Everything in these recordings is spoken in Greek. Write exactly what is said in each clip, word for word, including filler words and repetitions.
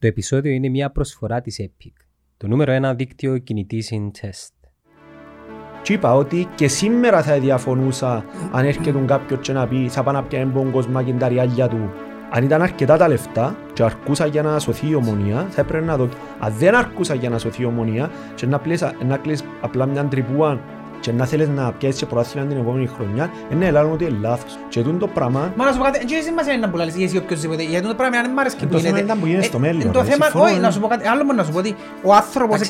Το επεισόδιο είναι μια προσφορά της EPIC, το νούμερο ένα δίκτυο κινητής in test. Και είπα ότι και σήμερα θα διαφωνούσα αν έρχεται κάποιος και να πει θα πάνε πια εμπόγκοσμα και τα ριάλια του. Αν ήταν αρκετά τα λεφτά και αρκούσα για να σωθεί η Ομόνοια, θα έπρεπε να δω. Αν δεν αρκούσα για να σωθεί η Ομόνοια και να κλείς απλά μια τρυπούα και να θέλεις να πιάσεις και προάθλημα την επόμενη χρονιά, είναι ελάλλον ότι είναι λάθος. Και τούτο πράγμα... Μα να σου πω κάτι, δεν σημασία είναι να πουλάλεις εσύ ή οποιοςδήποτε, γιατί τούτο πράγμα είναι να μ' αρέσει και που γίνεται. Το θέμα ήταν που γίνεται στο μέλλον. Το θέμα, όχι, να σου πω κάτι, άλλο μόνο να σου πω ότι ο άνθρωπος...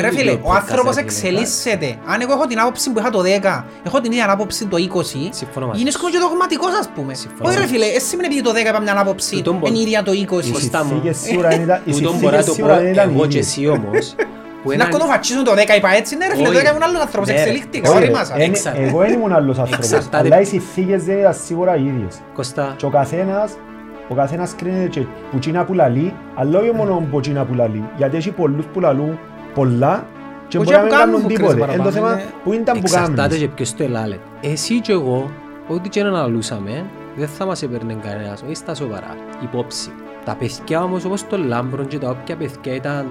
Ρε φίλε, ο άνθρωπος εξελίσσεται. Αν εγώ έχω την άποψη που είχα το δέκα, έχω την ίδια άποψη το είκοσι, γίνεις και δογματικός ας πούμε. Όχι ρε φίλε, εσύ μην επειδή το δέκα είπα μια άποψη, είναι ίδια το είκοσι. Να κοντοφατσίζουν το δέκα είπα έτσι, ναι ρε φίλε, το δέκα ήμουν άλλος άνθρωπος, εξελίχτηκα, εγώ δεν ήμουν άλλος άνθρωπος, αλλά οι συνθήκες δεν ήταν σίγουρα οι ίδιες. Και ο καθένας, ο καθένας κρίνεται και πουτσίνα που λαλεί, αλλά όχι μόνο πουτσίνα που λαλεί, γιατί έχει πολλούς που λαλούν πολλά και μπορεί να μην κάνουν τίποτε. Είναι το θέμα που ήταν που κάνουν. Εξαρτάται και ποιος το ελάλε. Εσύ και εγώ, ό,τι και να αναλούσαμε, δεν θα μας έπαιρνε κανένας, όχι στα σοβαρά, υπόψη. Τα παιδιά όμως όπως το Λάμπρο και τα όποια παιδιά ήταν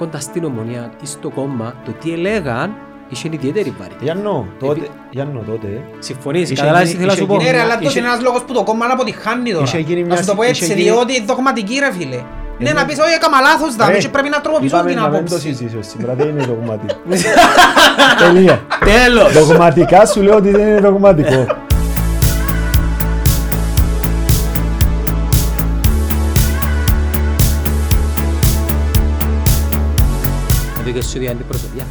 κοντά στην Ομόνοια ή στο κόμμα, το τι έλεγαν είχε ιδιαίτερη βαρύτητα. Γιάννο, τότε... Γιάννο, τότε... Συμφωνείς, καταλάβεις τι θέλω να σου πω. Ναι ρε, αλλά τόσο είναι ένας λόγος που το κόμμα να αποτυχάνει τώρα. Να σου το πω έτσι, διότι δογματική ρε φίλε. Ναι, να πεις, όχι, έκαμα λάθος, δάμε και πρέπει να τροποποιηθούν την άποψη. Είπαμε να μην το συζήσεις, σήμερα δεν είναι δογματικό. Τελεία. Τέλος. Δογματικά σου λέω ότι δεν είναι δογματικό. Και σου διάντη προσωπιά.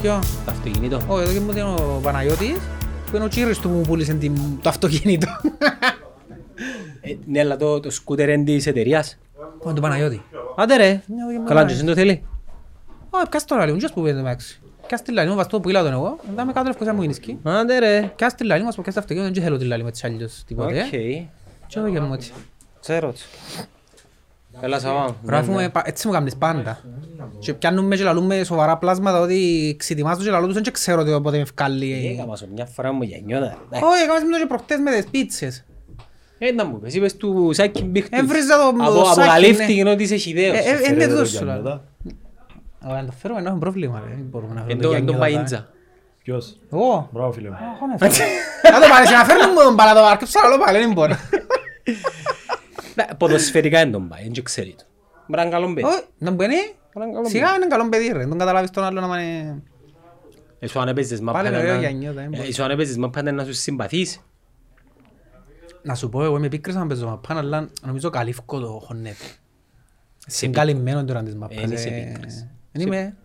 Ποιο? Το αυτοκίνητο. Όχι, εδώ και μου ήταν ο Παναγιώτης που είναι ο Κύρζης του που μου πούλησε το αυτοκίνητο. Ναι, αλλά το σκούτερ είναι της εταιρείας. Πού είναι το Παναγιώτη. Άντε ρε. Καλά, και εσύ το θέλει. Όχι, πιάσε τώρα λίγο, ποιος που πήρε το μάξι. Πιάσε τη λαλή μου, βαστώ που ήλα τον εγώ. Εντάμε κάτω λευκοσιά μου γίνησκη. Άντε ρε. Πιάσε τη λαλή μου, ας πω πιάσε το αυτοκίνητο, δεν θέλω τη λαλή μου έτσι αλλιώς τίποτε. Οκ. Καλά σαβά. Γράφουμε, έτσι μου κάνεις πάντα. Και πιάνουμε και λαλούμε σοβαρά πλάσματα ότι ξετοιμάζω και λαλούν τους και ξέρω ότι πότε με ευκάλλει. Έκαμα σου μια φορά μου για νιώνα. Όχι, έκαμες με το και προχτές με τις πίτσες. Ένα μου πες, είπες του σάκι μπίχτους. Έβριζα το σάκι. Αποκαλύφθηκε ότι είσαι χιδαίος. Είναι τούτος σου λαλούν. Αν το φέρουμε να έχουμε πρόβλημα. Εν τον Παΐντζα. Ποιος? Εγώ. Μπράβο φίλε μου. Να το ποδοσφαιρικά είναι τον πάει, δεν ξέρει το. Μπορεί να είναι καλό παιδί. Να μου πένει, σιγά είναι καλό παιδί ρε, τον καταλάβεις τον άλλο να μάνε... Ίσως αν έπαιζες μαπά ήταν να σου συμπαθείς. Να σου πω, εγώ είμαι επίκρισαν να παίζω μαπά, αλλά νομίζω καλύφκω το χωνέτ. Συγκαλυμμένο τώρα της μαπάς. Είναι σε επίκρις. Δεν είμαι,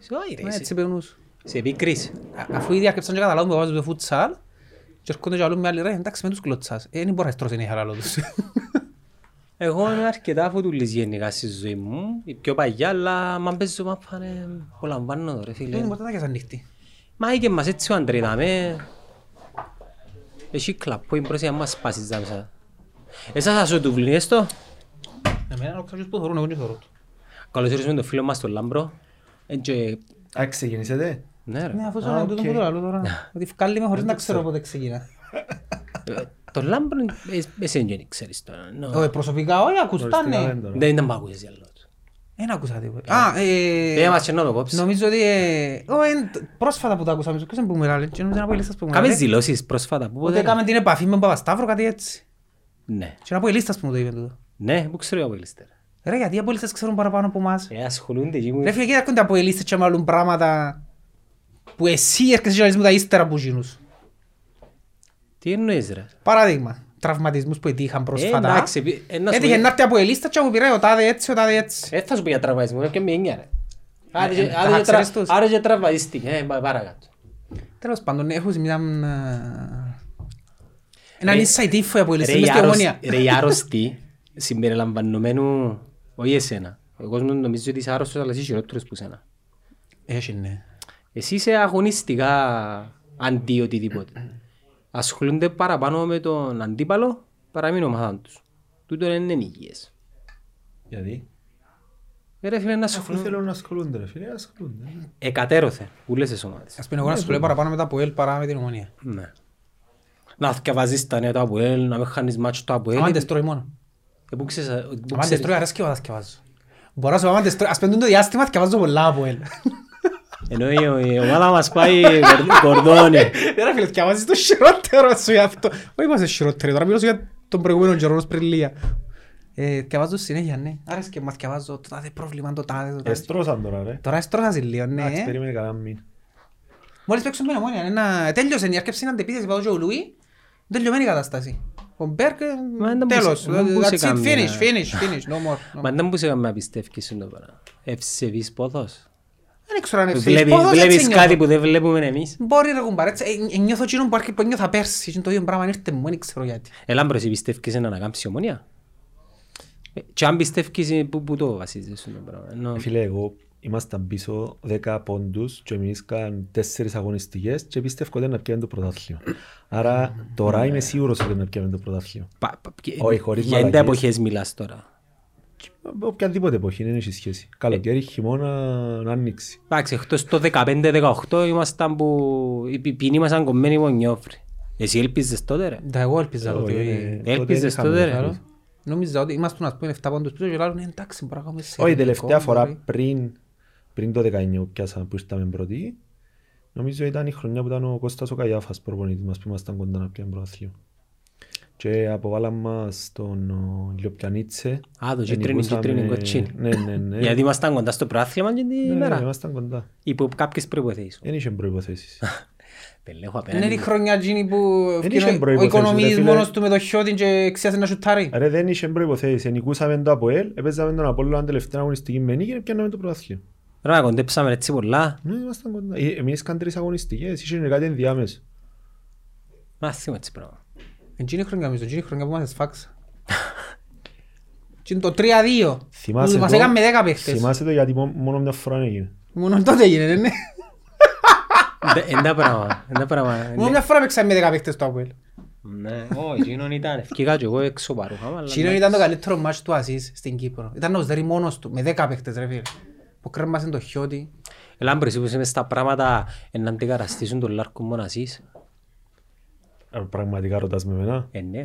έτσι περνούς. Σε επίκρις. Αφού ήδη αρκεψαν και καταλάβουν που βάζουν το φουτσάλ και έρχονται και άλλοι άλλοι ρε, εντάξει με τους κλωτσάς. Δεν μπορείς τρως είναι η χαρά λόγους. Εγώ είμαι αρκετά φωτουλής γενικά στη ζωή μου, η πιο παγιά, αλλά αν παίζω μάπα είναι απολαμβάνω το ρε φίλε. Είναι ποτέ τα κιάς ανοίχτη. Μα και μας έτσι ο Αντρίδαμε. Εσύ κλαπώ, είναι πρόσια μας σπάσεις τα μέσα. Εσάς θα σου τουβλίνει έστω. Εμένα ο ξαγιός που θωρούν, εγώ και θωρώ του. Καλώς ήρθαμε τον φίλο μας τον Λάμπρο. Α, ξεκινήσετε. Ναι ρε. Ναι, αφού σαν τούτο που το λαλώ τώρα. Ότι φκάλλει με χωρίς να ξέρω πότε ξεκινά. Το Λάμπρον, εσύ δεν ξέρεις τώρα. Όχι, προσωπικά όλα ακουστάνε. Δεν ήταν που ακούσες για λόγω του. Δεν ακούσα τίποτα. Α, ε... Είμαστε και να το κόψεις. Νομίζω ότι... Πρόσφατα που το ακούσαμε, ακούσαμε που μιλάμε. Κάμες δηλώσεις πρόσφατα. Ούτε κάμε την επαφή με τον Παπασταύρου, κάτι έτσι. Ναι. Και από η λίστας που μου το είπε τούτο. Ναι, που ξέρω από η λίστα. Ρε, γιατί από οι λίστας ξέρουν παραπάνω από εμάς. Ε, ασχολούνται και μου... Ρε φίλε, κοίτακονται από οι λίστας και μάλλον πράγματα που εσύ έρχεσαι και λες μου τα ύστερα που γίνους. Τι εννοείς ρε. Παράδειγμα, τραυματισμούς που έτυχαν πρόσφατα. Έτυχε να έρθει από η λίστα και μου πήρε ο τάδε έτσι, ο τάδε έτσι. Ε, θα σου πω για τραυματισμό, και με έννοια ρε. Άρα και τραυματίστηκε, παρακάτω. Τέλος πάντων, έχω μια... Έναν ίσα η τύφο από η λίστα, μες στην Ομόνοια. Ρε η άρρωστη, συμπεριλαμβανωμένου, όχι εσένα. Ο κόσμος νομίζει ότι είσαι άρρωστος, αλλά είσαι χειρότερος που εσένα. Έχει ναι. Εσύ είσαι αγωνιστικά αντί οτιδήποτε. Ασχολούνται παραπάνω με τον αντίπαλο παρά με την ομάδα τους. Τούτο είναι υγιές. Γιατί? Ρε φίλε να ασχολούνται. Θέλουν να ασχολούνται ρε φίλε, ασχολούνται. Εκατέρωθε ούλες τις ομάδες. Ας πούμε εγώ να ασχολούνται παραπάνω με τα ΑΠΟΕΛ παρά με την Ομόνοια. Ναι. Να θυκευάζεις τα νέα του ΑΠΟΕΛ, να μην χάνεις μάτσο του ΑΠΟΕΛ. Αμάν τεστρώει μόνο. Αμάν τεστρώει αρέσκει εγώ να θυκευάζω. Μπορώ να σου πάμε, ας πέντουν το διάστημα και βάζω πολλά από ελ. Ενώ η ομάδα μας πάει κορδόνι. Ρε φίλε, και βάζεις το χειρότερο σου για αυτό. Όχι είμαστε χειρότεροι, τώρα μιλώσω για τον προηγούμενο γερόνος πριν λίγα. Και βάζω συνέχεια, ναι. Άρεσε και μας και βάζω το τάδε πρόβλημα, το τάδε, το τάδε. Εστρώσαν τώρα, ρε. Τώρα εστρώσαν λίγο, ναι. Άξι, περίμενε καλά μήνα. Μόλις παίξουν με Ομόνοια, τέλειωσε, έρκεψε έναν τεπίδες, είπα ο Λουί, τελειωμένη κατάσταση. Ο Μπέρκ, τέλος, that's it, finish, finish, finish, no more. Μα δεν μπορούσε να πιστεύεις στον τώρα, ευσεβείς πόθος. Δεν ξέρω αν ευσεβείς πόθος, έτσι νιώθω. Βλέπεις κάτι που δεν βλέπουμε εμείς. Μπορεί να κουμπάρει, νιώθω εκείνον που νιώθα πέρσι, το ίδιο πράγμα, αν ήρθε μου, δεν ξέρω γιατί. Ε, Λάμπρος, πιστεύεις να ανακάμψει η Ομόνοια. Και αν πιστεύεις που το βασίζεσαι στον πράγμα. Φίλε, εγώ ήμασταν πίσω δέκα πόντους και μείνησαν τέσσερις αγωνιστικές και πιστεύω ότι δεν έπιανε το πρωτάθλιο. Άρα τώρα είμαι σίγουρος ότι δεν έπιανε το πρωτάθλιο. Για εντε εποχές μιλάς τώρα. Οποιαδήποτε εποχή, δεν έχει σχέση. Καλοκαίρι, χειμώνα, να ανοίξει. Εντάξει, εκτός το δεκαπέντε δεκαοκτώ ήμασταν που οι ποινοί μας ήταν κομμένοι μονιόφροι. Εσύ έλπιζες τότε ρε. Ναι, εγώ έλπιζα τότε. Έλπιζες τότε ρε. Νομίζω ότι ήμασταν ας πούμε εφτά πόντους πίσω και λάλλον εντάξει μπορώ να κάνουμε σε ελληνικό. Όχι, τελευταία φορά πριν πριν το δεκαεννιά πιάσαμε που ήρθαμε πρώτοι, νομίζω ήταν η χρονιά που ήταν ο Κώστας ο Καγιάφας προπονητής μας που ήμασταν κοντά να πιάνε προαθλείο. Και αποβάλαμε μας τον Λιοπιανίτσε. Α, το κίτρινο κίτρινο κοτσίνο. Ναι, ναι, ναι. Γιατί ήμασταν κοντά στο προάθλημα και την ημέρα. Ναι, ήμασταν κοντά. Υπό κάποιες προϋποθέσεις. Δεν είχε προϋποθέσεις. Είναι η χρονιά εκείνη που ο οικονομής μόνος του με το χιότι και ξέασε να σουτάρει. Ρε δεν είχε προϋποθέσεις, ενικούσαμε το ΑΠΟΕΛ, έπαιζαμε τον Απόλλωνα τελευταία αγωνιστική με νίκη και πιάναμε το πρωτάθλιο. Ρε να κοντέψαμε έτσι πολλά. Ναι, ήμασταν κοντά. Εμείς καν τρεις αγωνιστικές, είχε κάτι ενδιάμεσο. Μάθημα έτσι πράγμα. Εκείνη η χρονιά μισό, εκείνη η χρονιά που μας εσφάξα. Το τρία δύο, που μας έκαμε δέκα παίχτες. Θυμάσαι το γιατί μόνο μια φορά έγινε. Μόνο τότε έγινε, ναι. Εντά πράγμα, εντά πράγμα. Μόνο μια φορά παίξαμε με δέκα παίχτες στο ΑΠΟΕΛ. Ναι, όχι, εκείνον ήταν, ευκήκα και εγώ έξω παρούχα. Εκείνον ήταν το καλύτερο μάτσο του Ασίς στην Κύπρο. Ήταν ο Ζερή μόνος του, με δέκα παίχτες ρε φίλε. Που κρέμασε το χιότι. Λάμπρος, είπες μες στα πράγματα να αντικαταστήσουν τον Λάρκο μόνο Ασίς. Πραγματικά ρωτάς με εμένα. Ε, ναι.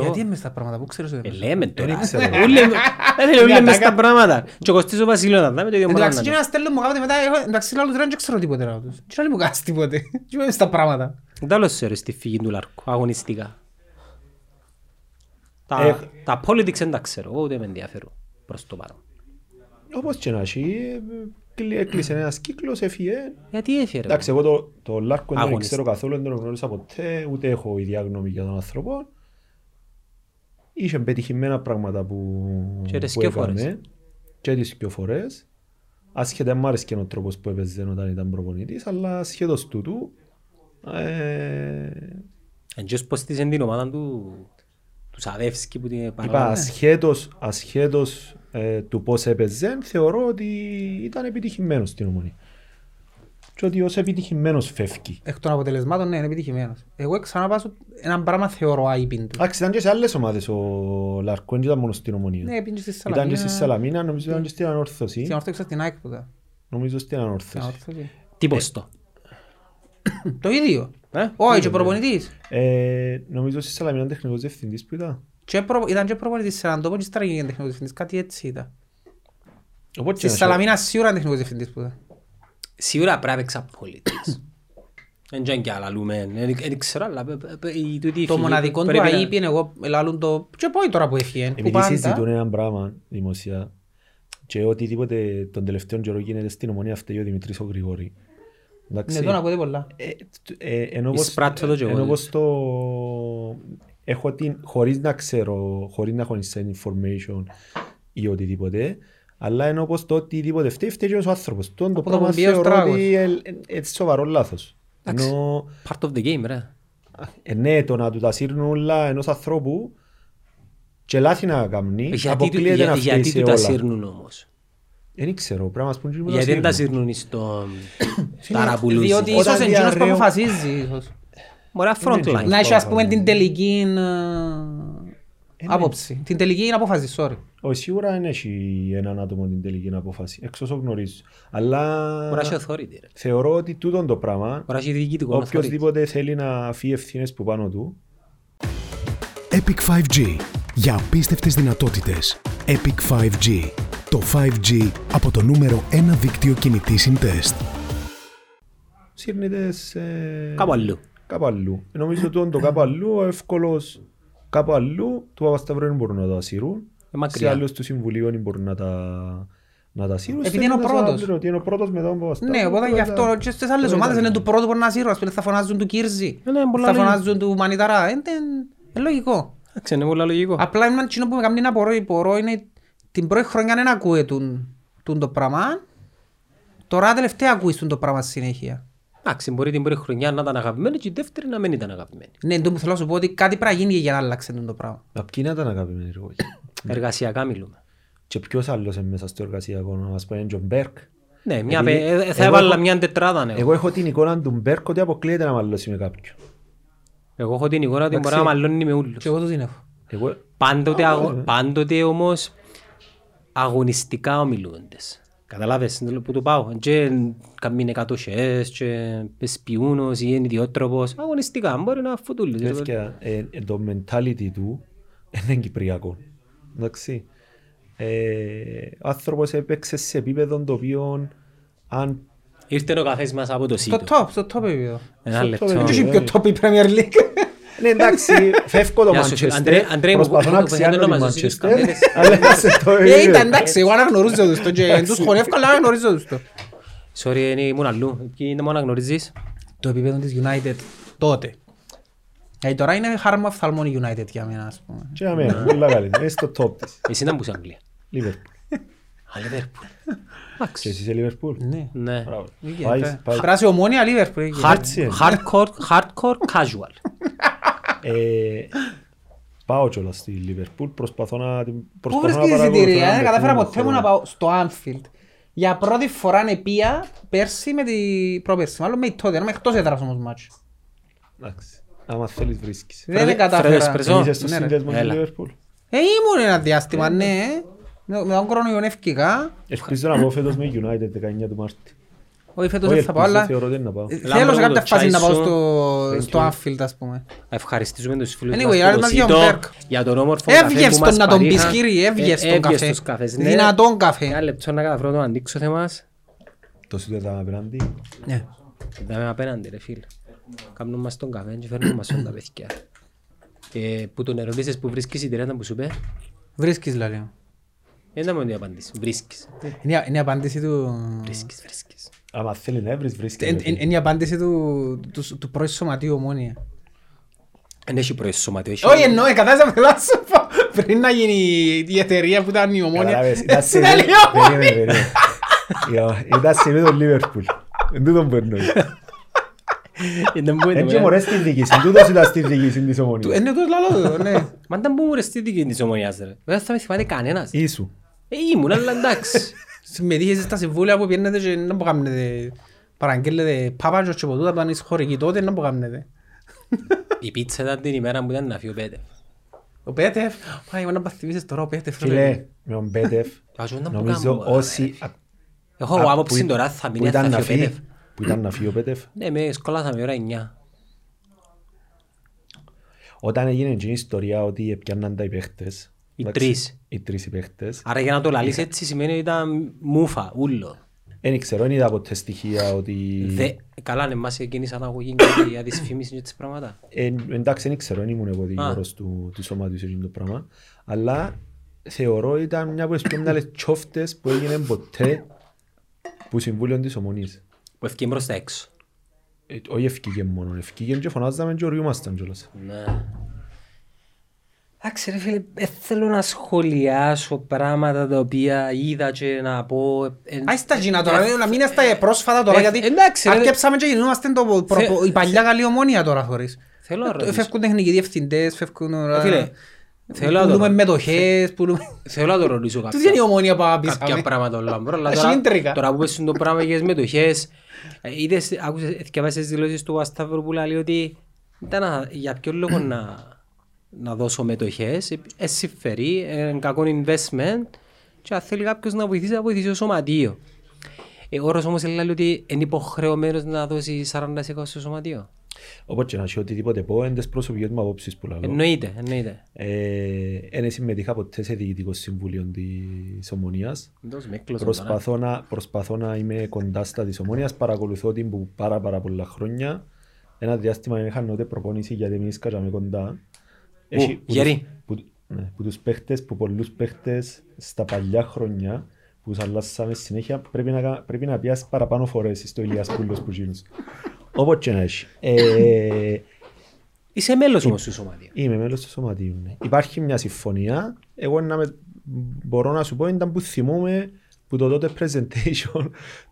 Γιατί είμαι στα πράγματα, πού ξέρεις ότι λέμε τώρα. Ούλε μες τα πράγματα. Και ο Κωστής ο Βασιλίου να δάμε το ίδιο πράγμα. Εντάξει, και να στέλνω μου κάποτε μετά, εντάξει, λάλλον δεν ξέρω τίποτε να τους. Και να μην μου κάνεις τίποτε. Και είμαι στα πράγματα. Τέλος ξέρω στη φυγή του Λάρκου, αγωνιστικά. Τα politics δεν τα ξέρω, ούτε με ενδιαφέρουν προς το παρόν. Όπως και να έχει, έκλεισε ένας κύκλος, έφυγε. Γιατί έφυγε ρε. Εντάξει, εγώ το Λάρκου δεν ξέρω καθόλου, δεν τον γνώρισα ποτέ, ούτε έχω ίδια γνώμη για τον άνθρωπο. Είχε πετυχημένα πράγματα που, και που έκανε και τις δυο φορές. Ασχετά μ' άρεσε και ο τρόπος που έπαιζε όταν ήταν προπονητής, αλλά σχεδός τούτου. Εντός πως της είναι την ομάδα του Σαδεύσκη που την παράδει. Είπα ασχέτως, ασχέτως ε, του πως έπαιζε, θεωρώ ότι ήταν επιτυχημένος στην Ομόνοια. Και ότι ως επιτυχημένος φεύγει. Εκ των αποτελεσμάτων ναι, είναι επιτυχημένος. Εγώ ξαναπάσω έναν πράγμα θεωρώ άϊπιν του. Άξι, ήταν και σε άλλες ομάδες ο Λάρκο, δεν ήταν μόνο στην Ομόνοια. Ναι, πήγε στη Σαλαμίνα. Ήταν και στη Σαλαμίνα, νομίζω ήταν και στην Ανόρθωση. Στην Ανόρθωση στην ΑΕΚ τότε. Νομίζω στην Ανόρθωση. Τι ποστό. Το ίδιο. Όχι, και ο προπονητής. Νομίζω στη Σαλαμίνα ήταν τεχνικός διευθυντής που ήταν. Ήταν και προπονητής σε έναν τόπο και ύστερα έγινε τεχνικός διευθυντής, κάτι έτσι ήταν. Στη Σαλαμίνα σίγουρα ήταν τεχνικός διευθυντής που ήταν. Σίγουρα πρέπει να πολίτες. Δεν και άλλα λούμε, δεν ξέρω, αλλά το μοναδικό του ΑΕΠ είναι εγώ, λάλλον το και πόη τώρα που έφυγε. Επειδή συζητούν έναν πράγμα δημοσία και οτιδήποτε τον τελευταίο καιρό γίνεται στην Ομόνοια αυτή ο Δημήτρης ο Γρηγόρη. Ναι, τον ακούτε πολλά. Ενώ πως το έχω την, χωρίς να ξέρω, χωρίς να έχω information ή οτιδήποτε, αλλά ενώ πως το οτιδήποτε φταίει, φταίει ο άνθρωπος. Το πράγμα θεωρώ ότι έτσι σοβαρό λάθος. Part of the game, ρε. Ναι, το να του τα σύρνουν όλα ενός ανθρώπου και λάθη να κάνει, αποκλείεται να φταίει σε όλα. Γιατί του τα σύρνουν όμως. Δεν ξέρω, πρέπει να μας πούν και μου τα σύρνουν. Γιατί δεν τα σύρνουν στον ταραπουλούζι. Διότι ίσως εντύνος που αποφασίζει. Μωρά frontline. Να είσαι ας πούμε την τελική άποψη. Την τελική είναι απόφαση, sorry. Όχι, σίγουρα δεν έχει έναν άτομο την τελική απόφαση, εξ όσων γνωρίζω. Αλλά θεωρώ ότι τούτον το πράγμα, οποιοςδήποτε θέλει να φύγει ευθύνες που πάνω του. Epic φάιβ τζι. Για απίστευτες δυνατότητες. Epic φάιβ τζι. Το φάιβ τζι από το νούμερο ένα δίκτυο κινητή συντεστ. Σύρνεται σε... κάπου αλλού. Κάπου αλλού. Νομίζω ότι το κάπου αλλού, εύκολος κάπου αλλού, του Παπασταύρου δεν μπορούν να τα σύρουν. Σε άλλους του Συμβουλίου δεν μπορούν να τα... να τα σύρουν. Επειδή είναι ο πρώτος. Ότι είναι ο πρώτος μετά τον Παπασταύρου. Ναι, οπότε γι' αυτό και στις άλλες ομάδες είναι του πρώτου που να σύρουν. Θα φωνάζουν του Κύρζη, θα φωνάζουν του Μανιταρά. Είναι λογικό. Είναι πολύ λογικό. Απλά είναι ένα που με κάνει να πορώ. Την πρώτη χρονιά δεν ακούει το πράγμα. Τώρα τελευταία ακούει το πράγμα στη συνέχεια. Εντάξει, μπορεί την πρώτη χρονιά να ήταν αγαπημένη και η δεύτερη να μην ήταν αγαπημένη. Ναι, το που θέλω να σου πω ότι κάτι πρέπει να γίνει για να αλλάξει το πράγμα. Απ' ποιοι να ήταν αγαπημένοι εγώ. Εργασιακά μιλούμε. Και ποιος άλλος είναι μέσα στο εργασιακό, να μας πάει τον Μπέρκ. Ναι, μια... ε, θα έβαλα μια τετράδα. Ναι. Εγώ έχω την εικόνα του Μπέρκ ότι αποκλείεται να μαλώσει με κάποιον. Εγώ έχω την εικόνα ότι μπορεί να μαλώνει με όλους. Και εγώ το την έχω. Εγώ... Πάντοτε, α, αγω... πάντοτε όμως αγωνιστικά ομιλούντες. Καταλάβες, είναι το που του πάω. Καμήν εκατόσιες και σπιούνος ή είναι ιδιότροπος. Αγωνιστικά, μπορεί να φωτούλει. Το mentality του είναι κυπριακό. Εντάξει. Ο άνθρωπος έπαιξε σε επίπεδο το οποίο αν... ήρθε ο καθένας μας από το σίτο. Το top, το top επίπεδο. Ένα λεπτό. Είχε πιο top η Premier League. Ναι, εντάξει, φεύγω το Μάντσεστερ, προσπαθώ να ξιάνω το Μάντσεστερ, αλλά είσαι το ίδιο. Ήταν εντάξει, εγώ αναγνωρίζω τους το και τους χωνεύκω, αλλά αναγνωρίζω τους το. Sorry, ήμουν αλλού. Ποιοι είναι μόνο αναγνωρίζεις? Το επίπεδο της United τότε. Γιατί τώρα είναι χάρμα οφθαλμόνη United για μένα, ας πούμε. Και για μένα, πολύ καλή, είναι στο top της. Εσύ ήταν που είσαι Αγγλία? Λίβερπουλ. Α, Λίβερπουλ. Και εσύ είσαι Λίβερπουλ. Ναι. Φράση Ομόνοια Λίβερπουλ. Hardcore casual. Ε, πάω κιόλας στη Λιβερπούλ, προσπαθώ να την προσπαθώ να παρακολουθώ. Πού βρίσκεις εισιτήρια, ε, κατάφερα ποτέ μου να πάω στο Anfield. Για πρώτη φορά επία πέρσι με την προπέρσι, μάλλον με η τότε, είμαι εκτός έδρας όμως μάτσο. Εντάξει, άμα θέλεις βρίσκεις. Δεν κατάφερα. Είσαι στο σύνδεσμο της Λιβερπούλ. Ε, ήμουν ένα διάστημα, ναι. Με τον χρόνο ιονεύκηκα. Ελπίζω να πάω φέτος με United δεκαεννιά του Μάρτη. Όχι, φέτος δεν θα πάω, αλλά θέλω σε κάποια φάση να πάω στο Anfield, ας πούμε. Ευχαριστούμε τους φίλους μας για τον όμορφο καφέ που μας παρήχαν. Έβγες τον να τον πεις, κύριε, έβγες τον καφέ. Δυνατόν καφέ. Ένα λεπτό να καταφέρω τον αντίξω θέμας. Το σύντο ήταν απέναντι. Ναι. Ήταν απέναντι, ρε φίλε. Κάμνουν μας τον καφέ και φέρνουν μας όλα τα παιδιά. Που τον ερωτήσεις που βρίσκεις η τυρέτα που σου είπε. Βρίσκεις, λαλέω. Δεν είναι η απάντηση. Βρίσκεις. Είναι η απάντηση του... Βρίσκεις, βρίσκεις. Αλλά θέλει να βρεις, βρίσκεις. Είναι η απάντηση του πρώην σωματείου Ομόνοια. Δεν έχει πρώην σωματείου. Όχι, εννοώ, κατάσταση να σου πω. Πριν να γίνει η εταιρεία που ήταν η Ομόνοια. Ήταν συνέλη η Ομόνοια. Ήταν συνέλη το Λίβερπουλ. Εν τούτον που εννοεί. Εν και μωρές στη διοίκηση, εν τούτος ήταν στη διοίκηση της Ομόνοιας. Εν τούτος λαλό του, ναι. Μα ήταν που μωρές στη διοίκηση της Ομόνοιας, ρε. Δεν θα με θυμάται κανένας. Ήσου. Ήμουν, αλλά εντάξει. Συμμετείχεσαι στα συμβούλια που πιένετε και να που κάνετε. Παραγγέλλετε παπάντζο και ποτούτα που ήταν χωρικοί τότε, να που κάνετε. Η πίτσα ήταν την ημέρα που ήταν να φύγει ο Πέτεφ. Ο Πέτεφ, πάει να παθυμίσεις τώρα ο Πέτεφ. Φίλε, με τον Πέτεφ, νομίζω όσοι... Έχω άποψη τώρα θα μείνει να φύγει ο Πέτεφ. Που ήταν να φύγει ο Πέτεφ. Ναι, με σκολάσαμε ώρα εννιά. Όταν έγινε η ιστορία ότι έπιαναν τα υπαίχτες, οι τρεις. Οι τρεις οι παίχτες. Άρα για να το λαλείς έτσι σημαίνει ότι ήταν μούφα, ούλο. Δεν ξέρω, δεν είδα ποτέ στοιχεία ότι... Καλά, ναι, μας εκείνη σαν αγωγή και για τις φήμεις και τις πράγματα. Εντάξει, δεν ξέρω, δεν ήμουν εγώ γύρος του σώματος σε εκείνο το πράγμα. Αλλά θεωρώ ότι ήταν μια από τις πιο μεγάλες τσόφτες που έγινε ποτέ που συμβούλιον της Ομονής. Που ευκεί μπρος τα έξω. Όχι ευκήκε μόνο, ευκήκε και φωνάζαμε και οριούμασταν κιόλας. Εντάξει ρε φίλε, θέλω να σχολιάσω πράγματα τα οποία είδα και να πω... Άσε τα γίνα τώρα, να μην έσταγε πρόσφατα τώρα, γιατί αρκέψαμε και γινόμαστε η παλιά καλή Ομόνοια τώρα χωρίς. Θέλω να ρωτήσω. Φεύγουν τεχνικοί διευθυντές, φεύγουν... Πουλούμε μετοχές, πουλούμε... Θέλω να το ρωτήσω κάποια. Του δεν είναι η Ομόνοια που πεις. Κάποια πράγματα όλα, μπρο, αλλά τώρα που πέσουν το πράγμα για τις μετοχές... Είδες, άκουσες και μέσα στις δηλώσεις του Παπασταύρου που λέει ότι ήταν για ποιο λόγο να... να δώσω μετοχές, εσυφερεί, κακό investment και αν θέλει κάποιος να βοηθήσει, να βοηθήσει το σωματείο. Ο όρος όμως λέει ότι είναι υποχρεωμένος να δώσει σαράντα τοις εκατό στο σωματείο. Οπότε να σου οτιδήποτε πω, είναι τις προσωπικές μου απόψεις που λάβω. Εννοείται, εννοείται. Είναι συμμετείχα ποτέ σε διοικητικό συμβούλιο της Ομονίας. Προσπαθώ να, προσπαθώ να είμαι κοντά στα της Ομονίας, παρακολουθώ την που πάρα, πάρα πολλά χρόνια. Ένα διάστημα είχαν ούτε προπόνηση γιατί εμείς κάτσαμε κοντά. Που, γεροί. Ναι, που τους παίχτες, που πολλούς παίχτες στα παλιά χρόνια που τους αλλάσαμε συνέχεια πρέπει να, πρέπει να πιάσεις παραπάνω φορές στο Ηλίας Πούλος που γίνεις. Όπως και να έχει. Ε, Είσαι μέλος όμως του Σωματείου. Είμαι μέλος του Σωματείου, ναι. Υπάρχει μια συμφωνία, εγώ να με, μπορώ να σου πω ήταν που θυμούμε που το τότε presentation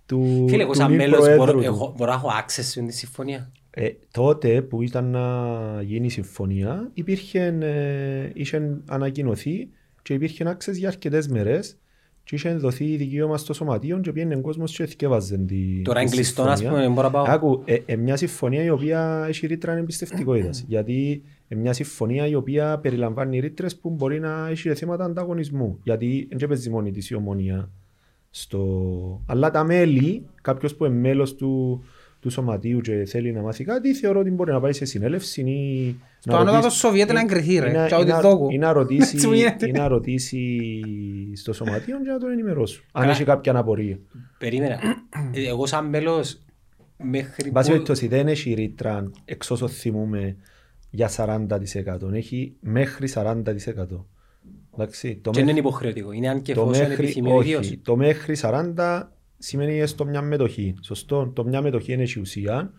του Φίλε, εγώ σαν μέλος μπορώ, εγώ, μπορώ να έχω access στην συμφωνία. Ε, τότε που ήταν να γίνει η συμφωνία, υπήρχε, ε, είχε ανακοινωθεί και υπήρχε access για αρκετές μέρες και είχε δοθεί δικαίωμα στο σωματείο και πήγαινε ο κόσμος και εθικεύαζε. Τώρα είναι κλειστό, ας πούμε, μπορώ να πάω. Άκου, ε, ε, μια συμφωνία η οποία έχει ρήτρα εμπιστευτικότητας. Γιατί ε, μια συμφωνία η οποία περιλαμβάνει ρήτρες που μπορεί να έχει θέματα ανταγωνισμού. Γιατί δεν παίζει μόνη της η Ομόνοια. Στο... Αλλά τα μέλη, κάποιος που είναι μέλος του. Του σωματείου και θέλει να μάθει κάτι, θεωρώ ότι μπορεί να πάει σε συνέλευση ή... Στο ανώτατο Σοβιέτ να εγκριθεί ρε, και ό,τι δόκου. Ή να ρωτήσει στο σωματείο και να τον ενημερώσω, αν έχει κάποια αναπορία. Περίμενα, εγώ σαν μέλος μέχρι... Βάση περιπτώσει δεν έχει ρήτρα, εξ όσο θυμούμε, για σαράντα τοις εκατό, έχει μέχρι σαράντα τοις εκατό. Και δεν είναι υποχρεωτικό, είναι αν και εφόσον επιθυμεί ο ίδιος. Το μέχρι σαράντα τοις εκατό σημαίνει έστω μια μετοχή. Σωστό, το μια μετοχή είναι η ουσία.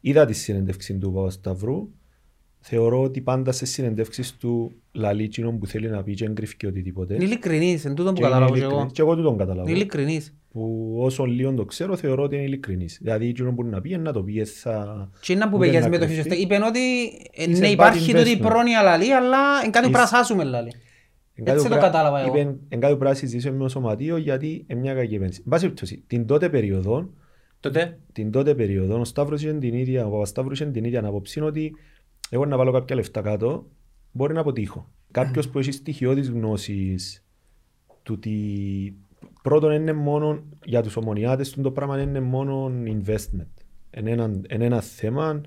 Είδα τη συνέντευξη του Παπασταύρου. Θεωρώ ότι πάντα σε συνέντευξεις του λαλίτσινων που θέλει να πει και εγκρυφκεί οτιδήποτε. Είναι ειλικρινής, εν τούτον που καταλάβω και εγώ. Και εγώ τούτον καταλάβω. Είναι ειλικρινής. Που όσον λίον το ξέρω θεωρώ ότι είναι ειλικρινής. Δηλαδή εκείνο που να πει είναι να το πει θα... Και είναι που πήγες μετοχή σωστά. Είπεν ότι ναι υπάρχει τότε πρόνοια λαλί, αλλά εν κάτι πρασάσουμε λαλί. Έτσι το κατάλαβα εγώ. Εν κάτω πράγμα συζητήσαμε με το σωματείο γιατί είναι μια κακή επένδυση. Εν πάση περιπτώσει, την τότε περίοδο, την τότε περίοδο, ο Σταύρος είχε την ίδια, ο Παπασταύρος είχε την ίδια αναποψή ότι εγώ να βάλω κάποια λεφτά κάτω, μπορεί να αποτύχω. Κάποιος που έχει στοιχειώδεις γνώσεις του τι πρώτον είναι μόνο για τους ομονιάτες, το πράγμα είναι μόνο investment. Εν ένα θέμα,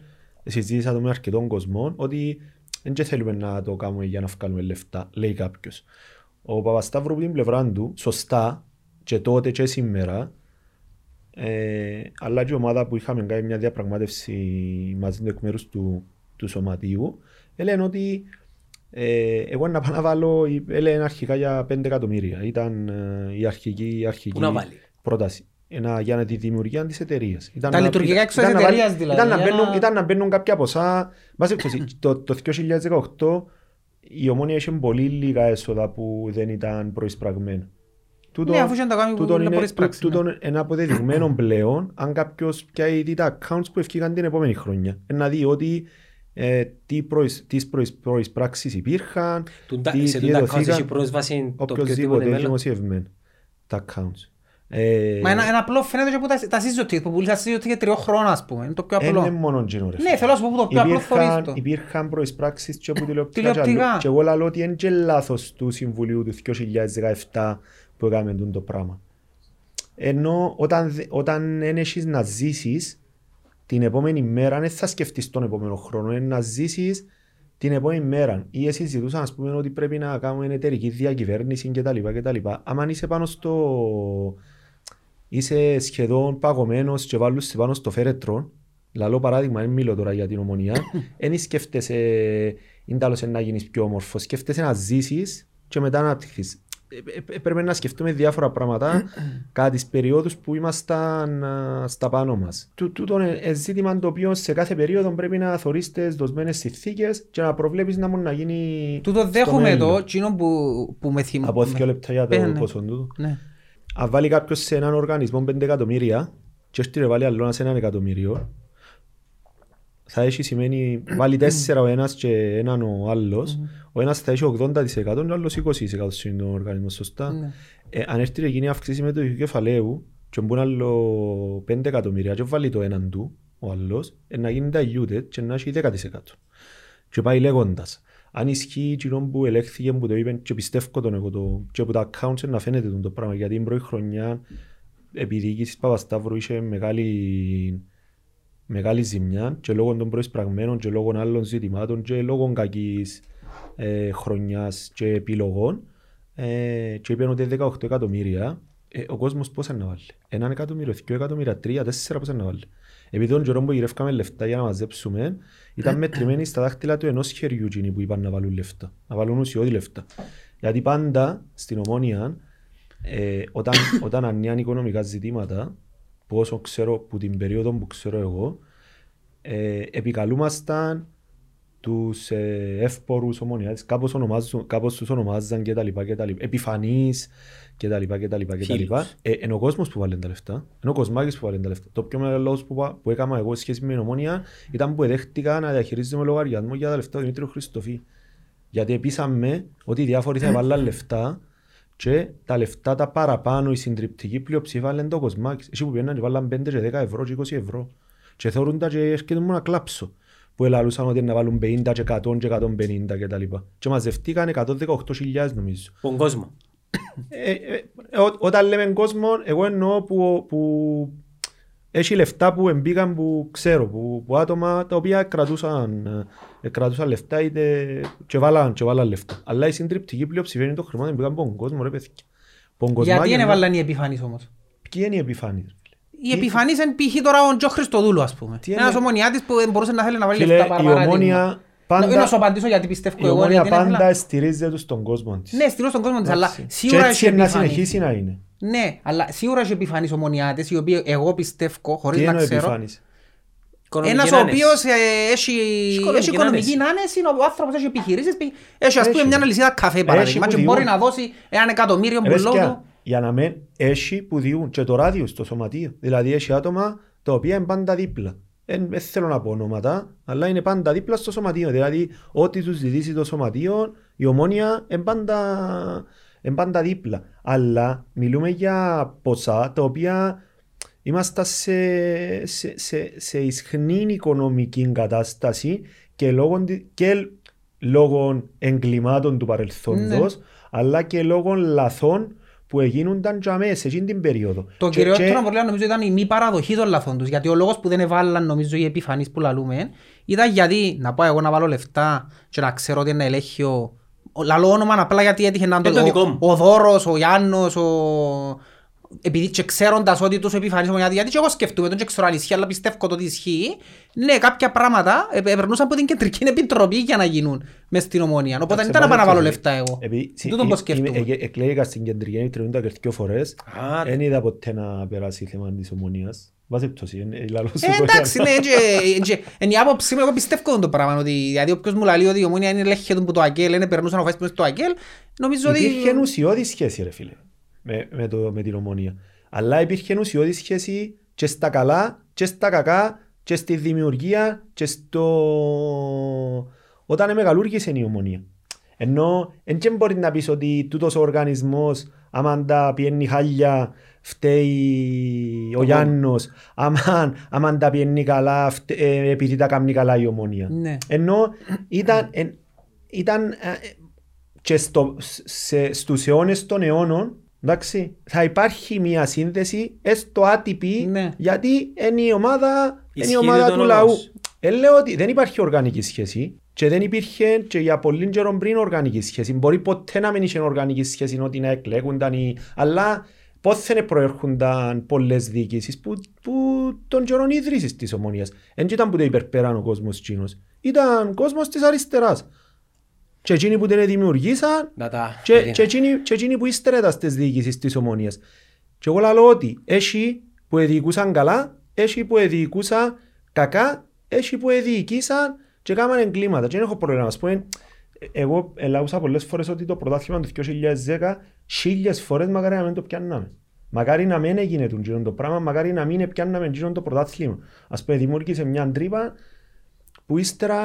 συζήτησα το με αρκετών κοσμών, ότι δεν θέλουμε να το κάνουμε για να βγάλουμε λεφτά, λέει κάποιος. Ο Παπασταύρου από την πλευρά του, σωστά, και τότε και σήμερα, ε, αλλά και η ομάδα που είχαμε κάνει μια διαπραγμάτευση μαζί του εκ μέρους του, του σωματείου, έλεγαν ότι ε, εγώ να πάω να βάλω, έλεγαν αρχικά για πέντε εκατομμύρια. Ήταν ε, η αρχική, η αρχική πρόταση. Ένα, για τη δημιουργία της εταιρείας. Ήταν τα να, λειτουργικά έξω της εταιρείας δηλαδή. Ήταν, για... να μπαίνουν, ήταν να μπαίνουν κάποια ποσά. το, το δύο χιλιάδες δεκαοκτώ η Ομόνοια είχε πολύ λίγα έσοδα που δεν ήταν προεισπραγμένα. Τούτο, ναι, αφού είχε να τα κάνουν ένα αποδεδειγμένο πλέον, αν κάποιος πιάει δει τα accounts που ευκήκαν την επόμενη χρονιά. Να δει ότι ε, τι προεισ, προεισπράξεις υπήρχαν, τι, σε τι εδωθήκαν, οποιοςδήποτε δημοσιευμένο τα accounts. Ε... Μα ένα, ένα απλό φαίνεται και από τα, τα σύζωτή, που πουλήσα σύζωτή για τριών χρόνων ας πούμε, είναι το πιο απλό. Είναι μόνο γινό ρε. Ναι, θέλω να σου πω το πιο απλό φορείς το. Υπήρχαν προεισπράξεις και από τηλεοπτικά και εγώ λαλώ ότι είναι και λάθος του Συμβουλίου του δύο χιλιάδες δεκαεπτά που έκαμε το πράγμα. Ενώ όταν δεν έχεις να ζήσεις την επόμενη μέρα, δεν θα σκεφτείς τον επόμενο χρόνο, είναι να ζήσεις την επόμενη μέρα. Ή εσύ ζητούσαν ας πούμε ότι πρέπει να κάνουμε εταιρική διακυβέρνηση κτλ. Αν είσαι πάνω στο... είσαι σχεδόν παγωμένος και βάλεις πάνω στο φέρετρο, λαλό παράδειγμα, δεν μιλώ τώρα για την Ομονία, δεν σκέφτεσαι, είναι τέλος να γίνεις πιο όμορφο, σκέφτεσαι να ζήσεις και μετά να απτυχθείς. Ε, πρέπει να σκεφτούμε διάφορα πράγματα κατά τις περιόδους που ήμασταν στα πάνω μας. Τούτο είναι ζήτημα το οποίο σε κάθε περίοδο πρέπει να θωρείς τις δοσμένες συνθήκες και να προβλέπεις να μπορεί να γίνει. Τούτο δέχομαι εδώ, κοινό που, που με θυμάμαι. Από δύο λεπτά για το πόσο τούτο. Αν βάλει κάποιος σε έναν οργανισμό πέντε εκατομμύρια και έρθει να βάλει άλλο ένα σε έναν εκατομμύριο, θα έχει σημαίνει βάλει τέσσερα ο ένας και έναν ο άλλος, ο ένας θα έχει ογδόντα τοις εκατό, ο άλλος είκοσι τοις εκατό είναι ο οργανισμός, σωστά. Ε, αν έρθει να γίνει αύξηση με το κεφαλαίου και μπουν άλλο πέντε εκατομμύρια και βάλει το έναν του, ο άλλος, ε, να γίνει diluted και να έχει δέκα τοις εκατό. Και πάει λέγοντας. Αν ισχύει κοινό που ελέγχθηκε που το είπαν και πιστεύω τον εγώ το, και από τα accounts να φαίνεται τον το πράγμα, γιατί την πρώτη χρονιά επειδή η διοίκηση Παπασταύρου είχε μεγάλη μεγάλη ζημιά και λόγω των προεισπραγμένων και λόγω άλλων ζητημάτων και λόγω κακής ε, χρονιάς και επιλογών ε, και είπαν ότι δεκαοκτώ εκατομμύρια ε, ο κόσμος πώς να βάλει. Έναν εκατομμύριο, δύο εκατομμύρια, τρία, τέσσερα πώς να βάλει. Επειδή τον καιρό που γυρεύκαμε λεφτά για να μαζέψουμε ήταν μετρημένοι στα δάχτυλα του ενός χεριού που είπαν να βάλουν λεφτά, να βάλουν ουσιώδη λεφτά. Γιατί πάντα στην Ομόνοια ε, όταν, όταν ανέαν οικονομικά ζητήματα, που όσο ξέρω, που την περίοδο που ξέρω εγώ, ε, επικαλούμασταν τους ε, εύπορους Ομονιάδες, κάπως, κάπως τους ονομάζαν κτλ. Επιφανείς κτλ. Ε, εν ο κόσμος που βάλουν τα λεφτά, εν ο κοσμάκης που βάλουν τα λεφτά. Το πιο μεγάλο λόγος που, που έκανα εγώ σχέση με την Ομόνοια ήταν που εδέχτηκα να διαχειρίζομαι λογαριασμό για τα λεφτά του Δημήτριου Χριστοφή. Γιατί επίσαμε ότι οι διάφοροι θα βάλουν λεφτά και τα λεφτά τα παραπάνω, η συντριπτική πλειοψηφία λένε το κοσμάκι. Εσύ που πήγαιναν και βάλαν πέντε και δέκα ευρώ και είκοσι ευρώ και θεωρούν τα και έρχεται μόνο να κλάψω. Που ελαλούσαν ότι να βάλουν πενήντα και εκατό και εκατόν πενήντα και τα λοιπά. Και μαζευτήκαν εκατόν δεκαοκτώ χιλιάδες νομίζω. Τον κόσμο. Ε, ε, ε, ό, όταν λέμε κόσμο, εγώ εννοώ που, που έχει λεφτά που εμπήκαν που ξέρω, που, που άτομα τα οποία κρατούσαν, κρατούσαν λεφτά είτε και βάλαν, και βάλαν λεφτά. Αλλά η συντριπτική πλειοψηφία είναι το χρήμα, δεν πήγαν πον κόσμο ρε παιδιά. Γιατί δεν έβαλαν οι επιφανείς όμως. Ποιοι είναι οι επιφανείς. Οι επιφανείς είναι π.χ. τώρα ο Ιω Χριστοδούλου ας πούμε. Ένας ομονιάτης που δεν μπορούσε να θέλει να βάλει λεφτά παραπάνω. Η Ομόνοια πάντα, η Ομόνοια πάντα στηρίζεται στον κόσμο της. Ναι, στηρίζεται στον κόσμο της, αλλά σίγουρα έχει επιφανείς. Και έτσι να συνεχίσει να είναι. Ναι, αλλά σίγουρα έχει επιφανείς ομονιάτες, οι οποίοι εγώ πιστεύω, χωρίς να ξέρω. Ένας ο οποίος έχει οικονομική άνεση, ο άνθρωπος έχει επιχειρήσεις, έχει ας πούμε μια αλυσίδα καφέ παράδειγμα και μπορεί να δώσει έναν εκατομμύριο που λόγω. Για να μην έχει που διούν και το ράδιο στο σωματείο. Δηλαδή έχει άτομα τα οποία είναι πάντα δίπλα. Δεν θέλω να πω ονόματα, αλλά είναι πάντα δίπλα στο σωματείο. Δηλαδή ό,τι τους ζητήσει το σωματείο, η Ομόνοια είναι πάντα... Εν πάντα δίπλα. Αλλά μιλούμε για ποσά τα οποία είμαστε σε, σε, σε, σε ισχνή οικονομική κατάσταση και λόγω, και λόγω εγκλημάτων του παρελθόντος, ναι, αλλά και λόγω λαθών που έγιναν και αμέσως εκείνη την περίοδο. Το κυριότερο πρόβλημα νομίζω ήταν η μη παραδοχή των λαθών τους. Γιατί ο λόγος που δεν έβαλαν νομίζω οι επιφανείς που λαλούμε ήταν γιατί να πάω εγώ να βάλω λεφτά και να ξέρω ότι είναι ελέγχιο. Λαλό όνομα απλά γιατί έτυχε να το δω. Ο Δώρος, ο Γιάννος, ο... επειδή και ξέροντας ότι τους επιφανείς ομονιάτες, γιατί και εγώ σκεφτούμε τον και ξέρω αλήθεια, αλλά πιστεύω ότι ισχύει. Ναι, κάποια πράγματα περνούσαν από την κεντρική επιτροπή για να γίνουν μες στην Ομόνοια. Οπότε δεν ήταν να πάω να βάλω λεφτά εγώ. Δεν τον πώς σκεφτούμε. Εκλέγηκα στην κεντρική επιτροπή τα δύο φορές. Δεν είδα ποτέ να περάσει θέμα της Ομόνοιας. Εντάξει, είναι η άποψη μου, εγώ πιστεύω το πράγμα, γιατί όποιος μου λέει ότι η Ομόνοια είναι ελέγχεται από το ΑΚΕΛ, είναι περνούσαν οφάσεις προς το ΑΚΕΛ, νομίζω ότι... Υπήρχε ουσιώδη σχέση ρε φίλε, με την Ομόνοια. Αλλά υπήρχε ουσιώδη σχέση και στα καλά, και στα κακά, και στη δημιουργία, και στο... Όταν μεγαλούργησε η Ομόνοια. Ενώ δεν μπορεί να πεις ότι τούτος ο οργανισμός, άμα τα πιένει χάλια, φταίει ο Γιάννος, άμα τα πιένει καλά, επειδή τα κάνει καλά η Ομόνοια. Ενώ ήταν και στους αιώνες των αιώνων, θα υπάρχει μια σύνδεση, έστω άτυπη, γιατί είναι η ομάδα του λαού. Λέω ότι δεν υπάρχει οργανική σχέση. Και δεν υπήρχε και για πολύ καιρό πριν οργανική σχέση. Μπορεί ποτέ να μην είχε οργανική σχέση ότι να εκλέγονταν, ή... αλλά πότε δεν προέρχονταν πολλές διοικήσεις που, που τον καιρόν ίδρυσης της Ομόνοιας. Εν και ήταν που το υπερπέραν ο κόσμος τσίνος. Ήταν κόσμος της αριστεράς. Και εκείνοι που την δημιουργήσαν και, και, εκείνοι, και εκείνοι που ύστερα στις διοικήσεις της Ομόνοιας. Και εγώ λέω ότι έχει που εδιοικούσαν καλά, έχει που εδιοικούσαν κακά, έχει που εδιοικήσαν και έκαναν εγκλήματα και δεν έχω πρόβλημα να σας πω. Εγώ ελάουσα πολλές φορές ότι το πρωτάθλημα του δύο χιλιάδες δέκα χίλιες φορές μακάρι να μην το πιάνναμε. Μακάρι να μην έγινε το πράγμα, μακάρι να μην πιάνναμε το πρωτάθλημα. Ας πούμε δημιούργησε μια τρύπα που ύστερα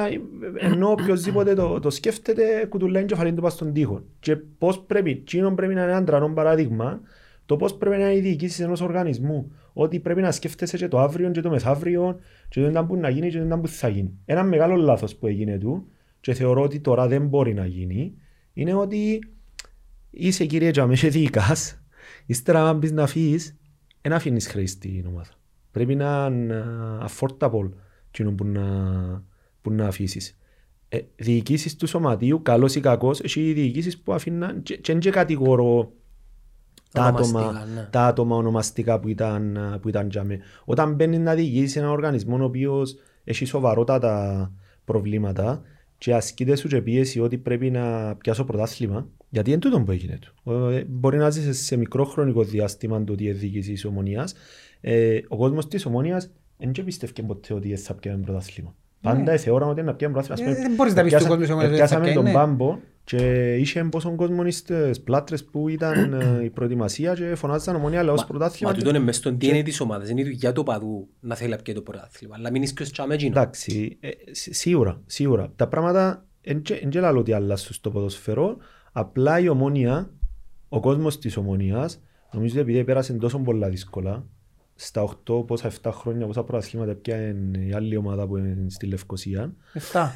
ενώ οποιοςδήποτε το, το σκέφτεται κουτουλάει και φαλήν το πας στον τοίχο. Και πώς πρέπει, τσίνον πρέπει να είναι αντρανό παράδειγμα, το πώς πρέπει να είναι η διοίκηση ενός οργανισμού. Ότι πρέπει να σκέφτεσαι και το αύριο και το μεθαύριο και το ήταν που να γίνει και το ήταν που θα γίνει. Ένα μεγάλο λάθος που έγινε του και θεωρώ ότι τώρα δεν μπορεί να γίνει είναι ότι είσαι κύριε και αμέσως δίκας, ύστερα να μπεις να φύγεις, δεν αφήνεις χρήστη η ομάδα. πρέπει να affordable που να αφήσεις. Ε, διοικήσεις του σωματείου, καλός ή κακός, έχει διοικήσεις που αφήναν και, και, και κατηγορώ τα άτομα, ναι. τα άτομα ονομαστικά που ήταν, που ήταν για μένα. Όταν μπαίνεις να διοικήσεις έναν οργανισμό ο οποίος έχει σοβαρότατα προβλήματα και ασκείται σου και πίεση ότι πρέπει να πιάσω πρωτάθλημα, γιατί είναι τούτο που έγινε του. Ε, μπορεί να ζεις σε μικρό χρονικό διάστημα το ότι διοίκησης Ομονίας. Ε, ο κόσμος της Ομονίας δεν πίστευκε ποτέ ότι θα πιάμε πρωτάθλημα. Πάντα θεωράμε ότι είναι να πιάμε πρωτάθλημα. Δεν μπορείς να πεις στον κόσμο της Ομονίας. Πιάσαμε τον Πάμπο και είχε πόσον κόσμο στις πλάτρες που ήταν η προετοιμασία και φωνάζαν Ομονία λαός πρωτάθλημα. Μα τούτο είναι μες στον ντι εν έι της ομάδας. Είναι η δουλειά του παδού να θέλει να πιάει το πρωτάθλημα. Αλλά μην είσαι ποιος. Απλά η Ομόνοια, ο κόσμος της Ομόνοιας, νομίζω ότι επειδή πέρασε τόσο πολλά δύσκολα, στα οκτώ, πόσα εφτά χρόνια, πόσα πρωταθλήματα πια είναι η άλλη ομάδα που είναι στη Λευκοσία. Εφτά.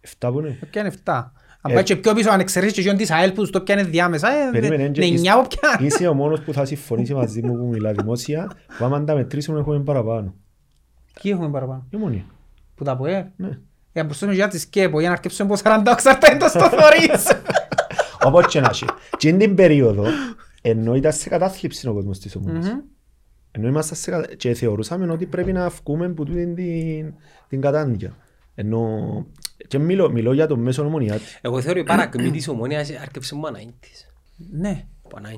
Εφτά που είναι. Πια είναι εφτά. Αν πάει και πιο πίσω, αν εξαιρέσεις και της ΑΕΛ που το πια είναι διάμεσα, εννιά που πια. Είσαι ο μόνος που θα συμφωνήσει μαζί μου που μιλά δημόσια. Πάμε να τα μετρήσουμε, έχουμε παραπάνω. Ποιοι έχουμε παραπάνω? Η Ομόνοια. Που τα πω, ε. Ναι. Για να προσθέσουμε για τη σκέπο, για να αρκέψουμε πως σαράντα οκτώ εξαρτέντος το θωρείς. Όπως και να έχει. Και είναι την περίοδο, ενώ ήταν σε κατάθλιψη ο κόσμος της Ομόνοιας. Ενώ ήμασταν σε κατάθλιψη και θεωρούσαμε ότι πρέπει να βγούμε από την κατάντια. Ενώ... Και μιλώ για το μέσο Ομονιάτη. Εγώ θεωρώ η παρακμή της Ομόνοιας αρκέψε μόνο αναήντης. Ναι.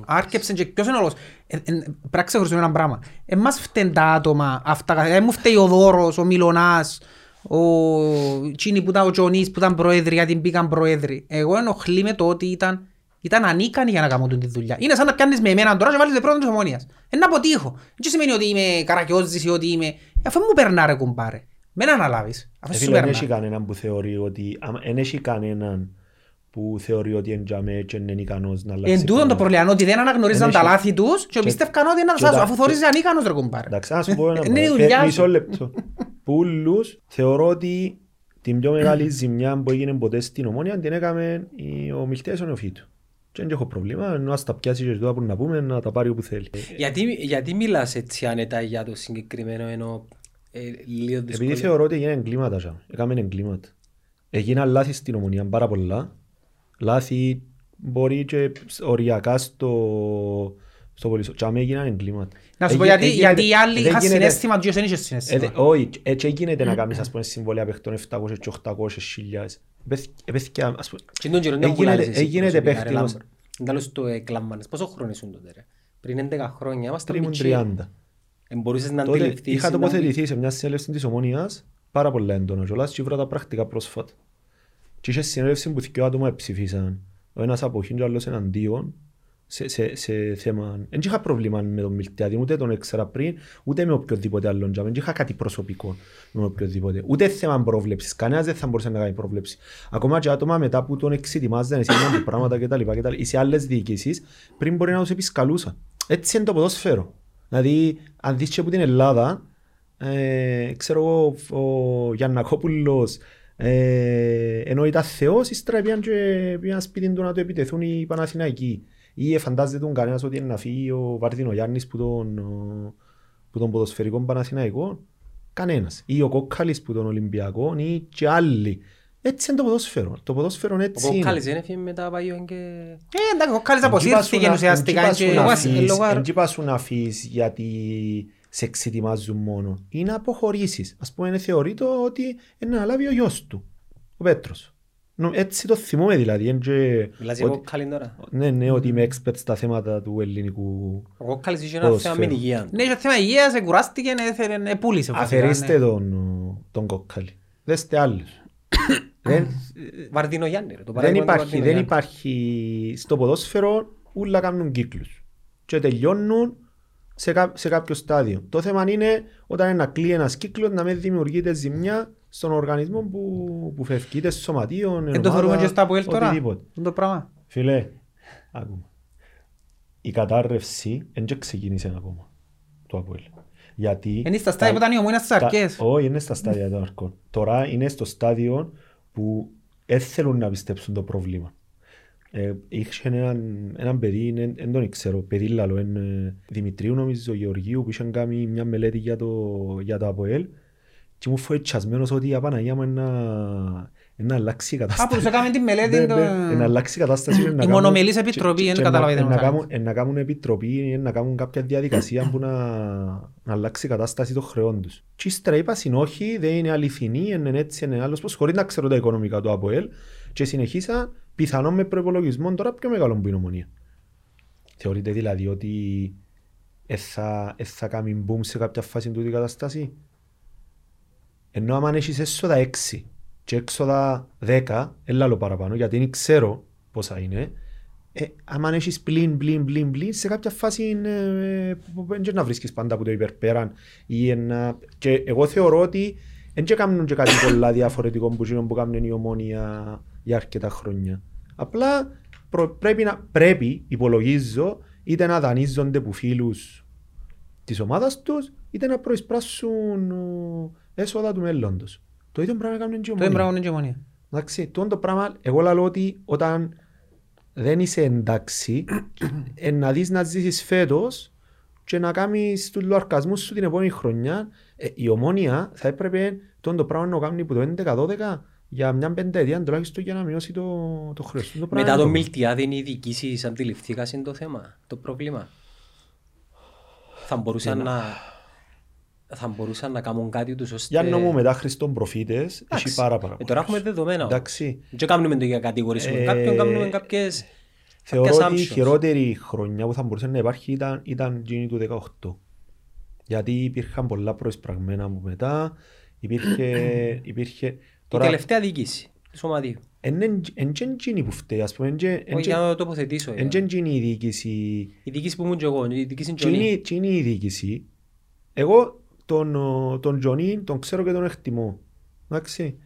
Άρκεψε και ποιος είναι ο λόγος. Πράξε χωριστούμε ένα πράγμα. Εμάς φταίνουν τα άτομα αυτά. Μου φταίει ο Δώρος, ο Μιλωνάς. Εκείνοι που ήταν ο Τζονής που ήταν πρόεδροι, γιατί μπήκαν πρόεδροι. Εγώ ενοχλεί με το ότι ήταν, ήταν ανίκανοι για να κάνουν τη δουλειά. Είναι σαν να πιάνεις με εμένα τώρα και βάλεις πρόεδρο της Ομόνοιας. Εν αποτύχω. Δεν σημαίνει ότι είμαι καρακιόζης ή ότι είμαι... Αφού μου περνά ρε κουμπάρε. Με να αναλάβεις. Δεν έχει κανέναν που θεωρεί ότι... Δεν έχει κανέναν που θεωρεί ότι εντιαμέ και είναι ικανός να αλλάξει. Εν τούτον το προβλήμα, ότι δεν αναγνωρίζαν τα λάθη τους και πιστεύκαν ότι είναι ασάς, αφού θεωρείς ανίκανος ρε κουμπάρε. Εντάξει, ας πω ένα Πούλους, θεωρώ ότι την πιο μεγάλη ζημιά που έγινε ποτέ στην Ομόνια την έκαμε ο Μιλτιάδης ο νεοφύτου. Και δεν έχω πρόβλημα, ενώ ας τα πιάσει και εδώ που να πούμε, να τα πάρει όπου θέλει. Γιατί, γιατί μιλάς έτσι άνετα για το συγκεκριμένο ενώ ε, λίγο δυσκολία? Επειδή θεωρώ ότι έγιναν εγκλήματα. Έκαμε εγκλήματα. Έγιναν λάθη στην Ομόνια, πάρα πολλά. Λάθη μπορεί και οριακά στο... στο πολίσο. Και άμα έγιναν εγκλήματα. Να σου πω γιατί, έγινε, γιατί οι άλλοι είχαν συνέστημα, ο δεν είχε συνέστημα. Όχι, έτσι γίνεται να κάνεις ας πούμε συμβολία παιχτών εφτακόσιες και οκτακόσιες χιλιάδες. Έγινε παίχτης. Εντάλλως το εκλάμβανες. Πόσο χρόνο ήσουν τότε? Πριν έντεκα χρόνια είμαστε μητσί. Μπορούσες να αντιληφθείς. Είχα τοποθετηθεί σε μια συνέλευση της Ομόνοιας πάρα πολλά έντονα κιόλας και βρω τα πρακτικά πρόσφατα. Και είχε συνέλευση που δύο άτομα ψηφίσαν. Ο ένας αποχήν και ο άλλος εναντίον. Σε, σε, σε θέμα. Δεν είχα πρόβλημα με τον Μιλτιάδη, ούτε τον έξερα πριν, ούτε με οποιοδήποτε άλλον. Δεν είχα κάτι προσωπικό με οποιοδήποτε. Ούτε θέμα πρόβλεψης. Κανένας δεν θα μπορούσε να κάνει πρόβλεψη. Ακόμα και άτομα μετά που τον εξετοιμάζαν σε άλλα πράγματα κτλ. Ή σε άλλες διοικήσεις, πριν μπορεί να τους επισκαλούσαν. Έτσι είναι το ποδόσφαιρο. Δηλαδή, αν δεις και από την Ελλάδα, ε, ξέρω εγώ, ο Γιαννακόπουλος. Ε, ενώ ήταν θεός, ύστερα πήγαν και πήγαν σπίτι του να του επιτεθούν οι Παναθηναϊκοί. Ή φαντάζεται τον κανένας ότι είναι να φύγει ο Βάρτινο Γιάννης που τον, που τον ποδοσφαιρικό Παναθηναϊκό. Κανένας. Ή ο Κόκκαλης που τον Ολυμπιακό ή και άλλοι. Έτσι είναι το ποδόσφαιρο. Το ποδόσφαιρο έτσι ο είναι. Ο Κόκκαλης δεν έφυγε μετά παγιόν και... Ε, εντάξει, ο Κόκκαλης αποσύρθηκε ουσιαστικά. Εν τίπα σου να φύγεις γιατί σε εξετοιμάζουν μόνο. Ή να αποχωρήσεις. Ας πούμε θεωρείται ότι είναι να λάβει ο γιος του, ο Πέτρος. Έτσι το θυμούμε δηλαδή. Μιλάζει ο Κόκκαλης τώρα. Ναι, ναι, ότι είμαι expert στα θέματα του ελληνικού. Ο Κόκκαλης είχε ένα θέμα με την υγεία. Ναι, είχε θέμα υγείας, εκουράστηκε, επούλησε. Αφαιρίστε τον Κόκκαλη. Δέστε άλλους. Βαρδινό Γιάννη. Δεν υπάρχει στο ποδόσφαιρο, ούλα κάνουν κύκλους. Και τελειώνουν σε κάποιο στάδιο. Το θέμα είναι όταν να κλείει ένας κύκλος να μην δημιουργείται ζημιά στον οργανισμό που, που φευκείται, στο σωματείο, εν ομάδα, το θεωρούμε και στα ΑΠΟΕΛ τώρα, το πράγμα. Φίλε, άκουμε. Η κατάρρευση δεν ξεκίνησε ακόμα, το ΑΠΟΕΛ. Γιατί... Είναι στα στάδια που ήταν η Ομόνοια στις αρχές. Όχι, είναι στα στάδια των αρχών. Τώρα είναι στο στάδιο που δεν θέλουν να πιστέψουν το πρόβλημα. Ε, είχε έναν, έναν παιδί, δεν εν, τον ξέρω, παιδί λαλό, εν, Δημητρίου νομίζω, Γεωργίου, που είχαν κάνει μια μελέτη για το, για το ΑΠΟΕΛ και μου φοητσιασμένος ότι η Απαναγιά μου είναι να, να αλλάξει η κατάσταση. Απλώς έκαμε την μελέτη. Να αλλάξει η κατάσταση. Η μονομελής επιτροπή, δεν καταλαβαίνω. Να κάνουν επιτροπή, να κάνουν κάποια διαδικασία που να αλλάξει η κατάσταση των χρεών τους. Και ύστερα είπα συνόχη, δεν είναι αληθινή, είναι έτσι, είναι άλλος πως, χωρίς να ξέρω τα οικονομικά του ΑΠΟΕΛ και συνεχίσα πιθανόν με προϋπολογισμό τώρα πιο μεγάλο που είναι Ομόνοια. Θεωρείτε δηλαδή ότι θα κάνει μπουμ σε κάποια φάση του την κατάσταση. Ενώ άμα έχεις έσοδα έξι και έξοδα δέκα, έλα παραπάνω, γιατί δεν ξέρω πόσα είναι, ε, άμα έχεις πλην, πλην, πλην, πλην, σε κάποια φάση δεν ε, να βρίσκεις πάντα που το υπερπέραν. Ή ένα... Και εγώ θεωρώ ότι δεν κάνουν και κάτι πολλά διαφορετικό που γίνουν που κάνουν η Ομόνοια για αρκετά χρόνια. Απλά προ, πρέπει, να, πρέπει, υπολογίζω, είτε να δανείζονται από φίλους της ομάδας τους, είτε να προεισπράσουν... έσοδα του μέλλοντος. Το ίδιο πράγμα κάνουν και Ομόνοια. Εντάξει, το ίδιο πράγμα, εγώ λέω ότι όταν δεν είσαι εντάξει, να δεις να ζήσεις φέτος και να κάνεις του λοαρκασμού σου την επόμενη χρονιά, η Ομόνοια θα έπρεπε το ίδιο πράγμα να κάνει που το έντεκα δώδεκα για μια πενταετία τουλάχιστον για να μειώσει το, το χρέος. Το μετά το Μιλτιάδη είναι οι διοικήσεις αντιληφθήκασαν το θέμα, το πρόβλημα. Θα μπορούσαν να... να... θα μπορούσαν να κάνουν κάτι τους ώστε... Για νόμο μετά Χριστόν προφήτες, έχει πάρα πάρα ε, τώρα έχουμε δεδομένα. Εντάξει. Δεν κάνουμε το για κατηγορήσουμε ε, κάποιον, κάνουμε κάποιες... Θεωρώ ότι η χειρότερη χρονιά που θα μπορούσε να υπάρχει ήταν, ήταν γίνει του δεκαοκτώ. Γιατί υπήρχαν πολλά προεισπραγμένα από μετά, υπήρχε... υπήρχε τώρα... Η τελευταία διοίκηση του σωματίου. Εν και γίνει που φταίει, ας πούμε. Όχι, για να το τοποθετήσω. Εν και γίνει η διοίκηση... Η διοίκηση που μου και εγώ, η διοίκηση. Εγώ τον, τον Τζονί τον ξέρω και τον εκτιμώ. Εντάξει.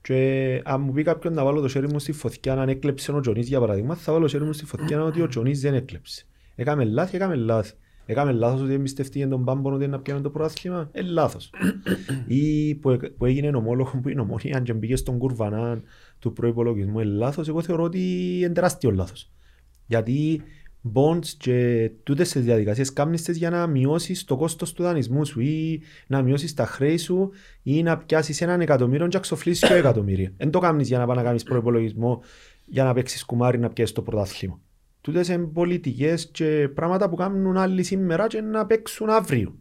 Και αν μου πει κάποιον να βάλω το χέρι μου στη φωτιά να έκλεψε ο Τζονίς για παράδειγμα, θα βάλω το χέρι μου στη φωτιά να ότι ο Τζονίς δεν έκλεψε. Έκαμε λάθη, έκαμε λάθη. Έκαμε λάθος ότι εμπιστευτεί για τον Πάμπον ότι είναι να πιάνει το πρωτάθλημα. Ε, λάθος. Ή που, που έγινε ομόλογο που είναι Ομόνοια, αν και μπήκε στον κουρβανά του προϋπολογισμού. Ε, λάθος. Εγώ θεωρώ ότι είναι τεράστιο λάθος. Γιατί bonds και τούτες τις διαδικασίες κάμνιστες για να μειώσεις το κόστος του δανεισμού σου ή να μειώσεις τα χρέη σου ή να πιάσεις έναν εκατομμύριο και να ξοφλήσεις το εκατομμύριο. Δεν το κάμνεις για να πάει να κάνεις προϋπολογισμό για να παίξεις κουμάρι να πιάσεις το πρωτάθλημα. Τούτες είναι πολιτικές και πράγματα που κάνουν άλλοι σήμερα και να παίξουν αύριο.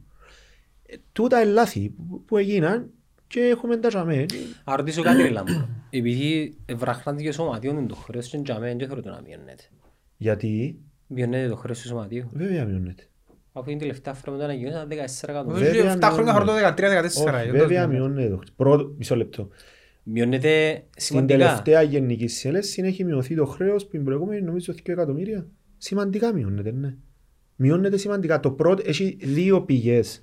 Τούτα είναι λάθη που έγιναν και έχουμε τα τζαμέ. Α ρωτήσω κάτι Λάμπρο. Επειδή βραχνάντηκε σωματιών το χρέος και τζαμέ δεν θέλω να μειώνεται. Γιατί? Μειώνεται το χρέος του σωματίου. Βέβαια μειώνεται. Από την τελευταία φορά μετά να γινόταν δεκατέσσερα εκατομμύρια. εφτά χρόνια χαρτώ δεκατρία δεκατέσσερα. Βέβαια μειώνεται. Πρώτο, μισό λεπτό. Μειώνεται σημαντικά. Στην τελευταία γενική συνέλευση έχει μειωθεί το χρέος που την προηγούμενη νομίζω δύο εκατομμύρια. Σημαντικά μειώνεται, ναι. Μειώνεται σημαντικά. Το πρώτο έχει δύο πηγές.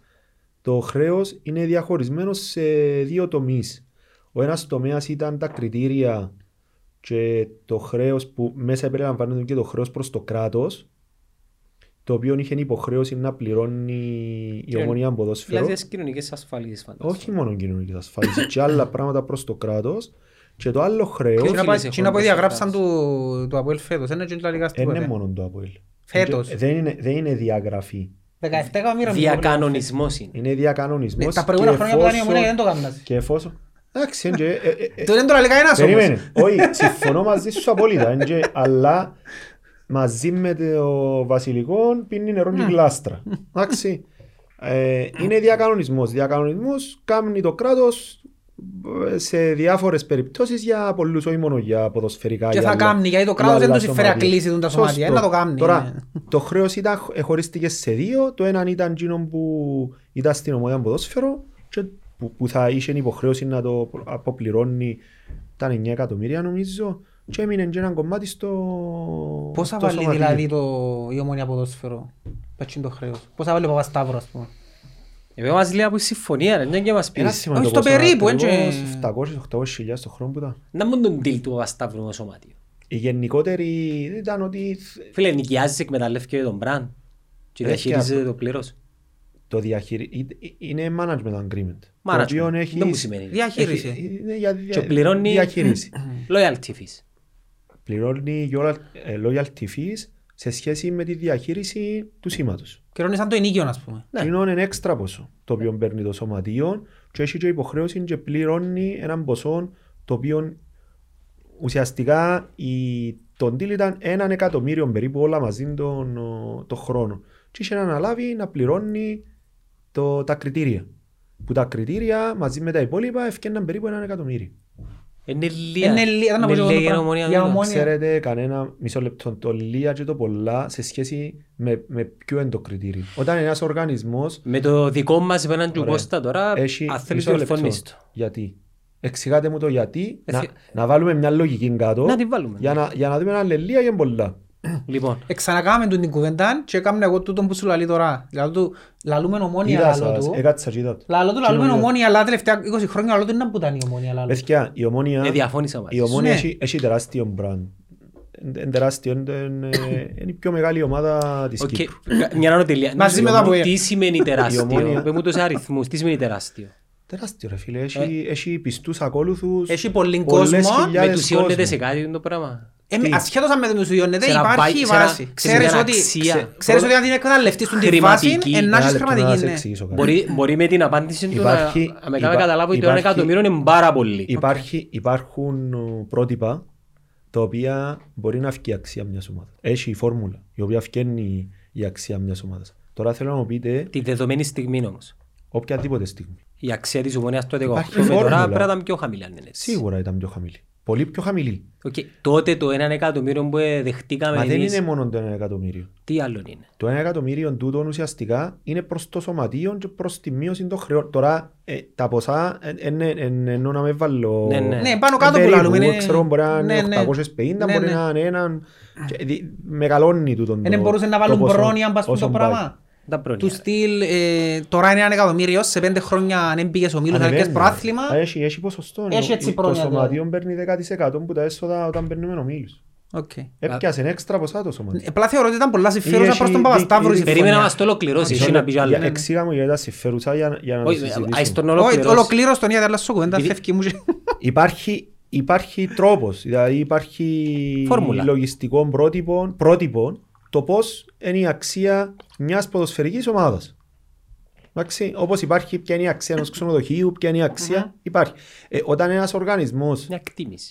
Το χρέος είναι διαχωρισμένο σε δύο τομείς. Ο ένας τομέας ήταν τα κριτήρια. Και το χρέος που μέσα περιλαμβάνεται και το χρέος προς το κράτος, το οποίο είχε υποχρέωση να πληρώνει η Ομόνοια ποδόσφαιρο. Δηλαδή τις κοινωνικές ασφάλειες φαντάζομαι. Όχι μόνο κοινωνικές ασφάλειες, και άλλα πράγματα προς το κράτος. Και το άλλο χρέος. Τι να πω, διαγράψαν το ΑΠΟΕΛ φέτος. Είναι μόνο το ΑΠΟΕΛ. Φέτος. Δεν είναι διαγραφή. Διακανονισμός είναι. Είναι διακανονισμός. Τα προηγούμενα χρόνια που ήταν η Ομόνοια δεν το κάνουν. Και εφόσον. Εντάξει, το δεν το λέγα ένας όμως. Όχι, συμφωνώ μαζί σου απόλυτα, αλλά μαζί με το βασιλικό πίνει νερό και γλάστρα. Εντάξει, είναι διακανονισμός. Διακανονισμός κάνει το κράτος σε διάφορες περιπτώσεις για πολλούς, όχι μόνο για ποδοσφαιρικά. Και θα κάνει, γιατί το κράτος δεν το συμφέρει να κλείσει τα σωματεία, να το κάνει. Τώρα, το χρέος χωρίστηκε σε δύο, το έναν ήταν εκείνο που ήταν στην Ομόνοια ποδόσφαιρο που θα είχε υποχρέωση να το αποπληρώνει τα εννέα εκατομμύρια νομίζω και έμεινε και ένα κομμάτι στο πώς θα βάλει δηλαδή το η Ομόνοια ποδόσφαιρο πέτσι το χρέος, πώς θα βάλει ο Παπασταύρου ας πούμε. Επίσης μας λέει από τη συμφωνία ρε, δεν και μας πεις. Όχι στο περίπου, έτσι. επτακόσιες με οκτακόσιες χιλιάδες το χρόνο που ήταν. Να μην τον deal του Παπασταύρου με το σωμάτιο. Η γενικότερη ήταν ότι... Φίλε, νοικιάζεις, εκμεταλλεύκε τον brand και διαχειρίζεται το πλήρως. Το διαχείρι... είναι management agreement. Management, έχεις... δεν μου σημαίνει. Διαχείριση. Έχει... Δια... Και πληρώνει loyalty fees. πληρώνει loyalty fees σε σχέση με τη διαχείριση του σήματος. Πληρώνει σαν το ενίκιο, ας πούμε. Πληρώνει ένα έξτρα ποσό, το οποίο παίρνει το σωματείο και έχει και υποχρέωση και πληρώνει έναν ποσό το οποίο ουσιαστικά η... τον deal ήταν έναν εκατομμύριο περίπου όλα μαζί τον, τον χρόνο. Και είχε να αναλάβει να πληρώνει το, τα κριτήρια. Που τα κριτήρια μαζί με τα υπόλοιπα ευκέναν περίπου έναν εκατομμύριο. Είναι λία. Ξέρετε κανένα μισό λεπτό το λία και το πολλά σε σχέση με, με ποιο είναι το κριτήριο. Όταν ένας οργανισμός... Με το δικό μας επέναν του Κώστα τώρα αθλητή ορφωνής του. Γιατί. Εξηγάτε μου το γιατί. Εσύ... να, να βάλουμε μια λογική κάτω. Να την βάλουμε. Για να, για να δούμε αν είναι λία και πολλά. Λοιπόν. Εξανακάμε την κουβέντα και έκαμε εγώ τούτον που σου λαλεί τώρα. Λαλούμε Ομόνοια λαλό του. Λαλό του λαλούμε Ομόνοια, αλλά τελευταία είκοσι χρόνια λαλό του είναι που ήταν η Ομόνοια λαλό. Παιδιά, η Ομόνοια έχει τεράστιο μπραντ. Είναι τεράστιο, είναι η πιο μεγάλη ομάδα της Κύπρου. Μια ανατοτελεία. Τι σημαίνει τεράστιο? Πες μου τους αριθμούς, τι σημαίνει τεράστιο? Τεράστιο ρε φίλε, έχει πιστούς ακόλουθους. Έχει πολλήν κόσμο, μετουσιώνεται σε κάτι το πράγμα. Ασχέτως αν με μετουσιώνεται υπάρχει βάση. Ξέρεις ότι αν την εκμεταλλευτείς την βάση, ενάχεις χρηματική. Μπορεί με την απάντηση του να καταλάβω ότι το ένα εκατομμύριο είναι πάρα πολύ. Υπάρχουν πρότυπα τα οποία μπορεί να βγει η αξία μιας ομάδας. Έχει η φόρμουλα η οποία βγαίνει η αξία μιας ομάδας. Τώρα θέλω να μου πείτε... Τη δεδομένη στιγμή όμως. Οποιαδήποτε στιγμή. Η αξία της Ομονίας τότε εγώ. Τώρα πέρα ήταν πιο χαμηλή. Σίγουρα ήταν πιο χαμηλή. Πολύ πιο χαμηλή. Okay. Τότε το ένα εκατομμύριο που δεχτήκαμε. Μα δεν είναι μόνο το ένα εκατομμύριο. Τι άλλο είναι? Το ένα εκατομμύριο τούτο ουσιαστικά είναι προς το σωματείο και προς τη μείωση των χρεών. Τώρα ε, τα ποσά εννοώ να με βάλω. Ναι, ναι. Ναι, πάνω κάτω που λάλλουμε. Ξέρω μπορεί να είναι οκτακόσια πενήντα, μπορεί να είναι έναν. Μεγαλώνει τούτο. Δεν μπορούσε να βάλουν πρόνοι αν πας το πράγμα. Του στυλ, ε, τώρα είναι ένα εκατομμύριο, σε πέντε χρόνια αν πήγες ο Μίλος θα έρχεσαι προάθλημα. Έχει, έχει ποσοστό, έχει έτσι πρόνοια, το σωματείο παίρνει δέκα τοις εκατό που τα έσοδα όταν παίρνουμε ο Μίλος. Okay. Έπιασε ένα έξτρα ποσά το σωματείο. Απλά θεωρώ ότι ήταν πολλά συμφέρουσα προς τον Παπασταύρου. Περίμενα μας το ολοκληρώσει, εσύ να πεις άλλο. Εξήγα μου γιατί ήταν συμφέρουσα για να το συζητήσουμε. Ολοκληρώσει τον ίδιο, αλλά σου κουβέντα φεύγει μου. Υπάρχει τρόπος, δηλαδή υπάρχει λογιστικών πρότυπων το πώς είναι η αξία μιας ποδοσφαιρικής ομάδας. Εντάξει, όπως υπάρχει ποια είναι η αξία ενός ξενοδοχείου, ποια είναι η αξία, uh-huh. υπάρχει. Ε, όταν, ένας οργανισμός,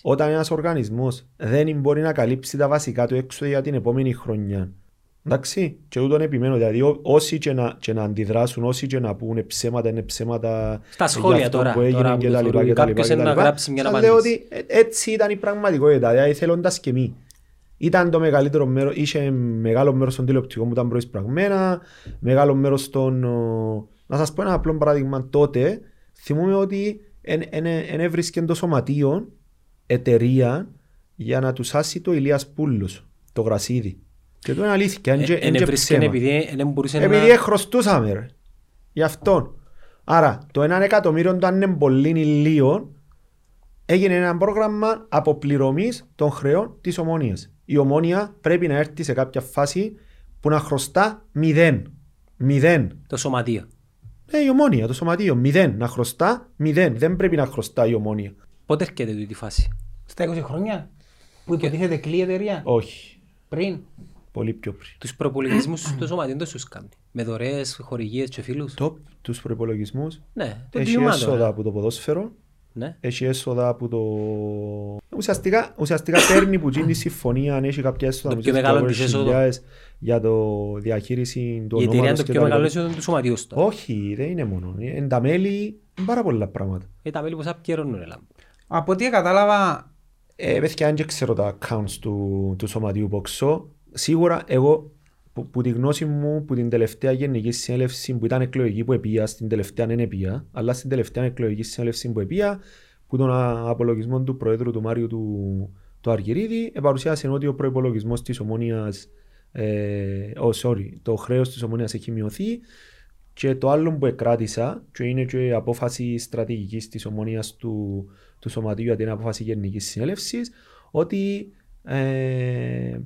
όταν ένας οργανισμός δεν μπορεί να καλύψει τα βασικά του έξω για την επόμενη χρονιά, εντάξει, και ούτων επιμένω, δηλαδή ό, όσοι και να, και να αντιδράσουν, όσοι και να πούνε ψέματα, είναι ψέματα στα σχόλια τώρα, που έγιναν κτλ. Κάποιος είναι να γράψει μια απάντηση. Λέω ότι έτσι ήταν η πραγματικότητα, δηλαδή θέλοντας και μη. Ήταν το μεγαλύτερο μέρος, είχε μεγάλο μέρος των τηλεοπτικών που ήταν προεισπραγμένα, μεγάλο μέρος των... Να σας πω ένα απλό παράδειγμα, τότε θυμούμε ότι εν έβρισκε το σωματείο εταιρεία για να τους άσει το Ηλίας Πούλος, το γρασίδι. Και το είναι αλήθεια, εν και ψέμα. Επειδή χρωστούσαμε, ρε. Γι' αυτόν. Άρα, το έναν εκατομμύριο ήταν εμπολήν ηλίων, έγινε ένα πρόγραμμα αποπληρωμής των χρεών της Ομόνοιας. Η Ομόνοια πρέπει να έρθει σε κάποια φάση που να χρωστά μηδέν. Μηδέν. Το σωματείο. Ναι, η Ομόνοια, το σωματείο. Μηδέν. Να χρωστά μηδέν. Δεν πρέπει να χρωστά η Ομόνοια. Πότε έρχεται αυτή τη φάση? Στα είκοσι χρόνια. Που υποτίθεται κλεί η εταιρεία. Όχι. Πριν. Πολύ πιο πριν. Τους προπολογισμούς του σωματείου δεν τους κάνει. Με δωρεές, χορηγίες και φίλους. Τους προπολογισμούς. Ναι. Έχει έσοδα από το ποδόσφαιρο. Ναι. Έχει έσοδα από το... Ουσιαστικά, ουσιαστικά παίρνει που γίνει συμφωνία αν έχει κάποια έσοδα για το διαχείριση του ονόματος. Η εταιρεία είναι το πιο μεγάλο έσοδο του σωματιού. Όχι, δεν είναι μόνο. Εν τα μέλη είναι πάρα πολλά πράγματα. Ε, τα μέλη πόσα πιερώνουν. Από τι κατάλαβα... Ε, παιδιά, αν και ξέρω τα accounts του, του σωματιού Ποξό. Σίγουρα εγώ που, που τη γνώση μου που την τελευταία γενική συνέλευση που ήταν εκλογική που επία, στην τελευταία δεν επία, αλλά στην τελευταία εκλογική συνέλευση που επία, που τον απολογισμό του Προέδρου του Μάριου του, του Αργυρίδη, παρουσιάσε ότι ο προϋπολογισμός της Ομόνοιας, ε, oh, sorry, το χρέος της Ομόνοιας έχει μειωθεί και το άλλο που εκράτησα και είναι και η απόφαση στρατηγικής της Ομόνοιας του, του Σωματείου για την απόφαση γενικής συνέλευσης, ότι ε,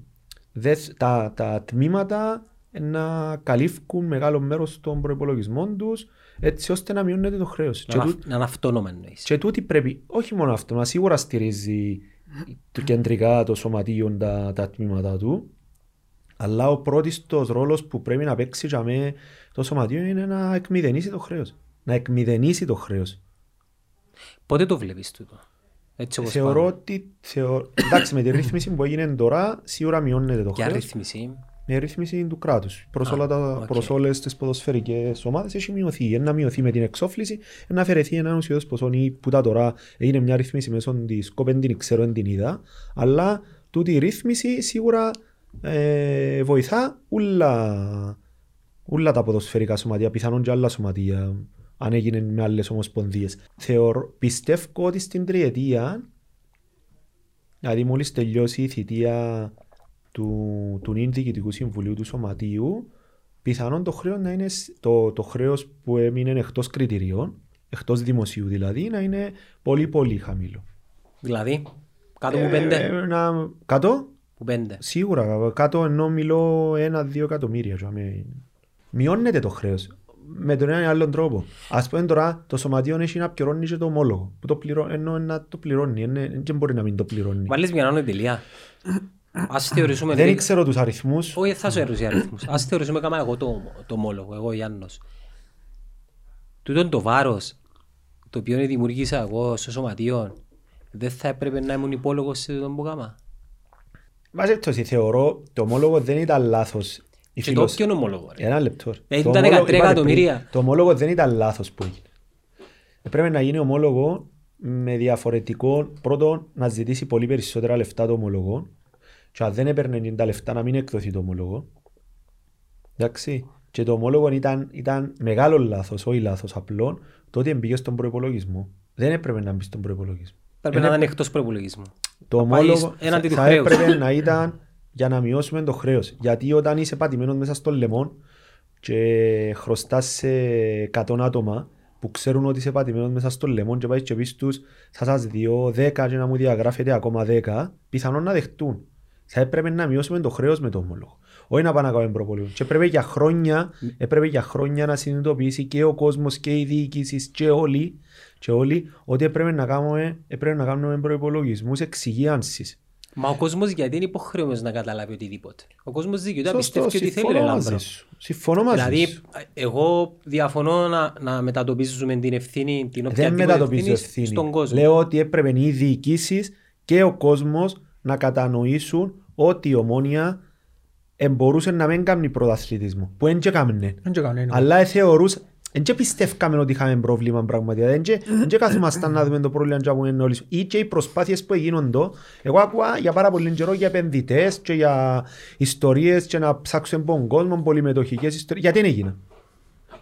δε, τα, τα τμήματα να καλύφουν μεγάλο μέρος των προϋπολογισμών τους έτσι ώστε να μειώνεται το χρέος. Να είναι αυτόνομο εννοείς. Και τούτη πρέπει, όχι μόνο αυτό, να σίγουρα στηρίζει το κεντρικά, το σωματείο, τα, τα τμήματα του. Αλλά ο πρώτιστος ρόλος που πρέπει να παίξει για με το σωματείο είναι να εκμηδενήσει το χρέος. Να εκμηδενήσει το χρέος. Πότε το βλέπεις τούτο? Έτσι όπως θεωρώ πάμε. Ότι... Θεω... Εντάξει, με τη ρύθμιση που έγινε τώρα, σίγουρα μειώνεται το χρέος. Ποια ρύθμιση? Με ρύθμιση του κράτους. Προς, ah, okay. προς όλες τις ποδοσφαιρικές ομάδες έχει μειωθεί. Ένα μειωθεί με την εξόφληση, ένα αφαιρεθεί ένα ουσιώδες ποσό ή που τα τώρα έγινε μια ρύθμιση μέσω της κοπεντίνη, ξέρω εν την είδα. Αλλά τούτη η ρύθμιση σίγουρα ε, βοηθά όλα, όλα τα ποδοσφαιρικά σωματεία, πιθανόν και άλλα σωματεία, αν έγινε με άλλες ομοσπονδίες. Θεωρώ, πιστεύω ότι στην τριετία, δηλαδή μόλις τελειώσει η θητεία του, του νυν Διοικητικού Συμβουλίου του Σωματείου, πιθανόν το χρέος, να είναι, το, το χρέος που έμεινε εκτός κριτηριών, εκτός δημοσίου δηλαδή, να είναι πολύ πολύ χαμηλό. Δηλαδή, κάτω από πέντε. Ε, να, κάτω? Που πέντε. Σίγουρα, κάτω ενώ μιλώ ένα-δύο εκατομμύρια. Μειώνεται το χρέος με τον έναν άλλον τρόπο. Ας πούμε τώρα το σωματείο έχει να πιερώνει και το ομόλογο, που το πληρώ, ενώ να το πληρώνει, εν, και μπορεί να μην το πληρώνει. Βάλεις μια άλλη τελεία. Ας θεωρήσουμε... Δεν ξέρω τους αριθμούς. Όχι, θα σου έρθουν οι αριθμούς. Ας θεωρήσουμε κάμα εγώ το, το ομόλογο, εγώ Γιάννος. Τούτον το βάρος, το οποίο δημιουργήσα εγώ στο σωματείο, δεν θα έπρεπε να ήμουν υπόλογος σε τον που κάμα. Βάζει αυτό, θεωρώ το ομόλογο δεν ήταν λάθος. Και φιλοσ... το ποιον ομόλογο. Ρε. Ένα λεπτό. Ε, ήταν δεκατρία εκατομμύρια. Το ομόλογο δεν ήταν λάθος που έγινε. Πρέπει να γίνει ομόλογο με διαφορετικό. Πρώτον, να ζητήσει πολύ περισσότερα λεφτά το ομόλογο. Και αν δεν έπαιρνε τα λεφτά να μην εκδοθεί το ομόλογο. Εντάξει. Και το ομόλογο ήταν, ήταν μεγάλο λάθος, όχι λάθος απλό, το ότι μπήκε στον προϋπολογισμό. Δεν έπρεπε να μπει στον προϋπολογισμό. Πρέπει να ήταν εκτός προϋπολογισμού. Το ομόλογο θα έπρεπε να ήταν για να μειώσουμε το χρέος. Γιατί όταν είσαι πατημένος μέσα στο λαιμό και χρωστάς σε εκατό άτομα που ξέρουν ότι είσαι πατημένος μέσα στο λαιμό και πάει και πεις τους θα σας δω δέκα και να μου διαγράφετε ακόμα δέκα, πιθανόν να δεχτούν. Θα έπρεπε να μειώσουμε το χρέος με το ομόλογο. Όχι να πάμε να κάνουμε προπολίου. Και πρέπει για, χρόνια, πρέπει για χρόνια να συνειδητοποιήσει και ο κόσμος και οι διοικήσεις και όλοι, και όλοι ότι έπρεπε να κάνουμε, κάνουμε προϋπολογισμούς εξυγίανσης. Μα ο κόσμος γιατί είναι υποχρεωμένος να καταλάβει οτιδήποτε. Ο κόσμος δικαιούται να πιστεύει ότι θέλει να λάβει. Συμφωνώ μαζί σου. Δηλαδή, εγώ διαφωνώ να, να μετατοπίζουμε την ευθύνη, την οποία ευθύνη, ευθύνη στον κόσμο. Λέω ότι έπρεπε οι διοικήσεις και ο κόσμος να κατανοήσουν ότι η Ομόνοια μπορούσε να μην κάνει πρωταθλητισμό. Που δεν έκαναν. Αλλά θεωρούσαν, δεν πιστεύκαμε ότι είχαμε πρόβλημα πραγματικά. Δεν καθόμασταν να δούμε το πρόβλημα και να όλοι. Ή και οι προσπάθειες που γίνονται. Εγώ άκουα για πάρα πολύ καιρό για επενδυτές και για ιστορίες και να ψάξουν τον κόσμο, πολυμετοχικές ιστορίες. Γιατί δεν έγιναν.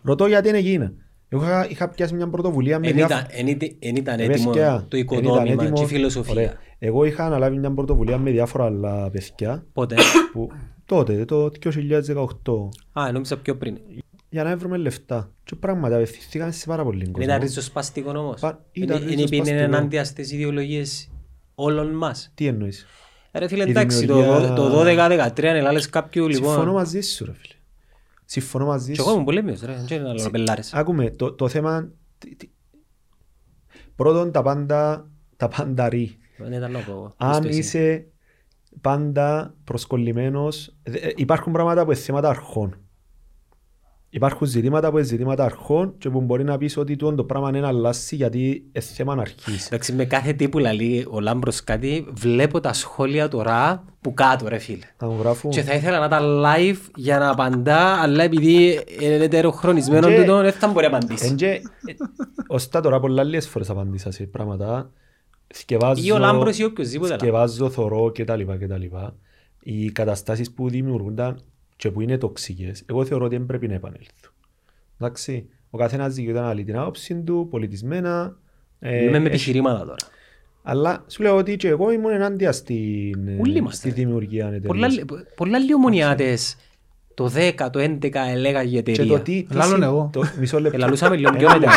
Ρωτώ γιατί δεν έγιναν. Εγώ είχα, είχα πιάσει μια πρωτοβουλία. Δεν ήταν, ήταν έτοιμο το οικοδόμημα και η φιλοσοφία. Ωραία. Εγώ είχα αναλάβει μια πρωτοβουλία με διάφορα άλλα παιδιά. Πότε? Που, τότε, το δύο χιλιάδες δεκαοκτώ. Α, νόμιζα πιο πριν. Για να βρούμε λεφτά. Και πράγματα απευθυνθήκαν σε πάρα πολύ κόσμο. Ήταν ριζοσπαστικό όμως. Είναι ενάντια στις ιδεολογίες όλων μας. Τι εννοείς? Ρε φίλε, εντάξει, δημιουργία... το δώδεκα δεκατρία είναι άλλες κάποιου λοιπόν. Συμφωνώ μαζί σου, ρε φίλε. Συμφωνώ μαζί σου. Και εγώ είμαι πολέμιος, ρε. Δεν είναι άλλο πελάρες. Άκουμε, το, το θέμα... Πρώτον, τα πάντα, τα πάντα ρί. Αν είσαι πάντα προσκολλημένος, υπάρχουν πράγματα που είναι θέματα αρχών. Υπάρχουν ζητήματα που είναι ζητήματα αρχών και που μπορεί να πεις ότι το πράγμα είναι αλλάσει γιατί είναι θέμα αρχής. Εντάξει, με κάθε τι που λέει ο Λάμπρος κάτι, βλέπω τα σχόλια τώρα που κάτω, ρε φίλε. Και θα ήθελα να τα live για να απαντά, αλλά επειδή είναι ετεροχρονισμένο τούτο, δεν θα μπορεί να απαντήσει. Ωστά τώρα πολλές φορές απαντήσα σε πράγματα. Ή ο Λάμπρος ή οποιοςδήποτε. Σκευάζω, θωρώ κτλ. Οι καταστάσεις που δημιουργούνταν και που είναι τοξικές, εγώ θεωρώ ότι δεν πρέπει να επανέλθουν. Εντάξει, ο καθένας δικαιούται να λέει την άποψη του, πολιτισμένα. Ε, με επιχειρήματα τώρα. Αλλά σου λέω ότι και εγώ ήμουν ενάντια στην, στη δημιουργία εταιρείας. Πολλά λιωμονιάτες το δέκα, το έντεκα έλεγαγε εταιρεία. Λάλλον εγώ. Ελαλούσαμε λίγο πιο μετά.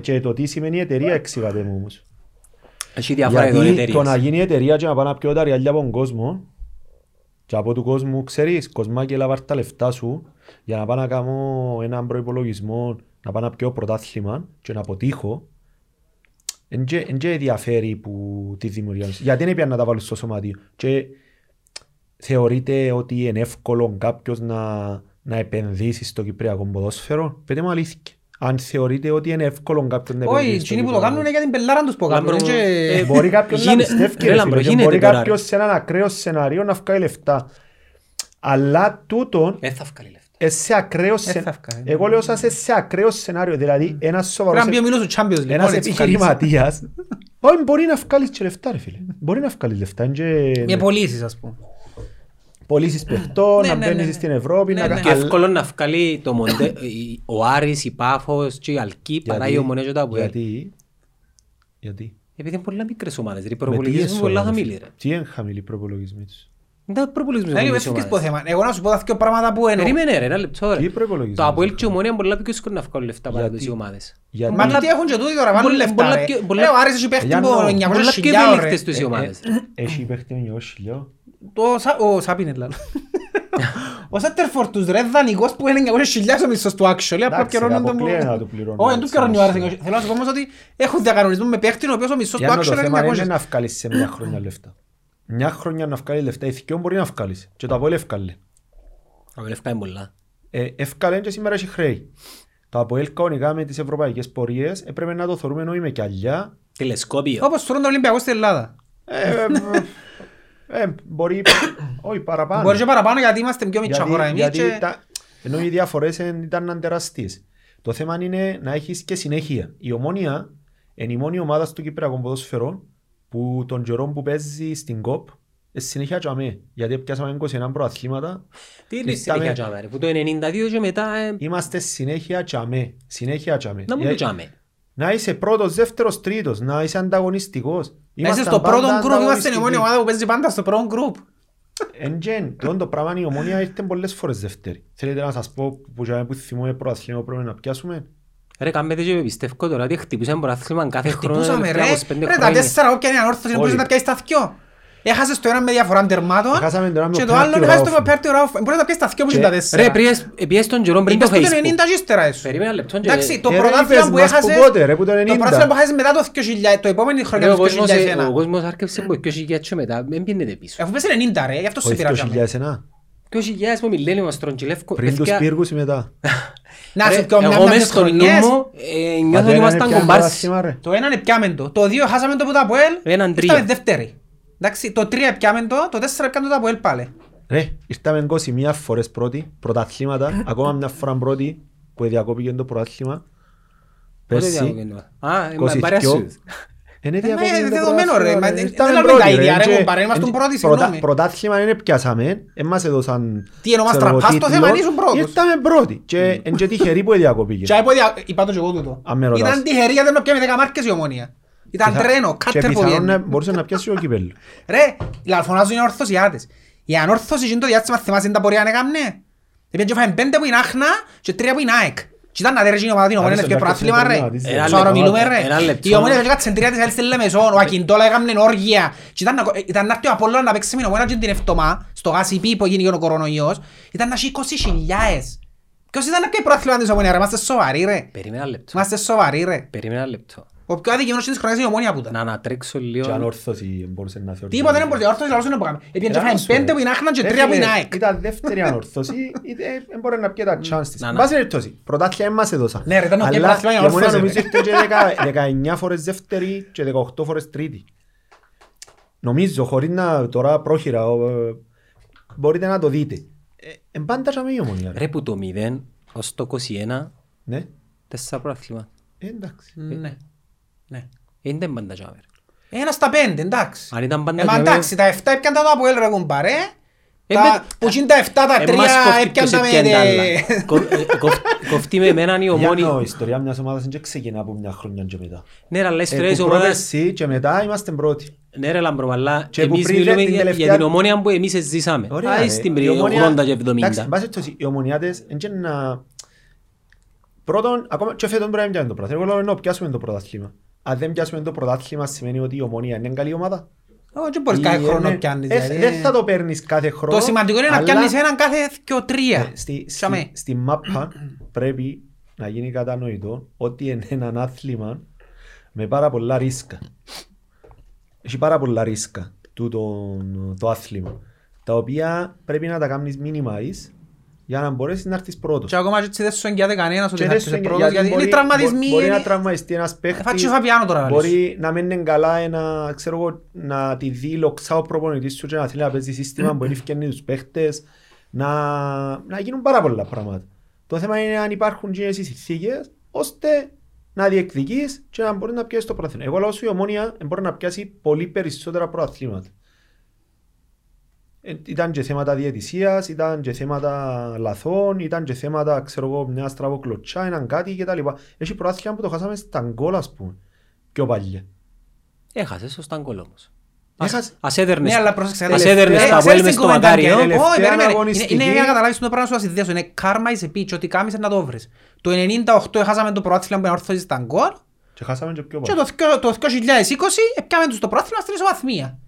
Και το τι σημαίνει εταιρεία εξηγάται μου όμως. Γιατί το να γίνει η εταιρεία και να πάνε πιο τα ριάλια από τον κόσμο και από τον κόσμο, ξέρεις, κοσμάκι λάβαρ τα λεφτά σου για να πάνε να κάνω έναν προϋπολογισμό, να πάνε πιο πρωτάθλημα και να αποτύχω, Εν και διαφέρει που τη δημιουργία. Γιατί δεν έπιαν να τα βάλεις στο σωματίο. Και θεωρείτε ότι είναι εύκολο κάποιος να, να επενδύσει στο κυπριακό ποδόσφαιρο. Πέτε μου αλήθεια. Αν θεωρείτε ότι είναι εύκολο κάποιον να επενδύσει. Όχι, εκείνοι που το κάνουν είναι για την πελάρα τους που κάνουν. Μπορεί κάποιος να πιστεύει. Μπορεί κάποιος σε έναν ακραίο σενάριο να βγάλει λεφτά. Αλλά τούτον... Ε, θα βγάλει λεφτά. Εσύ ακραίος σενάριο. Εγώ λέω σας σε ακραίο σενάριο. Δηλαδή ένας σοβαρός επιχειρηματίας. Όχι, μπορεί να βγάλεις και λεφτά ρε φίλε. Μπορεί να βγάλεις λεφτά. Με πωλήσεις ας πούμε. Πωλήσεις παιχτών, να μπαίνεις στην Ευρώπη. Και εύκολο να βγάλει ο Άρης, η Πάφος και η Αλκή παρά η Ομόνοια και τα ΑΠΟΕΛ. Γιατί? Επειδή είναι πολλά μικρές ομάδες. Οι προπολογισμοί είναι πολλά χαμηλοί. Τι είναι χαμηλοί προπολογισμοί τους? Δεν προπολογισμοί το θέμα. Εγώ να σου πω τα δύο πράγματα που εννοώ. Περίμενε ρε, ένα λεπτό ρε. Το ΑΠΟΕΛ και η Ομόνοια είναι πολλά πιο δύσκολο να βγάλουν λεφτά παρά τις ομάδες. Μα γιατί έχουν και τούτοι τώρα, βάλουν λεφτά ρε. Λέω Άρης έχει παίχτη που εννιακόσιες χιλιάδες ρε. Ο Σάπιν είναι λάλλον. Ο Σάτερφορ τους ρε δανεικός που είναι εννιακόσιες χιλιάδες ο μισθός του άξιο. Εντάξει, αποκλείεται να του πληρώνω. Όχι, του πληρώνει ο Άρης. Θέλω να σου πω όμως ότι έχουν διακανονισμό με παίχτη ο οποίος ο μισθός του άξιο είναι εννιακόσιες. Το θέμα είναι να βγάλεις σε μια χρόνια λεφτά. Μια χρόνια να βγάλεις λεφτά, ηθικιών μπορεί να βγάλεις. Και το ΑΠΟΕΛ ευκάλε. Το ΑΠΟΕΛ ευκάλε πολλά. Ευκάλε και σήμερα έχει χρέη. Το ΑΠΟΕΛ κανονικά με τις ευρωπαϊκές πορείες έπρεπε να το θεωρούμε νόημα και αλλιά. Τηλεσκόπιο. Όπως θεωρούν τον Ολυμπιακό στην Ελλάδα. Ε, μπορεί, όχι παραπάνω. Μπορεί και παραπάνω γιατί είμαστε πιο μικρή χώρα εμείς και... τα... ενώ οι διαφορές ήταν τεράστιες. Το θέμα είναι να έχεις και συνέχεια. Η Ομόνοια είναι η μόνη ομάδα του κυπριακού ποδοσφαίρου που τον καιρό που παίζει στην ΚΟΠ συνέχεια τσάμε. Γιατί πιάσαμε είκοσι ένα προαθλήματα. Τι είναι συνέχεια τσάμε ρε, που το ενενήντα δύο και μετά... Ε... Είμαστε συνέχεια τσάμε. Συνέχεια τσάμε. Να μην το τσάμε. Να είσαι πρώτος, δεύτερος, τρίτος, να είσαι ανταγωνιστικός. Να είσαι στο πρώτο γκρουπ, είμαστε η μόνη ομάδα που παίζει πάντα στο πρώτο γκρουπ. Εν γεν, το πράγμα η Ομόνοια ήρθε πολλές φορές δεύτερη. Θέλετε να σας πω που θυμούμε προαθλήμα πρέπει να πιάσουμε. Ρε καμπέτε και πιστεύω τώρα ότι χτυπούσαμε προαθλήμα κάθε χρόνο. Χτυπούσαμε ρε, ρε τα τέσσερα όποια είναι Ανόρθωση να μπορείς να πιάσεις τα δυο. Έχασες το ένα με διαφορά τερμάτων και το άλλο έχασες το πέρτιο ράφου. Μπορείς να πιέσεις τα δυο τα τέσσερα. Ρε, πιέσεις τον καιρό πριν το Facebook. Περίμενα λεπτό. Εντάξει, το πρωτάθλημα που έχασες μετά το δύο χιλιάδες, το επόμενο χρόνο το δύο χιλιάδες ένα. Ο κόσμος άρχισε από το δύο χιλιάδες και μετά, δεν πιένεται πίσω. Αφού πέσαι ενενήντα ρε, γι' αυτό σε πειράζαμε. Το δύο χιλιάδες ένα. δύο χιλιάδες που μιλένει μας τροντζιλεύκο. Πριν τους πύργους ή μετά. Εγώ μέσα στον νόμο νιώθω ότι ήμασταν κομπάρσι. Το έναν επιάμεν το, το δύο χάσαμε το που τα ΑΠΟΕΛ, ήρθαμε δεύτερη. Εντάξει, το τρία πιάμε το, το τέσσερα πιάμε το από ΑΠΟΕΛ πάλι. Ρε, ήρθαμε είκοσι μία φορές πρώτοι, πρωταθλήματα, ακόμα μια φορά πρώτη που διακόπηκε το πρωταθλήμα. Πέρσι, είκοσι δύο. Είναι δεδομένο ρε, δεν λάβουν τα ίδια ρε, παρέ, είμαστε πρώτοι, συγγνώμη. Πρωταθλήμα είναι πιάσαμε, εμάς έδωσαν... Τι ενώ μας τραπάς το θέμα, ήσουν πρώτος. Ήρθαμε πρώτοι και είναι και τυχεροί που διακόπηκε. Είπα το και εγώ τούτο. Ήταν τυχεροί γιατί δεν πιάμε δέκα μάρκες η Ομόνοια. Ήταν τρένο, κάτερ που βγαίνει. Μπορούσε να πιάσει ο κυπέλλο. Ρε, λαλφωνάζουν οι Ανόρθωσιάτες. Οι Ανόρθωσοι είναι το διάστημα, θυμάσαι τα πορεία να έκαναν. Επειδή φάμε πέντε που είναι Άχνα και τρία που είναι ΑΕΚ. Και ήταν να δέρε γίνει ομάδα την Ομόνοια και προάθλημα ρε. Σωρο μιλούμε ρε. Η Ομόνοια και κάτσεν τρία της άλλης στην Λεμεσόν, ο Ακιντόλα έκαναν όργια. Και ήταν να έρθει ο Απόλλων να παίξει με την Ομόνοια και την Ευτομά, στο Γασιπί που έγινε ο κορονοϊός. Ήταν να έχει είκοσι χιλιάδες. Ποιος ήταν να κάνει προάθλημα της Ομόνοια ρε, είμαστε σοβαροί ρε. Είμαστε σοβαροί ρε. Περίμενα λεπτό. Ο πιο άδικημενος της χρονιάς είναι η Ομόνοια που ήταν. Να ανατρέξω λίγο... Και Ανόρθωση μπορούσε να θεωρηθεί. Τίποτα δεν μπορούσε, η Ανόρθωση λαούσε να πάμε. Επειδή και φάμε πέντε που είναι Άχνα και τρία που είναι ΑΕΚ. Ήταν δεύτερη Ανόρθωση, δεν μπορεί να πιέ τα chance της. Βάση λεπτώσει, πρωτάθλια εμάς έδωσαν. Ναι ρε, ήταν ο πιο πρωτάθλια η Ανόρθωση. Αλλά η Ομόνοια νομίζω ήρθε δεκαεννιά φορές δεύτερη και δεκαοκτώ φορές τρίτη. Νομίζω, χωρίς να τώρα πρόχειρα, μπορείτε να το δείτε. Εμπάντασαμε η Ομόνοια. Ρε που το μηδέν ως το είκοσι ένα, τέσσερα πρωτάθλημα. Ναι. Είναι δεν πάντα τζάμερ. Ένα στα πέντε, εντάξει. Αν ήταν πάντα τζάμερ... Εντάξει, τα εφτά έπιαν τα το ΑΠΟΕΛ ρε κουμπάρε. Που είναι τα εφτά, τα τρία έπιαν τα με... Κοφτεί με εμέναν η Ομόνοια. Η ιστορία μιας ομάδας δεν ξεκινά από μια χρονιά και μετά. Ναι, αλλά οι ιστορίες ομάδας... Που πρώτα εσύ και μετά είμαστε πρώτοι. Ναι ρε Λάμπρο, αλλά εμείς μιλούμε για την Ομόνοια που εμείς ζήσαμε. Άι στην περίοδο ογδόντα και εβδομήντα. Πρώτον, ακόμα και φέτον πρέπει να πιάσουμε το πρωτάθλημα. Εγώ λέω ενώ πιάσουμε το πρωτάθλημα. Αν δεν πιάσουμε το πρωτάθλημα σημαίνει ότι η Ομόνοια είναι καλή ομάδα. Όχι, δεν μπορείς κάθε χρόνο να πιάνεις. Δεν θα το παίρνεις κάθε χρόνο. Το σημαντικό είναι να πιάνεις έναν κάθε δυο τρία. Στη μάπα πρέπει να γίνει κατανοητό ότι είναι έναν άθλημα με πάρα πολλά ρίσκα. Έχει πάρα πολλά ρίσκα το άθλημα, τα οποία πρέπει να τα κάνεις minimize για να μπορέσεις να έρθεις πρώτος. Και ακόμα έτσι δεν σου εγγυάται κανένας ότι θα έρθεις πρώτος, γιατί είναι τραυματισμοί. Μπορεί να τραυματιστεί ένας παίχτης, μπορεί να μένει καλά, να τη δει λοξά ο προπονητής σου και να θέλει να παίζει σύστημα που ενήφκαινε τους παίχτες, να γίνουν πάρα πολλά πράγματα. Το θέμα είναι αν υπάρχουν γίνες συνθήκες ώστε να διεκδικείς και να μπορείς να πιάσεις το πρωτάθλημα. Εγώ λόγω σου η Ομόνοια μπορεί να πιάσει πολύ περισσότερα πρωταθλήματα. Ήταν και θέματα διαιτησίας, ήταν και θέματα λαθών, ήταν και θέματα, ξέρω εγώ, μια στραβοκλωτσιά, έναν κάτι κτλ. Έχει πρωτάθλημα που το χάσαμε στα γκολ, ας πούμε, πιο παλιά. Έχασες στο στα γκολ όμως. Ας έδερνες τα βέλμες στο μακάριο. Είναι για να καταλάβεις το πράγμα σου ασυνδέσου. Είναι κάρμα είσαι πίτσι, ότι κάμισε να το βρεις. Το ενενήντα οκτώ έχασαμε το πρωτάθλημα που ανόρθωσες στα γκολ. Και χάσαμε και πιο πάνω. Και το δύο χιλιάδες είκοσι έπιαμε τους το πρωτάθλημα στην ισοβαθμία.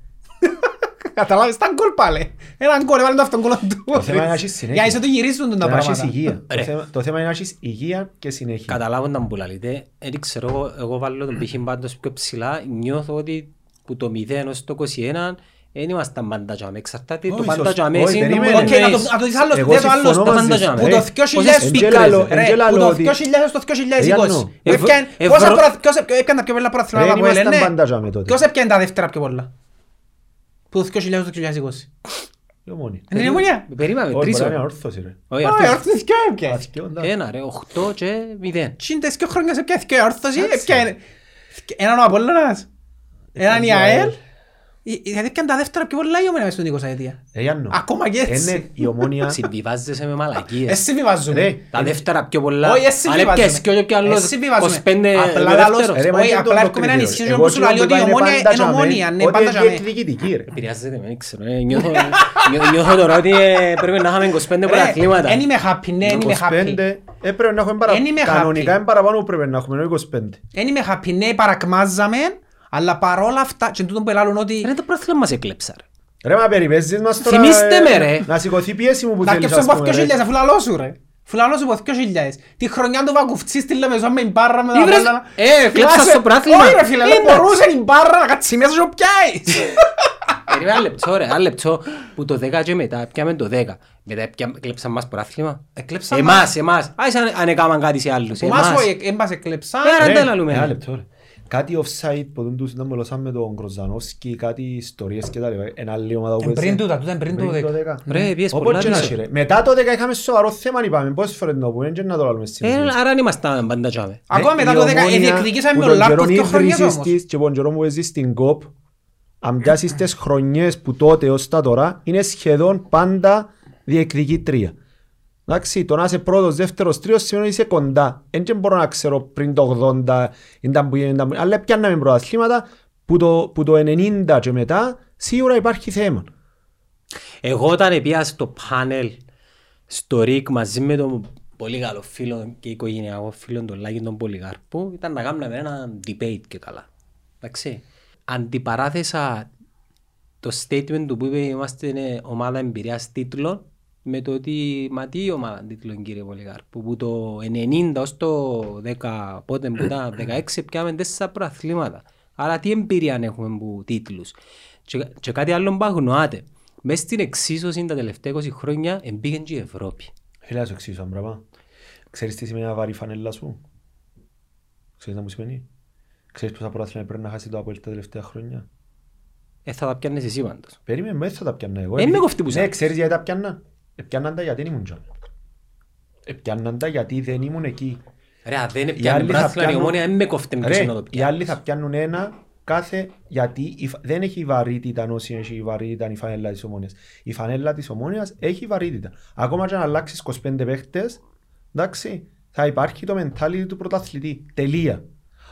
Καταλάβεις, ήταν γκολ πάλι. Έναν γκολ, έβαλε το αυτόν γκολ του. Το θέμα είναι να έχεις συνέχεια. Για να το γυρίζουν τα πράγματα. Το θέμα είναι να έχεις υγεία και συνέχεια. Καταλάβω να μου λαλείτε. Έτσι ξέρω, εγώ βάλω τον πήχη πάντως πιο ψηλά. Νιώθω ότι που το μηδέν έως το είκοσι ένα δεν ήμασταν πάντα τζάμε. Εξαρτάται το πάντα τζάμε. Οκ, να το δεις άλλος, δεν το άλλος, το πάντα τζάμε. Που το δύο χιλιάδες έως το δύο χιλιάδες είκοσι. Έπιαν τα πιο πολλά προαθλήματα από ελ που το δύο χιλιάδες είκοσι. Η Ομόνοια. Είναι η Ομόνοια. Περίμαμε, τρεις ώρα. Ανόρθωση ρε. Όχι, Ανόρθωση και ένα ρε, οχτώ και μηδέν. Σύντες και χρόνια σε πιέθηκε η Ανόρθωση. Έναν ο Απόλλωνας. Έναν η ΑΕΛ. Γιατί πιάνε τα δεύτερα πιο πολλά η Ομόνοια μες στον εικοστή αιτία. Ακόμα και έτσι. Η Ομόνοια συμβιβάζεσαι με μαλακίες. Εσύ συμβιβάζομαι. Τα δεύτερα πιο πολλά. Όχι, εσύ συμβιβάζομαι. Εσύ συμβιβάζομαι. Εσύ συμβιβάζομαι. Απλά έρχομαι να ενισχύσω όπως σου λέει ότι η Ομόνοια είναι Ομόνοια. Ότι είναι διεκδικητική ρε. Επηρεάζεται με, ξέρω. Νιώθω τώρα ότι πρέπει να είχαμε είκοσι πέντε πρωταθλήματα. Εν είμαι happy, ναι, εν είμαι happy. Έπρεπε να έχουμε παραπάνω. Αλλά παρόλα αυτά, και τούτον που ελάλλουν ότι... Ρε, το πρόθυμα μας έκλεψα ρε. Ρε, μα περιπέζεις μας τώρα... Θυμίστε με ρε. Να σηκωθεί πιέση μου που θέλεις ας πούμε ρε. Αφού λαλώ σου ρε. Αφού λαλώ σου από δύο χιλιάδες. Τη χρονιά του Βακουφτσί στη Λεμεζόν με την Πάρρα με τα Απόλλωνα. Ε, κλέψα στο πρόθυμα. Όχι ρε φίλε, δεν μπορούσε την Πάρρα να κάτσει μέσα και πιάσεις. Περίμενε ένα λεπτό ρε, ένα λεπτό που το δέκα και μετά πιάμε το δέκα. Μετά κλέψαν μας πρωτάθλημα. Εκλέψαν εμάς, εμάς. Αν έκαναν κάτι σε άλλους. Εμάς εμάς εκλέψαν. Ένα λεπτό ρε. Κάτι offside που τους ήταν με τον Κροζανόσκι, κάτι ιστορίες και τα λοιπά. Ένα λίγο ομάδα που πριν τούτα, τούτα πριν το δέκα. Μετά το δέκα είχαμε σοβαρό θέμα, είπαμε, πώς φορές να πούμε, και να το λάβουμε σήμερα. Άρα αν είμαστε πάντα τσάμε. Ακόμα μετά το δέκα, διεκδικήσαμε ο Λάρκος και ο χρονιάς όμως. Και τον καιρό που έζεις στην ΚΟΠ, αν πιάσεις τις χρονιές που τότε ως τα τώρα, είναι σχεδόν πάντα διεκδικήτρια. Εντάξει, το να είσαι πρώτος, δεύτερος, τρίτος σημαίνει είσαι κοντά. Δεν μπορώ να ξέρω πριν το ογδόντα, αλλά πιάνναμε πρωταθλήματα που το, που το ενενήντα και μετά σίγουρα υπάρχει θέμα. Εγώ όταν πήγα στο πάνελ στο ΡΙΚ μαζί με τον πολύ καλό φίλο και οικογενειακό φίλο τον Λάκη τον Πολυγάρπου, ήταν να κάνουμε ένα debate και καλά. Εντάξει, αντιπαράθεσα το statement του που είπε είμαστε ομάδα εμπειρίας τίτλων με το ότι μα τι ομάδα τίτλων κύριε Πολυγάρπου που το ενενήντα ως το δέκα, πότε μετά δεκαέξι πιάμε τέσσερα προαθλήματα. Άρα τι εμπειρία έχουμε που τίτλους. Και, και κάτι άλλο που αγνοάτε. Μες στην εξίσωση τα τελευταία είκοσι χρόνια εμπήγαινε και η Ευρώπη. Φίλα σου εξίσωσαν πράγμα. Ξέρεις τι σημαίνει να βάρει η φανέλα σου. Ξέρεις να μου σημαίνει. Ξέρεις πόσα προαθλήματα πρέπει να χάσει το ΑΠΟΕΛ τα τελευταία χρόνια. Ε, θα τα πιάνες εσύ πάντως. Περίμενε, μέσα θα τα πιάνω εγώ. Ε, με κοφτυπούσα. Ναι, ξέρεις γιατί τα πιάνα. Επιάνναν τα γιατί δεν ήμουν τζάμε. Επιάνναν τα γιατί δεν ήμουν εκεί. Ρε, δεν επιάννουν πράθλα, η Ομόνοια δεν με κόφτεν πίσω να το πιάνεις. Οι άλλοι θα πιάνουν ένα κάθε, γιατί δεν έχει βαρύτητα όσοι έχει η βαρύτητα η φανέλα της Ομόνοιας. Η φανέλα της Ομόνοιας έχει βαρύτητα. Ακόμα και αν αλλάξεις είκοσι πέντε παίχτες, εντάξει, θα υπάρχει το mentality του πρωταθλητή. Τελεία.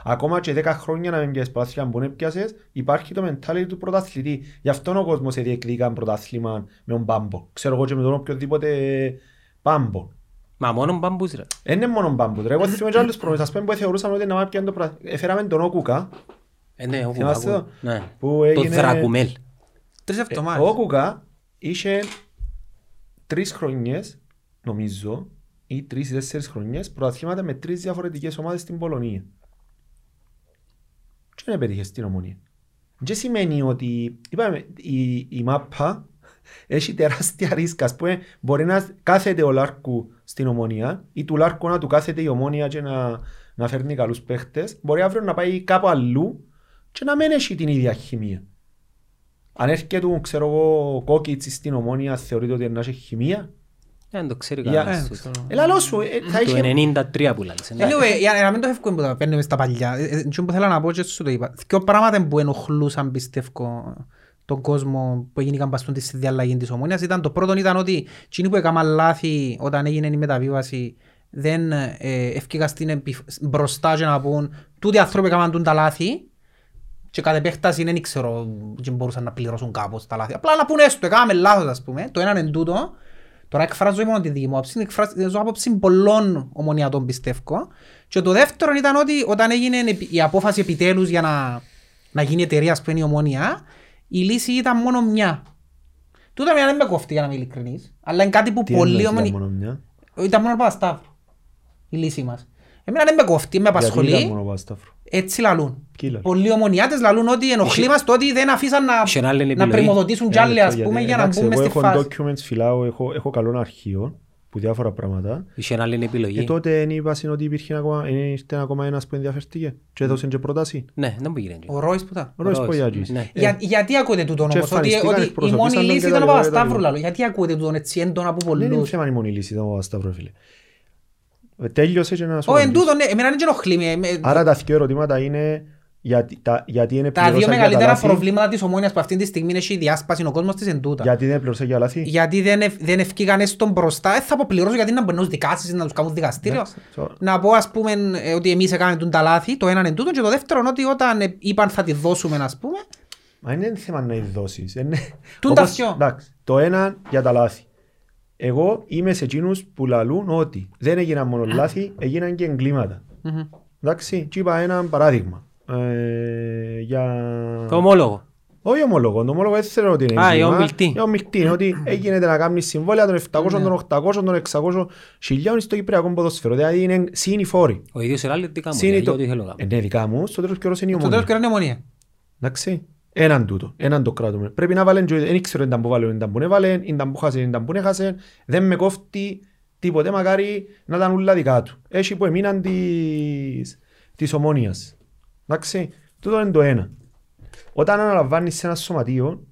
Ακόμα και δέκα χρόνια να μην πιάσεις πρωτάθλημα που έπιασες, υπάρχει το mentality του πρωταθλητή. Γι' αυτόν ο κόσμος διεκδίκαν πρωτάθλημα με τον πάμπο. Ξέρω εγώ και με τον οποιοδήποτε πάμπο. Μα μόνο πάμπους ρε. Είναι μόνο πάμπους ρε. Εγώ θυμάμαι και άλλους προμήθειες που θεωρούσαν ότι να πιάνε το πρωτάθλημα. Έφεραμε τον Όκουκα. Ε, ναι, Όκουκα. Ναι. Το Δρακουμέλ. Τρεις εβδομάδες. Ο Όκουκα είχε τρεις χρονιές, νομίζω, ή τρεις ή τέσσερις χρονιές πρωταθλήματα με τρεις διαφορετικές ομάδες στην Πολωνία. δεν επέτυχε στην Ομόνοια. Δεν σημαίνει ότι είπαμε, η, η μάπα έχει τεράστια ρίσκα. Ας πούμε, μπορεί να κάθεται ο Λάρκου στην Ομόνοια ή του Λάρκου να του κάθεται η Ομόνοια και να, να φέρνει καλούς παίχτες. Μπορεί αύριο να πάει κάπου αλλού και να μην έχει την ίδια χημεία. Αν έρχεται ο Κόκκιτς στην Ομόνοια, θεωρείται ότι να έχει χημεία. Δεν το ξέρει κανένας. Ελάλο σου, θα είχε... Το ενενήντα τρία που λάλησε. Για να μην το εύκολο που τα παίρνουμε στα παλιά, τι που θέλω να πω και σου το είπα. Δυο πράγματα που ενοχλούσαν, πιστεύω, τον κόσμο που έγινε καμπαστούντι στη διαλλαγή της Ομόνοιας ήταν το πρώτο ήταν ότι εκείνοι που έκαναν λάθη όταν έγινε η μεταβίβαση δεν ευκήγαν μπροστά και να πούν τούτοι άνθρωποι έκαναν τα λάθη και κατ' επέκταση δεν ξέρω και μπορούσαν να πληρώσουν κάπως τα λάθη. Απλά να πούν έστω, έκαναμε λάθος ας πούμε, το έναν εν τούτο. Τώρα εκφράζω μόνο τη δική μου άποψη, εκφράζω άποψη πολλών ομονιατών πιστεύω. Και το δεύτερο ήταν ότι όταν έγινε η απόφαση επιτέλους για να, να γίνει εταιρεία που είναι η Ομόνοια, η λύση ήταν μόνο μια. Τούτα μια δεν με κοφτεί για να είμαι ειλικρινής, αλλά είναι κάτι που τι πολλοί ομονιατοί. Ήταν μόνο ο Παπασταύρου η λύση μας. Εμένα δεν με κοφτεί, με απασχολεί. Γιατί ήταν μόνο ο Παπασταύρου. Έτσι λαλούν. Κύλα. Πολλοί ομονιάτες λαλούν ότι ενοχλεί μας το ότι δεν αφήσαν να, να πρημοδοτήσουν κι άλλοι ας πούμε για να μπούμε στη φάση. Εγώ έχω documents, φυλάω, έχω, έχω καλό αρχείο που διάφορα πράγματα. Είχε ένα άλλη επιλογή. Και τότε είπασαν ότι υπήρχε ακόμα, ήρθε ακόμα ένας που ενδιαφερθήκε και έδωσαν και πρόταση. Ναι, δεν πήγαινε. Ο Ροής Ποιακής. Ο Ροής Ποιακής. Γιατί ακούτε τούτον όμως, ότι η μόνη λύση ήταν ο Παπασταύρου λαλούν. Γιατί ακούτε τούτον έτσι έντονα από πολλούς. Δεν είναι η μόνη λύση ήταν ο Παπασταύρου φίλε. Τέλειωσε και να σου πω. Άρα τα δύο ερωτήματα είναι γιατί, τα, γιατί είναι πληρώσαν για τα λάθη. Τα δύο μεγαλύτερα προβλήματα της Ομόνοιας που αυτή τη στιγμή έχει η διάσπαση ο κόσμος της εν τούτα. Γιατί δεν πληρώσαν για λάθη. Γιατί δεν, δεν ευκήγαν στον μπροστά. Ε, θα αποπληρώσω γιατί να μπαινούν δικάσεις, να τους κάνουν δικαστήριο. Yeah. Να πω ας πούμε ότι εμείς έκαναν τα λάθη, το έναν εν τούτο και το δεύτερο ότι όταν είπαν θα τη δώσουμε ας πούμε. Μα είναι θέμα να τη δώσεις. Είναι... Όπως, εντάξει, το ένα για τα λάθη. Εγώ είμαι σε εκείνους που λαλούν ότι δεν έγιναν μόνο λάθη, έγιναν και εγκλήματα. Mm-hmm. Εντάξει, και είπα ένα παράδειγμα. Ε, για... Το ομόλογο. Όχι ομόλογο, το ομόλογο δεν θέλω ότι είναι. Α, η ομιλτή. Η ομιλτή είναι ότι έγινε να κάνει συμβόλαια των επτακόσιων, των οκτακόσιων, των εξακόσιων χιλιάδων στο Κυπριακό ποδόσφαιρο. Δηλαδή είναι σύν οι φόροι. Ο ίδιος είναι άλλη δικά μου. Είναι δικά μου, στο τέλος καιρός είναι η Ομόνοια. Στο τέλος καιρός είναι η Ομόνοια. Εντάξει. Έναν τούτο, έναν το κράτο. Πρέπει να βάλουν, δεν ξέρω ήταν που βάλουν, ήταν που έβαλαν, ήταν που χάσαν, ήταν που έχασαν. Δεν με κόφτει τίποτε, μακάρι να ήταν όλα δικά του. Έχει που εμείναν της, της Ομόνοιας. Εντάξει, τούτο είναι το ένα. Όταν αναλαμβάνεις ένα σωματείο,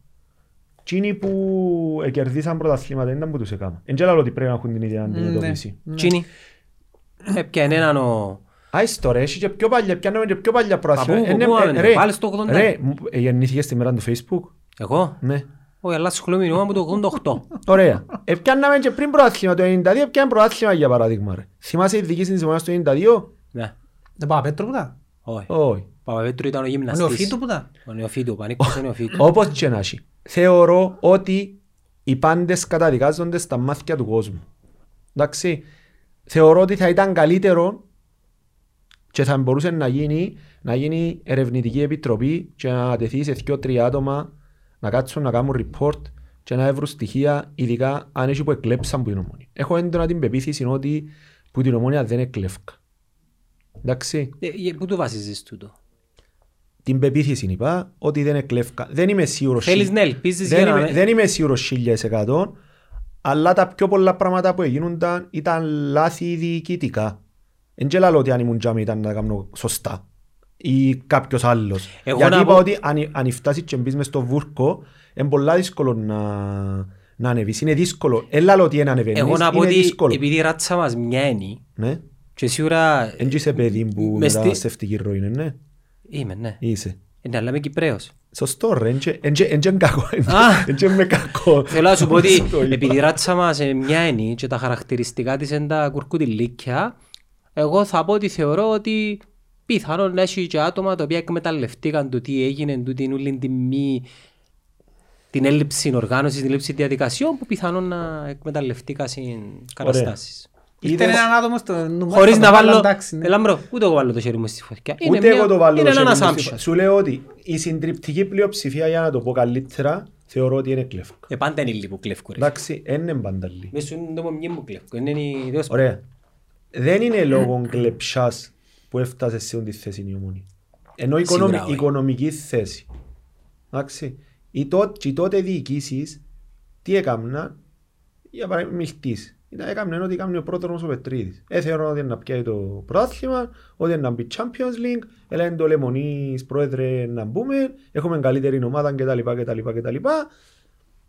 εκείνοι που κερδίσαν πρωταθλήματα ήταν που τους έκαναν. Εν και άλλο ότι πρέπει να έχουν την ίδια αντιμετώπιση. Εκείνοι, έπιαν έναν ο... Άις τώρα, εσύ και πιο παλιά, πιάνομαι και πιο παλιά προαθλήματα. Ρε, ρε, γεννήθηκες τη μέρα του Facebook. Εγώ? Ναι. Όχι, αλλά συγχωρούμε εγώ από το ογδόντα οκτώ. Ωραία. Επιάναμε και πριν προαθλήμα, το ενενήντα δύο επιάναμε προαθλήμα για παράδειγμα. Θυμάσαι η δική της Ομόνοιας το ενενήντα δύο? Ναι. Δεν πάω Παπαπέτρου που τα? Όχι. Παπαπέτρου ήταν ο γυμναστής. Ο νεοφύτου που τα? Ο νεοφύτου, ο Πανίκος ο νεοφύτου. Όπως και να έχει. Θεωρώ ότι οι πάντες καταδικάζονται στα μάτια του κόσμου. Εντάξει. Θεωρώ ότι θα ήταν καλύτερο και θα μπορούσε να γίνει, να γίνει ερευνητική επιτροπή και να τεθεί σε δύο τρία άτομα να κάτσουν να κάνουν report και να έβρουν στοιχεία, ειδικά αν έχει που εκλέψαν που την Ομόνοια. Έχω έντονα την πεποίθηση ότι που την Ομόνοια δεν εκλέφκα. Εντάξει. Ε, πού το βάζεις τούτο? Την πεποίθηση είπα ότι δεν εκλέφκα. Δεν είμαι σίγουρος. Θέλεις να ελπίζεις για να... Δεν είμαι σίγουρος χίλια τοις εκατό, αλλά τα πιο πολλά πράγματα που έγινονταν ήταν λάθη διοικητικά. Εν και λαλώ ότι αν ήμουν τζάμι ήταν να τα κάνω σωστά ή κάποιος άλλος. Εγώ γιατί είπα πω... ότι αν, αν φτάσεις και μπεις μες στο βούρκο είναι πολλά δύσκολο να, να ανεβείς. Είναι δύσκολο. Εν λαλώ ότι είναι ανεβαίνεις. Εγώ να πω είναι ότι δύσκολο. Επειδή η ράτσα μας μοιαίνει ναι. Και σίγουρα... Εν και είσαι παιδί που με μετα... σευτική ροή είναι, ναι. Είμαι, ναι. Είσαι. Είναι αλλά είμαι Κυπρέος. Σωστό ρε, εν και με κακό. Θέλω να σου πω ότι επειδή η ράτσα μας μοιαίνει και τα χαρακτηριστικά της είναι τα κουρκουτιλίκια. Εγώ θα πω ότι θεωρώ ότι πιθανόν να έχει και άτομα τα οποία εκμεταλλευτήκαν το τι έγινε, το την όλη τη μη, την έλλειψη οργάνωσης, την έλλειψη διαδικασιών που πιθανόν να εκμεταλλευτήκαν καταστάσεις. Ήταν έναν άτομο στο νούμερο. Χωρίς να βάλω. Ναι. Λάμπρο, ούτε εγώ βάλω το χέρι μου στη φωτιά. Ούτε είναι εγώ μια... το βάλω είναι το χέρι μου στη φωτιά. Σου λέω ότι η συντριπτική πλειοψηφία, για να το πω καλύτερα, θεωρώ ότι είναι κλέφκο. Ε, πάντα είναι λίγο κλέφκο. Εντάξει, είναι πάντα λίγο. Μέσω είναι το μνημείο κλέφκο. Ωραία. Δεν είναι λόγω κλεψάς που έφτασε σε τη θέση η Ομόνοια. ενώ η οικονομική θέση. Εντάξει. Οι τότε, τότε διοικήσεις τι έκαναν για παράδειγμα μειχτής. Έκαναν ό,τι έκανε ο πρότερος ο Πετρίδης. Έθεωραν ότι είναι να πιάει το πρωτάθλημα, ότι είναι να μπει Champions League, έλεγαν το λεμονής πρόεδρε να μπούμε, έχουμε καλύτερη ομάδα κτλ. κτλ.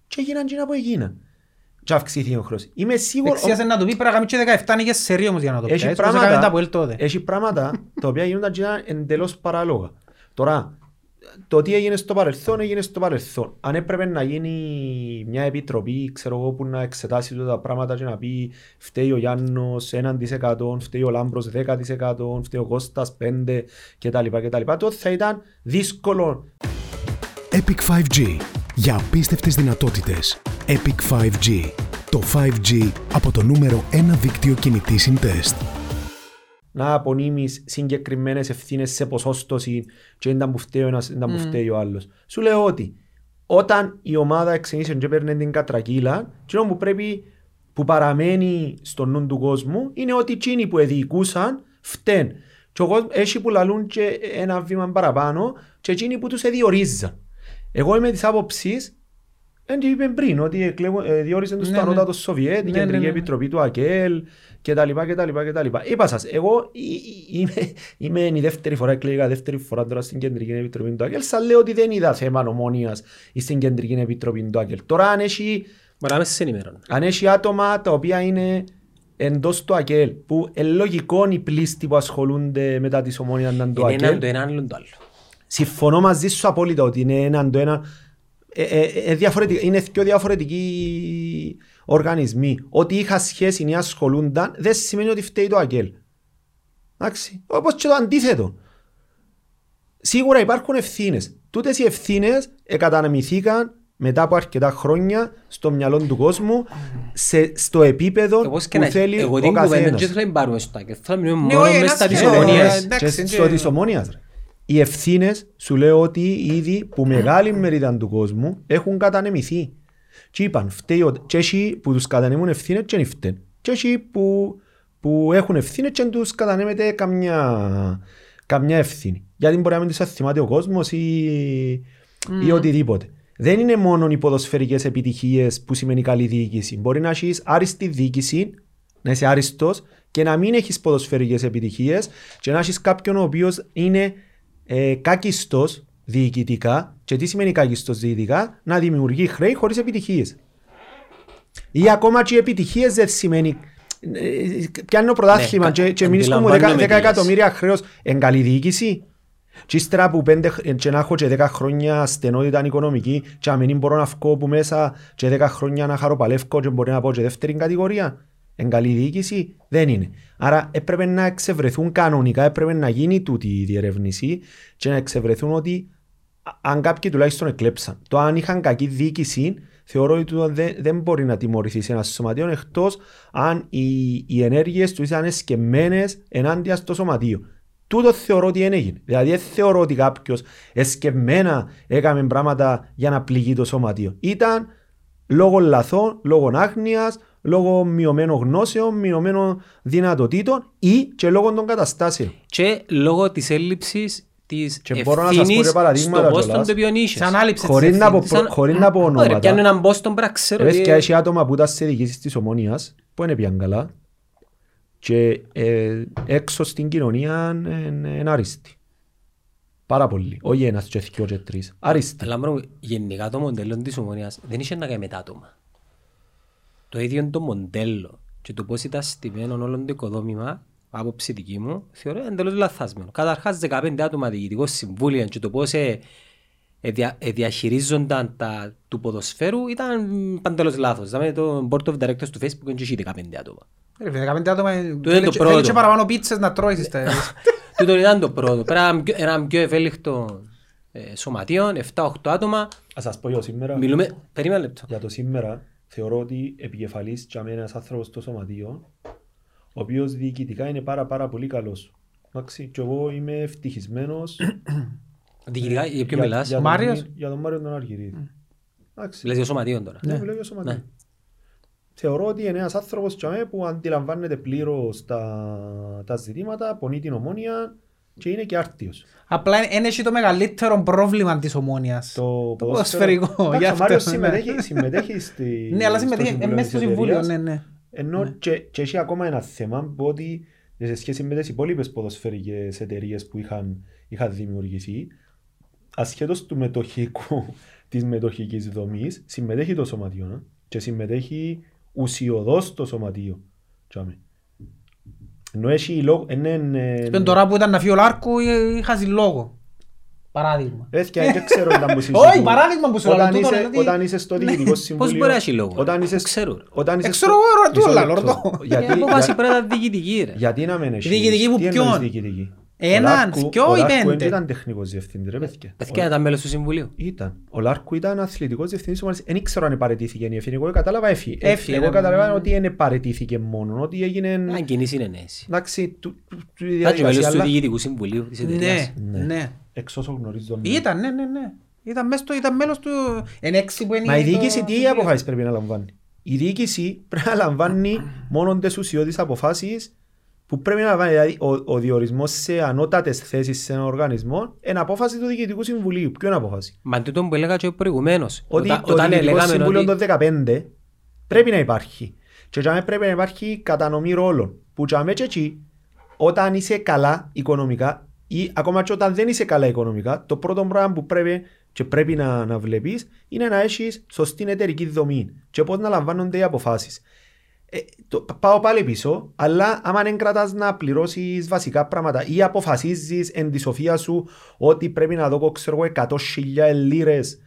Και έγιναν και από εκείνα. Και αυξήθηκε ο χρόνος. Είμαι σίγουρος... Εξίασε να του πει πράγμα και δεκαεφτά νίκες σε ρίο όμως για να το πιάσει. Έχει πράγματα τα οποία γίνονταν και ήταν εντελώς παράλογα. Τώρα, το τι έγινε στο παρελθόν, έγινε στο παρελθόν. Αν έπρεπε να γίνει μια επιτροπή, ξέρω εγώ, που να εξετάσει τα πράγματα και να πει φταίει ο Γιάννος ένα τοις εκατό, φταίει ο Λάμπρος δέκα τοις εκατό, φταίει ο Κώστας πέντε τοις εκατό κτλ. Τότε θα ήταν δύσκολο. Epic φάιβ τζι. Για απίστευτες δυνατότητες. Epic φάιβ τζι. Το φάιβ τζι από το νούμερο ένα δίκτυο κινητή συντεστ. Να απονείμεις συγκεκριμένες ευθύνες σε ποσόστοση και ήταν που φταίει ο ένας, ήταν που φταίει ο άλλος. Σου λέω ότι όταν η ομάδα εξενήσεων και παίρνει την κατρακύλα, εκείνο που πρέπει που παραμένει στο νου του κόσμου είναι ότι εκείνοι που εδιοικούσαν φταίνουν. Και ο κόσμος έχει που λαλούν και ένα βήμα παραπάνω και εκείνοι που τους εδιορίζαν. Εγώ είμαι της άποψης, δεν το είπε πριν, ότι διόρισαν τους ναι, τα νότα του Σοβιέτ, την ναι, Κεντρική ναι, ναι. Επιτροπή του ΑΚΕΛ κτλ. Είπα σας, εγώ είμαι, είμαι η δεύτερη φορά, εκλέγα δεύτερη φορά τώρα στην Κεντρική Επιτροπή του ΑΚΕΛ, σαν λέω ότι δεν είδα θέμα Ομόνοιας στην Κεντρική Επιτροπή του ΑΚΕΛ. Τώρα αν έχει, αν έχει άτομα τα οποία είναι... εντός του ΑΚΕΛ, που ελογικόν οι πλήστοι που ασχολούνται μετά της Ομόνοιας είναι το ΑΚΕΛ. Είναι έναν το έναν, είναι το άλλο. Συμφωνώ μαζί σου απόλυτα ότι είναι έναν το έναν. Ε, ε, ε, είναι πιο διαφορετικοί οργανισμοί. Ότι είχα σχέση ή ασχολούνταν δεν σημαίνει ότι φταίει το ΑΚΕΛ. Εντάξει, όπως και το αντίθετο. Σίγουρα υπάρχουν ευθύνες. Τούτες οι ευθύνες εκαταναμηθήκαν μετά από αρκετά χρόνια στο μυαλό του κόσμου, σε, στο επίπεδο εγώ που να, θέλει εγώ ο καθένας. Εγώ δεν πάρουμε στο τάκερ, θα μιλούμε μόνο μέσα στα της Ομόνοιας. Στο της Ομόνοιας. Οι ευθύνες, σου λέω ότι ήδη που μεγάλη μερίδα του κόσμου έχουν κατανεμηθεί. Και είπαν, και εσύ που τους κατανεμούν ευθύνες και δεν φταίνουν. Και εσύ που, που έχουν ευθύνες και δεν τους κατανέμεται καμιά, καμιά ευθύνη. Γιατί μπορεί να μην τους θυμάται ο κόσμος ή, mm. ή οτιδήποτε. Δεν είναι μόνο οι ποδοσφαιρικές επιτυχίες που σημαίνει καλή διοίκηση. Μπορεί να έχεις άριστη διοίκηση, να είσαι άριστος και να μην έχεις ποδοσφαιρικές επιτυχίες και να έχεις κάποιον ο οποίος είναι ε, κάκιστος διοικητικά. Και τι σημαίνει κάκιστος διοικητικά? Να δημιουργεί χρέη χωρίς επιτυχίες. Ή ακόμα και οι επιτυχίες δεν σημαίνει... Πιάνει το πρωτάθλημα και, και μείνεις κόμου δέκα εκατομμύρια χρέος. Εν καλή διοίκηση. Και ύστερα που πέντε, και να έχω και δέκα χρόνια στενότητα οικονομική και να μην μπορώ να βγω που μέσα και δέκα χρόνια να χαροπαλεύω και μπορεί να πω και δεύτερη κατηγορία. Εν καλή διοίκηση δεν είναι. Άρα έπρεπε να εξευρεθούν κανονικά, έπρεπε να γίνει τούτη η διερεύνηση και να εξευρεθούν ότι αν κάποιοι τουλάχιστον εκλέψαν. Το αν είχαν κακή διοίκηση θεωρώ ότι δεν, δεν μπορεί να τιμωρηθεί σε ένα σωματείο εκτός αν οι, οι ενέργειες του ήταν εσκεμμένες ενάντια στο σωματείο. Τούτο θεωρώ ότι δεν έγινε. Δηλαδή δεν θεωρώ ότι κάποιος εσκεμμένα έκαμε πράγματα για να πληγεί το σωματείο. Ήταν λόγω λαθών, λόγω άγνοιας, λόγω μειωμένων γνώσεων, μειωμένων δυνατοτήτων ή και λόγω των καταστάσεων. Και λόγω της έλλειψης της ευθύνης στο Boston το οποίο είσαι. Χωρίς να πω ονόματα. Πιάνουν έναν Boston πράξερο. Ρες και έχει άτομα που ήταν σε διοίκηση της Ομόνοιας που είναι πιαν καλά. Και ε, έξω στην κοινωνία είναι άριστη. Πάρα πολύ. Όχι ένας και δύο και τρεις. Άριστη. Αλλά μόνο γενικά το μοντέλο της Ομόνοιας δεν είχε να κάνει με τα άτομα. Το ίδιο το μοντέλο και το πώς ήταν στημένο όλων το οικοδόμημα, άποψη δική μου, θεωρώ εντελώς λαθασμένο. Καταρχάς δεκαπέντε άτομα διοικητικό συμβούλιο και το πώς ε, ε, δια, ε, διαχειρίζονταν τα, του ποδοσφαίρου ήταν παντελώς λάθος. Δηλαδή το board of directors του Facebook δεν είχε δεκαπέντε άτομα. δεκαπέντε άτομα θέλει και παραπάνω πίτσες να τρώεις. Τούτο ήταν το πρώτο. Πέρα έναν πιο ευέλικτο σωματείο, εφτά οχτώ άτομα. Ας σας πω για το σήμερα. Περίμενα λεπτό. Για το σήμερα θεωρώ ότι επικεφαλής και ένας άνθρωπος στο σωματείο, ο οποίος διοικητικά είναι πάρα πάρα πολύ καλός. Και εγώ είμαι ευτυχισμένος. Διοικητικά για ποιο μιλάς? Για τον Μάριο τον Αργυρίδη. Μιλάς για σωματείον τώρα? Ναι, μιλάω για σωματείον. Θεωρώ ότι είναι ένας άνθρωπος που αντιλαμβάνεται πλήρως τα, τα ζητήματα, πονεί την Ομόνια και είναι και άρτιος. Απλά είναι το μεγαλύτερο πρόβλημα της Ομόνοιας. Το ποδοσφαιρικό. Ο Μάριος συμμετέχει στη... Ναι, αλλά συμμετέχει μέσα στο Συμβούλιο. Ενώ και έχει ακόμα ένα θέμα που ότι σε σχέση με τις υπόλοιπες ποδοσφαιρικές εταιρείες που είχαν δημιουργηθεί, ασχέτως του μετοχικού, της μετοχικής δομής, συμμετέχει το σωματείο και συμμετέχει ουσιοδός το σωματείο. Ενώ έχει λόγο... Τώρα που ήταν να φύγει ο Λάρκο είχα λόγο. Παράδειγμα. Έτσι και δεν ξέρω όταν που συζητούμε. Όχι, παράδειγμα που σου λέω. Όταν είσαι στο διοικητικό συμβούλιο... Πώς μπορεί να έχει λόγο. Ξέρω. Ξέρω εγώ ρωτώ. Η απόφαση πρέπει να είναι διοικητική. Γιατί να μην έχει. Διοικητική που ποιον. Έναν, δυο ή πέντε. Δεν ήταν τεχνικός διευθυντής, ρε παιδιά. Παιδιά ήταν μέλος του Συμβουλίου. Ήταν. Ο Λάρκου ήταν αθλητικός διευθυντής, δεν ήξερα αν παραιτήθηκε η ΕΦΗ. Εγώ κατάλαβα ΕΦΗ. Εγώ κατάλαβα ότι δεν παραιτήθηκε μόνο, ότι έγινε... Αν κοινή συνενέση. Εντάξει, του μέλος του Διοικητικού Συμβουλίου της εταιρείας. Ναι. Εξ όσο γνωρίζω. Ήταν, ναι, ναι, ναι. Ήταν μέλος του... Μα η διοίκηση τι αποφάσεις πρέπει να λαμβάνει. Η διοίκηση πρέπει να λαμβάνει μόνο τις ουσιώδεις αποφάσεις. Που πρέπει να λαμβάνει, δηλαδή, ο, ο διορισμός σε ανώτατες θέσεις σε έναν οργανισμό είναι απόφαση του Διοικητικού Συμβουλίου. Ποιο είναι απόφαση? Μα τούτο που έλεγα και προηγουμένως. Ότι οτα, το όταν Διοικητικό Συμβούλιο ότι... το δύο χιλιάδες δεκαπέντε πρέπει να υπάρχει. Και πρέπει να υπάρχει κατανομή ρόλων. Που εκεί, όταν είσαι καλά οικονομικά ή ακόμα και όταν δεν είσαι καλά οικονομικά, το πρώτο πράγμα που πρέπει, και πρέπει να, να βλέπεις είναι να έχεις σωστή εταιρική δομή και πώς να λαμβάνονται οι αποφάσεις. Ε, το, πάω πάλι πίσω, αλλά άμα δεν κρατάς να πληρώσεις βασικά πράγματα ή αποφασίζεις εν τη σοφία σου ότι πρέπει να δω εκατό χιλιάδες λίρες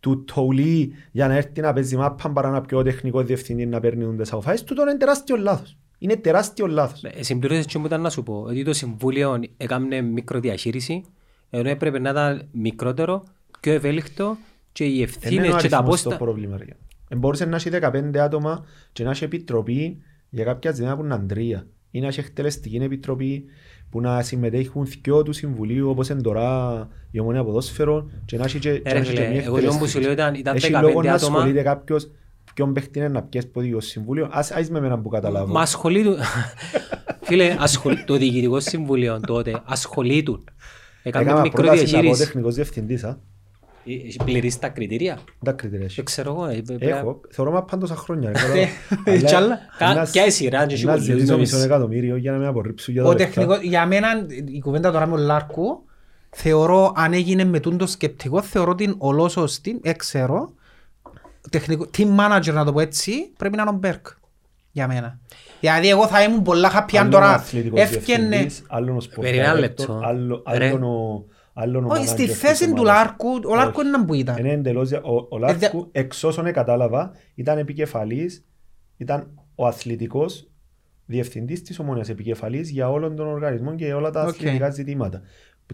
του τολί για να έρθει να παίζει μάπαν παρά να πιο τεχνικό διευθυντή να παίρνουν τις αποφάσεις, τούτο είναι τεράστιο λάθος. Είναι τεράστιο λάθος. Ε, συμπληρώσεις και μου ήταν να σου πω ότι το Συμβούλιο έκανε μικροδιαχείριση, ενώ έπρεπε να ήταν μικρότερο, πιο ευέλικτο και οι ευθύνες και τα πόστα. Μπορούσε να έχει δεκαπέντε άτομα και να έχει επιτροπή για κάποια ζητήματα που είναι αντρία ή να έχει εκτελεστική επιτροπή που να συμμετέχουν δυο του Συμβουλίου όπως είναι τώρα η Ομόνοια Ποδόσφαιρων και να έχει και, και, και μια εκτελεστική. Έχει λόγο να ασχολείται κάποιος ποιον παίχτη είναι να πιέσει ποδήλιο Συμβουλίο. Ας με εμένα που καταλάβω. Μα ασχολείτου. Φίλε, το Διοικητικό Συμβουλίο τότε ασχολείτου. Έκανα πρόταση να πω τεχνικός διευθυντής. Έχει πληρήσει τα κριτήρια. Τα κριτήρια έχει. Ξέρω εγώ. Έχω. Θεωρώ μα πάντως χρόνια. Κι εσύ ράντζες. Να ζητήσω μισό εκατομμύριο για να με απορρίψουν για τα λεφτά. Για μένα η κουβέντα τώρα με τον Λάρκο θεωρώ αν έγινε με τούντο σκεπτικό θεωρώ την ολόσωστη, έξερο team manager να το πω έτσι πρέπει να είναι ο Μπέρκ. Για μένα. Δηλαδή εγώ θα ήμουν πολλά χαπιάν τώρα. Όχι, στη θέση του Λάρκου, ο Λάρκου είναι που ήταν. Ο Λάρκου, εξ όσων κατάλαβα, ήταν επικεφαλής, ήταν ο αθλητικός διευθυντής της Ομόνοιας, επικεφαλής για όλον τον οργανισμό και όλα τα αθλητικά ζητήματα.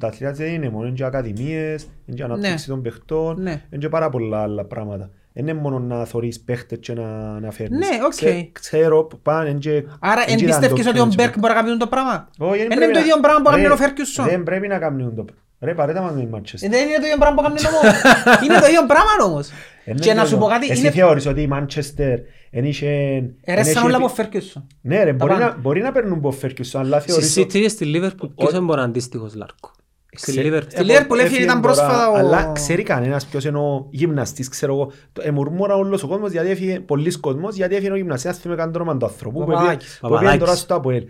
Τα αθλητικά δεν είναι μόνο, είναι και ακαδημίες, είναι και ανάπτυξη των παιχτών, είναι και πάρα πολλά άλλα πράγματα. Είναι μόνο να θωρείς παίχτες και να φέρνεις. Ναι, οκ. Ξέρω, πάνε και... Άρα εν πιστεύεις ότι ο Μπέρκ μπορεί να κάνουν το πράγμα? Είναι το ίδιο πράγμα που κάνουν ο Φέρκιουσον. Δεν πρέπει να κάνουν το πράγμα. Ρε παρέτα μας με η Μάντσεστερ. Δεν είναι το ίδιο πράγμα που κάνουν όμως. Είναι το ίδιο πράγμα όμως. Και να σου πω κάτι... Εσύ θεωρείς ότι η Μάντσεστερ εν είχε... Ερέσαν όλα από Φέρκιουσον. Ναι ρε, μπορεί να παίρνουν από Φέρκιουσον, αλλά θεωρείς... Στη City, στη Λίβερπουλ, ποιος δεν μπορεί αντίστοιχος Λάρκο. Στη Λίβερπουλ έφυγε ήταν πρόσφατα ο... Αλλά ξέρει κανένας ποιος είναι ο γυμναστής, ξέρω εγώ. Εμουρμούρα όλος ο κόσμος, γιατί έφυγε πολλής κόσμος, γιατί έφυγε ο γυμναστής, θυμάμαι καν τρώμα του ανθρώπου, που πήγαν τώρα στο ΑΠΟΕΛ.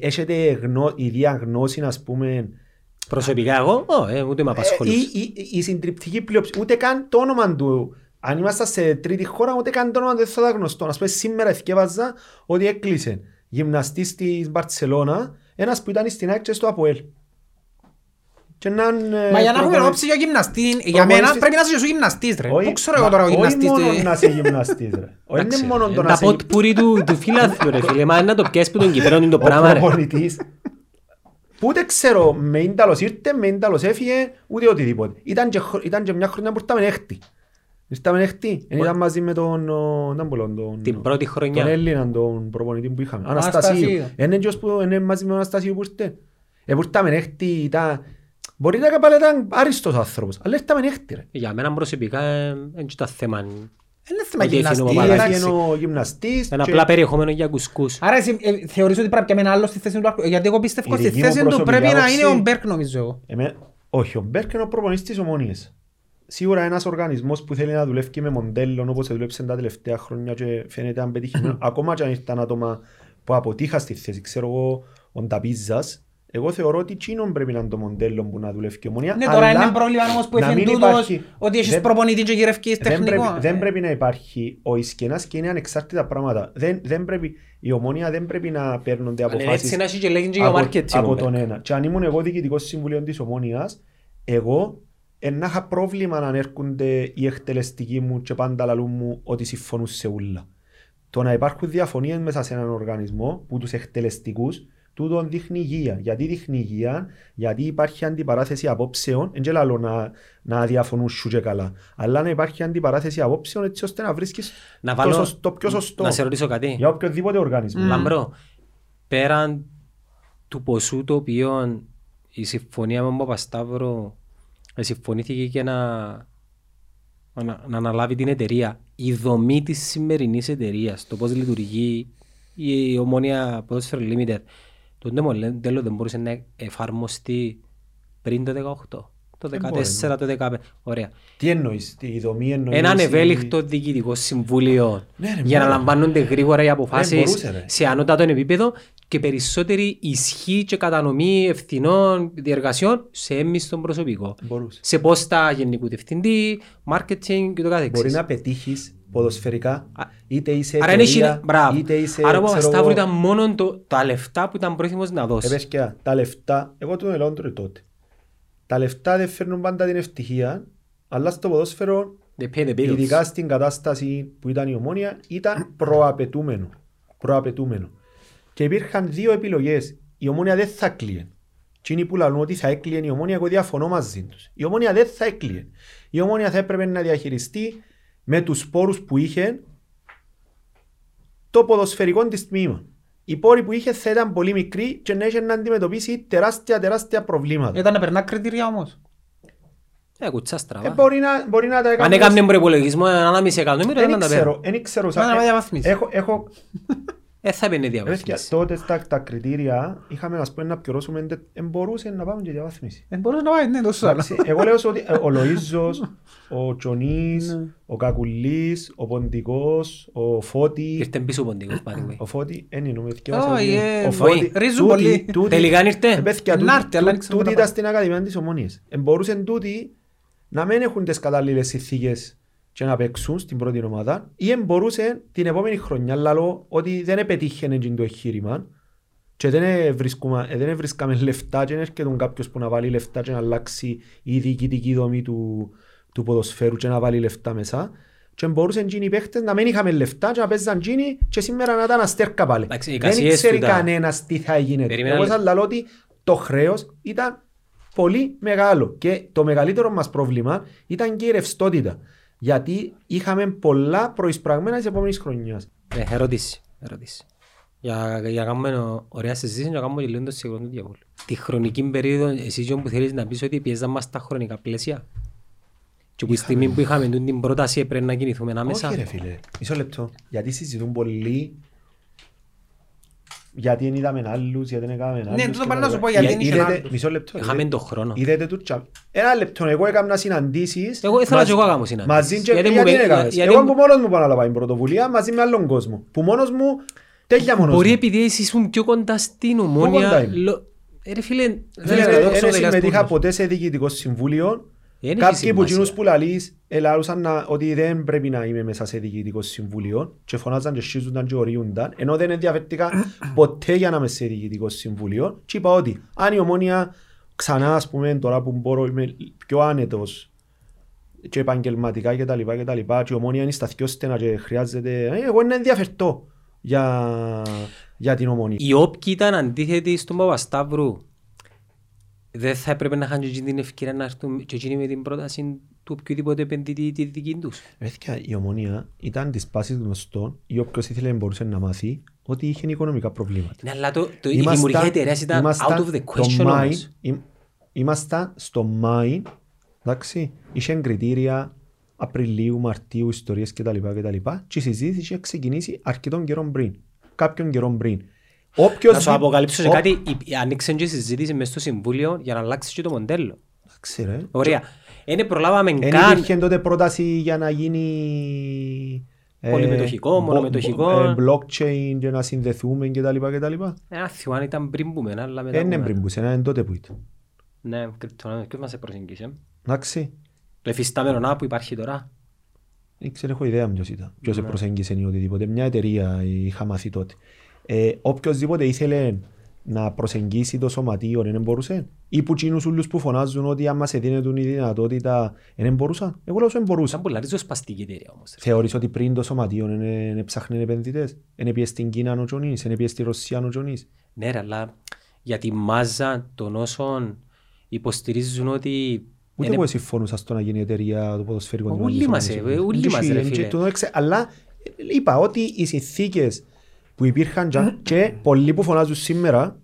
Έχετε ιδία γνώση, ας πούμε, προσωπικά εγώ, ούτε με απασχολούσε. Η συντριπτική πλειοψηφία, ούτε καν το όνομα του, αν ήμασταν σε τρίτη χώρα, ούτε καν το όνομα του δεν θα ήταν γνωστό. Ας πούμε, σήμερα εθιέβαζα ότι έκλεισε γυμναστής της Μπαρτσελώνα, ένας που ήταν στην ΑΕΚ και στο ΑΠΟΕΛ. Μα για να έχουμε όψη για γυμναστή, για μένα πρέπει να είσαι γυμναστής ρε. Πού ξέρω εγώ τώρα ο γυμναστής. Όχι μόνο να είσαι γυμναστής ρε. Όχι μόνο το να είσαι. Τα ποτπούρι του φιλάθλου ρε φίλε, μα είναι να το πιέσεις που τον κυπρώνει το πράγμα ρε. Που ούτε ξέρω, με ίνταλος ήρθε, με ίνταλος έφυγε, ούτε οτιδήποτε. Ήταν και, ήταν και μια χρονιά που ήρθαμε έκτη. Ήρθαμε έκτη, εν ήταν μαζί με τον, τον, την πρώτη χρονιά. Τον Έλληνα, τον προπονητή που είχαμε. Αναστασίου. Είναι μαζί με τον Αναστασίου που ήρθε. Ήρθαμε έκτη, ήταν... Μπορεί να ήταν άριστος άνθρωπος, αλλά ήρθαμε έκτη. Για μένα προσωπικά είναι και τα θέμα. Είναι ο γυμναστής. Είναι απλά περιεχόμενο για κουσκούς. Άρα θεωρείς ότι πρέπει να είναι άλλο στη θέση του Λάρκου? Γιατί εγώ πιστεύω στη θέση του πρέπει να είναι ο Μπέρκ, νομίζω. Όχι, ο Μπέρκ είναι ο προπονητής της Ομόνοιας. Σίγουρα ένας οργανισμός που θέλει να δουλεύει και με μοντέλο όπως δουλέψαν τα τελευταία χρόνια και φαίνεται αν πετύχει. Ακόμα και αν ήταν άτομα που αποτύχαν στη θέση, ξέρω εγώ, ο Νταπίζας. Εγώ θεωρώ ότι τσίνον πρέπει να είναι το μοντέλο που να δουλεύει η Ομόνοια. Ναι, τώρα είναι πρόβλημα όμως που έφυγε τούτος ότι έχεις προπονητή και γυρευκείς τεχνικό. Δεν πρέπει να υπάρχει ο ισκενάς και είναι ανεξάρτητα πράγματα. Η Ομόνοια δεν πρέπει να παίρνονται αποφάσεις από τον ένα. Και αν ήμουν εγώ διοικητικός συμβουλίων της Ομόνοιας, εγώ να είχα πρόβλημα να έρχονται οι εκτελεστικοί μου και πάντα λαλούν μου ότι συμφωνούν σε όλα. Το να υπάρχουν διαφωνίες μέσα σε έναν οργανισμό που τους εκτελεστικούς, τούτον δείχνει υγεία. Γιατί δείχνει υγεία? Γιατί υπάρχει αντιπαράθεση απόψεων, εν και λαλώ να, να διαφωνούν σου και καλά. Αλλά να υπάρχει αντιπαράθεση απόψεων έτσι ώστε να βρίσκεις να βάλω, το, σωστό, το πιο σωστό. Να σε ρωτήσω κάτι. Για οποιοδήποτε οργανισμό. Mm. Λαμπρό, πέραν του ποσού το οποίο η συμφωνία με τον Παπασταύρου συμφωνήθηκε και να, να, να αναλάβει την εταιρεία, η δομή της σημερινής εταιρείας, το πώς λειτουργεί η Ομόνοια Ποδόσφαιρο Limited, το τέλος δεν μπορούσε να εφαρμοστεί πριν το δεκαοκτώ, το δεκατέσσερα, το δεκαπέντε. Ωραία. Τι εννοείς, τη δομή εννοείς? Έναν ευέλικτο διοικητικό συμβούλιο για να λαμβάνονται γρήγορα οι αποφάσεις σε ανώτατο επίπεδο και περισσότερη ισχύ και κατανομή ευθυνών διεργασιών σε έμμιστο προσωπικό. Σε πόστα γενικού διευθυντή, marketing και το κάθε εξής. Μπορεί να πετύχεις ποδοσφαιρικά, είτε είσαι εταιρεία, είτε είσαι... Άρα ο Παπασταύρου ήταν μόνο το, τα λεφτά που ήταν πρόθυμος να δώσει. Επίσης και τα λεφτά, εγώ το μιλάω τότε. Τα λεφτά δεν φέρνουν πάντα την ευτυχία, αλλά στο ποδόσφαιρο, ειδικά στην κατάσταση που ήταν η Ομόνοια, ήταν προαπαιτούμενο. προαπαιτούμενο. Και υπήρχαν δύο επιλογές. Η Ομόνοια δεν θα κλείεν. Εκείνοι που λαλούν ότι θα έκλειεν η Ομόνοια, εγώ διαφωνώ μαζί τους. Η Ομόνοια δεν θα έκλειεν. Η Ομόνοια θα έπρεπε να διαχειριστεί με τους πόρους που είχε το ποδοσφαιρικό της τμήμα. Οι πόροι που είχε θα ήταν πολύ μικροί και να είχε να αντιμετωπίσει τεράστια τεράστια προβλήματα. Ήταν να περνά κριτήρια όμως. Ε, κουτσά στραβά. Ε, μπορεί, να, μπορεί να τα έκανε. Αν έκανε προϋπολογισμό, ένα μισή εκατομμύριο, δεν τα πέρα. Εν ήξερω, σαν έχω... Ε, θα έπαιρνε διαβάθμιση. Τότε τα, τα κριτήρια είχαμε να πούμε να πιωρώσουμε, δεν μπορούσε να πάμε και διαβάθμιση. Δεν μπορούσε να πάει, ναι, τόσο άλλο. Εγώ λέω ότι ο Λοΐζος, ο Τσονής, ο Κακουλής, ο Ποντικός, ο Φώτη... Ήρθε πίσω ο Ποντικός, πάλι. Ο Φώτη, εν εννοούμε, ο Φώτη... Ρίζουν πολύ. Τελικά ήρθε. Τούτοι ήταν στην Ακαδημία της Ομόνοιας. Μπορούσαν τούτοι να μην έχουν τις κατάλληλες συνθήκες και να παίξουν στην πρώτη ομάδα, ή μπορούσε την επόμενη χρονιά να λέω ότι δεν πετύχαινε το εγχείρημα και δεν, δεν βρίσκαμε λεφτά και δεν έρχεται κάποιος που να βάλει λεφτά και να αλλάξει η διοικητική δομή του, του ποδοσφαίρου και να βάλει λεφτά μέσα. Και μπορούσαν οι παίχτες να μην είχαμε λεφτά και να παίζαν οι και σήμερα να ήταν αστέρκα πάλι. Άξι, δεν ήξερε κανένας τι θα γίνεται. Εγώ θα λέω ότι το χρέος ήταν πολύ μεγάλο και το μεγαλύτερο μας πρόβλημα ήταν και η ρευστότητα. Γιατί είχαμε πολλά προεισπραγμένα της επόμενης χρονιάς. Ε, ερώτηση, ερώτηση. Για, για κάνουμε ωραία συζήτηση και να κάνουμε και λίγο το σίγουρο του διαβόλου. Τη χρονική περίοδο, εσύ που θέλεις να πεις ότι πιέζαμε μας τα χρονικά πλαίσια. Και που η στιγμή που είχαμε την πρόταση πρέπει να κινηθούμε ανάμεσα. Όχι ρε φίλε, μισό λεπτό. Γιατί συζητούν πολλοί, γιατί δεν είδαμε άλλους, γιατί δεν έκαναμε άλλους. Ναι, το πάνε να σου πω γιατί δεν είχαμε άλλους. Μισό λεπτό. Έχαμε τον χρόνο. Είδατε το τσάπ. Ένα λεπτό, εγώ έκανα συναντήσεις. Εγώ ήθελα και εγώ έκανα συναντήσεις. Γιατί δεν έκανες. Εγώ που μόνος μου πάνω να πάει πρωτοβουλία, μαζί με άλλον κόσμο. Που μόνος μου, τέλεια μόνος μου. Μπορεί επειδή εσείς ήσουν πιο κοντά στην Ομόνοια. Ρε φίλε, δεν συμμετείχα ποτέ σε διοικητικό συμβούλιο. Κάποιοι που κοινούς που λαλείς ελάρουσαν ότι δεν πρέπει να είμαι μέσα σε διοικητικό συμβούλιο και φωνάζαν και σχίζονταν και οριούνταν, ενώ δεν ενδιαφερθήκα ποτέ για να είμαι σε διοικητικό συμβούλιο και είπα ότι αν η Ομόνοια ξανά, ας πούμε, τώρα που μπορώ, είμαι πιο άνετος και επαγγελματικά και τα λοιπά και τα λοιπά και η Ομόνοια είναι σταθιό στενά και χρειάζεται, εγώ είναι ενδιαφερθώ για, για την Ομόνοια. Οι όποιοι ήταν αντίθετοι στον Παπασταύρου δεν θα έπρεπε να είχαν την ευκαιρία να έρθουν και εκείνοι με την πρόταση του οποιοδήποτε επενδυτή τη δική τους. Βέβαια, η Ομόνοια ήταν της πάσης γνωστών ή όποιος ήθελε μπορούσε να μάθει ότι είχε οικονομικά προβλήματα. Ναι, αλλά το, το, η δημιουργία εταιρείας ήταν out of the question όμως. Είμασταν στο Μάη, εντάξει, είχε κριτήρια, Απριλίου, Μαρτίου, ιστορίες κτλ. κτλ. Και η συζήτηση είχε ξεκινήσει αρκετών καιρών πριν. Κάποιον καιρών πριν. Όποιος... Να σου αποκαλύψω σε ο... κάτι, ανοίξε και η συζήτηση μες στο Συμβούλιο για να αλλάξει και το μοντέλο. Ξέρω. Ωραία. Είναι προλάβαμε καν... Εν υπήρχε τότε πρόταση για να γίνει... Πολυμετοχικό, ε, μονομετοχικό. Ε, blockchain για να συνδεθούμε κτλ. Ένα θυμό αν ήταν πριν μπούμε, αλλά μετά μπούμε. Είναι πριν μπούσε, είναι τότε που ήταν. Ναι, κρυπτονά, ποιος μας προσεγγίσε. Εντάξει. Το εφιστάμενο να που υπάρχει τώρα. Δεν ξέρω, έχω ιδέα ποιος ήταν. Ποιος ναι. προσεγγίσε ή οτιδήποτε. Μια εταιρεία είχα μαθεί τότε. Ε, οποιοςδήποτε ήθελε να προσεγγίσει το σωματείο, δεν μπορούσε. Ή που τσίνους ούλους που φωνάζουν ότι άμα σε δίνουν η δυνατότητα, δεν μπορούσαν. Εγώ λέω ότι δεν μπορούσαν. Ήταν πολλά ριζοσπαστική εταιρεία όμως. Θεωρείς ότι πριν το σωματείο δεν ψάχνουν επενδυτές. Δεν πιέζει στην Κίνα ο Τζονής, δεν πιέζει στη Ρωσία ο Τζονής. Ναι, αλλά για τη μάζα των όσων υποστηρίζουν ότι. Ούτε εγώ συμφωνούσα στο να γίνει η εταιρεία του ποδοσφαιρικού. Ούλοι μας, ρε φίλε. Αλλά είπα ότι οι συνθήκες που υπήρχαν και πολλοί που φωνάζουν σήμερα,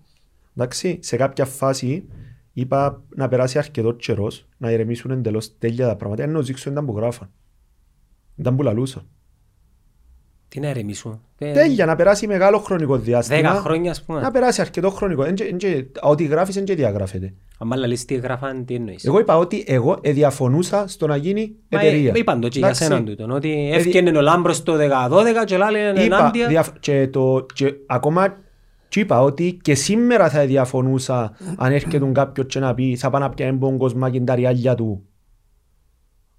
εντάξει, σε κάποια φάση είπα να περάσει αρκετό καιρός, να ηρεμήσουν εντελώς τέλεια τα πράγματα, ενώ ζήξουν ήταν που γράφαν, ήταν που λαλούσαν. Τι να ηρεμήσουν. Τέλεια, να περάσει μεγάλο χρονικό διάστημα. Δέκα χρόνια ας πούμε. Να περάσει αρκετό χρονικό. Ό,τι γράφεις δεν και διαγράφεται. Αν μάλλα λες τι γράφαν, τι εννοείς. Εγώ είπα ότι εγώ διαφωνούσα στο να γίνει εταιρεία. Μα είπαν το και για σέναν τούτον, ότι έφτιανε ο Λάμπρος το δέκα δώδεκα και λάλε ενάντια. Ακόμα και είπα ότι και σήμερα θα διαφωνούσα αν έρχεται κάποιος και να πει θα πάνε να πιάνε πόγκοσμα και τα ριάλια του.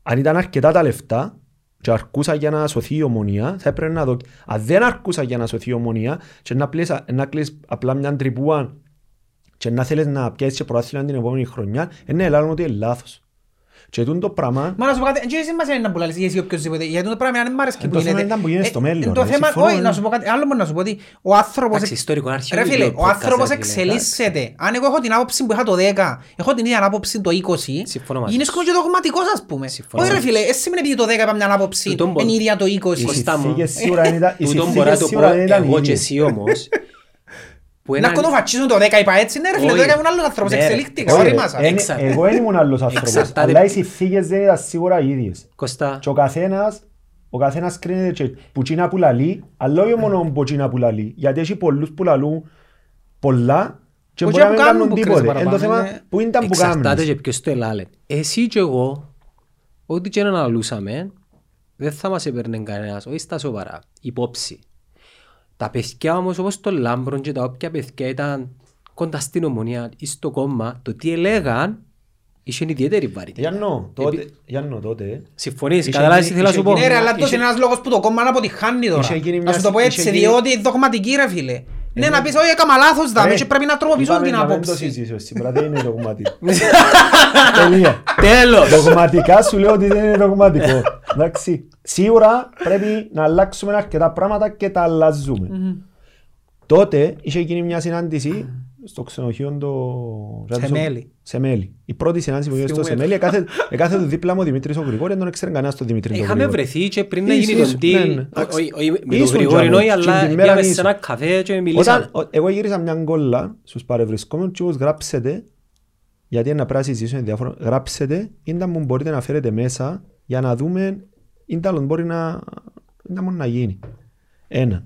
Αν ήταν αρκετά τα λεφτά και αρκούσα για να σωθεί η Ομόνοια, θα έπρεπε να δω. Αν δεν αρκούσα για να σωθεί η Ομόνοια και να κλείς απλά μια τρυπούα και να θέλεις να πιάσεις και προάθλημα την επόμενη χρονιά, είναι ελάλλον ότι είναι λάθος. Και τούτο το πράγμα... Μα να σου πω κάτι, δεν μας είναι να πουλάλεις για οποιοσδήποτε, γιατί τούτο πράγμα δεν μ' αρέσει και που γίνεται. Εν το θέμα που γίνεται στο μέλλον. Όχι, να σου πω κάτι, άλλο μόνο να σου πω ότι ο άνθρωπος... Ρε φίλε, ο άνθρωπος εξελίσσεται. Αν εγώ έχω την άποψη που είχα το δέκα, έχω την ίδια άποψη το είκοσι, γίνεις και δογματικός ας πούμε. Όχι ρε φίλε, εσύ μην επειδή το δέκα είπα μια άποψη, είναι ίδια το είκοσι. Οι συνθήκες σίγουρα να κοντοφατσίζουν το δέκα είπα έτσι, ναι ρε φίλε, το δέκα ήμουν άλλος άνθρωπος, εξελίχτηκα, εγώ δεν ήμουν άλλος άνθρωπος, αλλά οι συνθήκες δεν ήταν σίγουρα οι ίδιες. Και ο καθένας, ο καθένας κρίνεται που τσίνα που λαλεί, αλλά όχι μόνο που τσίνα που λαλεί, γιατί έχει πολλούς που λαλούν πολλά και μπορεί να μην κάνουν τίποτε. Είναι το θέμα που ήταν που κάνουν. Εξαρτάται και ποιος το ελάλε. Εσύ και εγώ, ό,τι και να λαλούσαμε, δεν θα μας έπαιρνε κανένας, όχι στα σοβαρά, υπόψη. Τα παιδιά όμως όπως το Λάμπρον και τα όποια παιδιά ήταν κοντά στην Ομονία ή στο κόμμα, το τι έλεγαν είχε ιδιαίτερη βαρύτητα. Γιάννο τότε... Συμφωνείς, καταλάβεις τι θέλω να σου πω. Ναι ρε, αλλά τόσο είναι ένας λόγος που το κόμμα να αποτυχάνει τώρα. Να σου το πω έτσι, διότι δογματική ρε φίλε. Ναι, να πεις όχι έκαμα λάθος δάμε και πρέπει να τροποποιήσω την άποψη. Δεν είναι δογματικό. Τέλος. Δογματικά σου λέω ότι δεν είναι δογματικό. Σίγουρα πρέπει να αλλάξουμε αρκετά πράγματα και τα αλλάζουμε. Τότε είχε γίνει μια συνάντηση στο ξενοδοχείο του Σεμέλη. Η πρώτη συνάντηση που έγινε στο Σεμέλη εκάθεται δίπλα μου ο Δημήτρης ο Γρηγόρης, δεν τον ξέρει κανένας τον Δημήτρη. Είχαμε βρεθεί και πριν να γίνει τον τι, με τον Γρηγόρη νόη, αλλά είχαμε σε ένα καφέ και μιλήσαμε. Εγώ γύρισα μια γκόλλα στους παρευρισκόμενους και όπως γράψετε, γιατί είναι να πρέπει να συζητήσουμε διάφορα, γράψετε, ήταν που μπορείτε να φέρετε μέσα για να δούμε, ήταν μπορεί να, ήταν μόνο να γίνει. Ένα.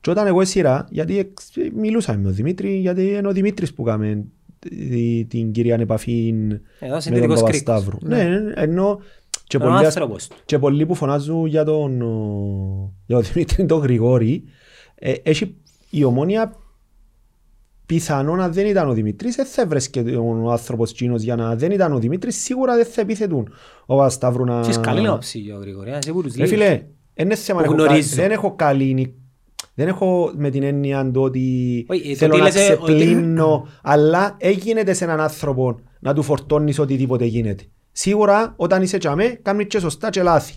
Και όταν εγώ σειρά, γιατί μιλούσαμε με τον Δημήτρη, γιατί είναι ο Δημήτρης που κάμε την κυρία επαφή με τον Παπασταύρου. Ναι, ενώ και, πολλοί, και πολλοί που φωνάζουν για τον, για τον Δημήτρη τον Γρηγόρη, ε, έχει η Ομόνοια πιθανόν να δεν ήταν ο Δημήτρης, δεν θα βρέσκε ο άνθρωπος Κίνος για να δεν ήταν ο Δημήτρης, σίγουρα δεν θα επιθετούν ο Παπασταύρου να... Είσαι καλή να ψήγει ο Γρηγορία, σε πολλούς λίγους. Φίλε, δεν έχω καλή... Δεν έχω με την έννοια του ότι Oi, θέλω να ξεπλύνω, ότι... αλλά έγινε σε έναν άνθρωπο να του φορτώνεις οτιδήποτε γίνεται. Σίγουρα όταν είσαι τσαμέ, κάνεις και σωστά και λάθη.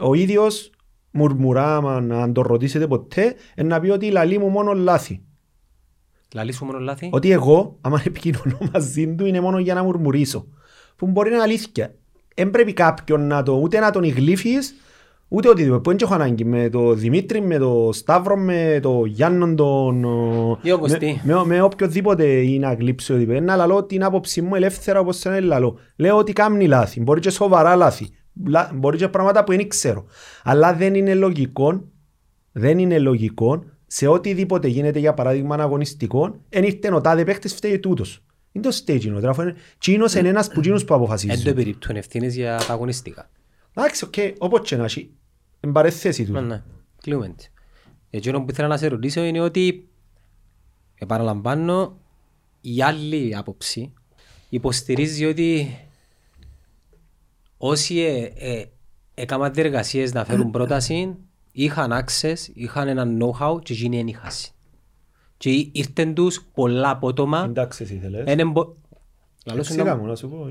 Ο ίδιος μουρμουρά, αν το ρωτήσετε ποτέ, να πει ότι λαλεί μου μόνο λάθη. Λαλεί σου μόνο λάθη? Ότι εγώ, άμα επικοινωνώ μαζί του, είναι μόνο για να μουρμουρήσω. Που μπορεί να είναι αλήθεια. Δεν πρέπει κάποιον να το, ούτε να τον υγλύφεις, ούτε οτιδήποτε, που δεν έχω ανάγκη με τον Δημήτρη, με τον Σταύρο, με τον Γιάννον, τον... Με, με, με οποιοδήποτε είναι να γλύψει οτιδήποτε. Να λαλώ την άποψη μου ελεύθερα όπως σε να λαλώ. Λέω ότι κάνει λάθη, μπορεί και σοβαρά λάθη. μπορεί και πράγματα που δεν ξέρω. Αλλά δεν είναι λογικό, δεν είναι λογικό σε οτιδήποτε γίνεται, για παράδειγμα, αγωνιστικό, εν ήρθε ο τάδε παίχτης, φταίει τούτος. Είναι το στέγινο, τράφω είναι τσίνος εν ένας που τσίνος που αποφασίζουν. Εν το περίπτουν ευθύνες για τα αγωνιστικά. Εντάξει, οκ, όπως και να έχει, εν παρεθέσει τούτο. Ναι, κλείουμε. Εκείνο που ήθελα να σε ρωτήσω είναι ότι, επαναλαμβάνω, η άλλη άποψη υποστηρίζει ότι όσοι ε, ε, έκαναν εργασίες να φέρουν πρόταση, είχαν access, είχαν ένα know-how και γίνει ενήχαση. Και ήρθαν τους πολλά απότομα. Εντάξει, εσύ θέλες.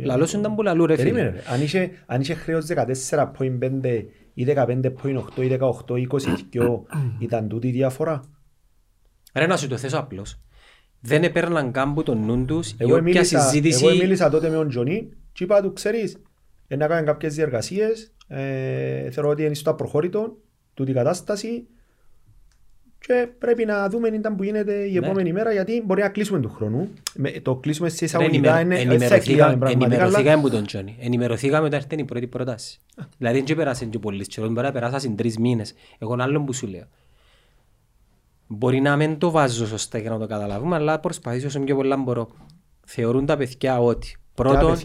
Λαλώσουν τα μπουλαλού ρε φίλοι. Αν είχε χρέος δεκατέσσερα κόμμα πέντε ή δεκαπέντε κόμμα οκτώ ή δεκαοκτώ, είκοσι, ήταν τούτη η διαφορά. Ρε να σου το θέσω απλώς. Δεν έπαιρναν κάμπου τον νου τους ή όποια συζήτηση... Εγώ μίλησα τότε με τον Τζονί και είπα του, ξέρεις, να κάνουν κάποιες διεργασίες, θεωρώ ότι είναι στο απροχώρητο, τούτη κατάσταση, και πρέπει να δούμε ήταν που γίνεται η επόμενη μέρα, γιατί μπορεί να κλείσουμε του χρόνου. Το κλείσουμε σε εισαγωγικά είναι... Ενημερωθήκαμε από τον Τζόνι. Ενημερωθήκαμε όταν έρθει η πρώτη πρόταση. Δηλαδή δεν περάσαν και πολλοί, περάσαν τρεις μήνες. Εγώ άλλον που σου λέω. Μπορεί να μην το βάζω σωστά για να το καταλάβουμε, αλλά προσπαθήσω όσο πιο πολλά μπορώ. Θεωρούν τα παιδιά ότι πρώτον...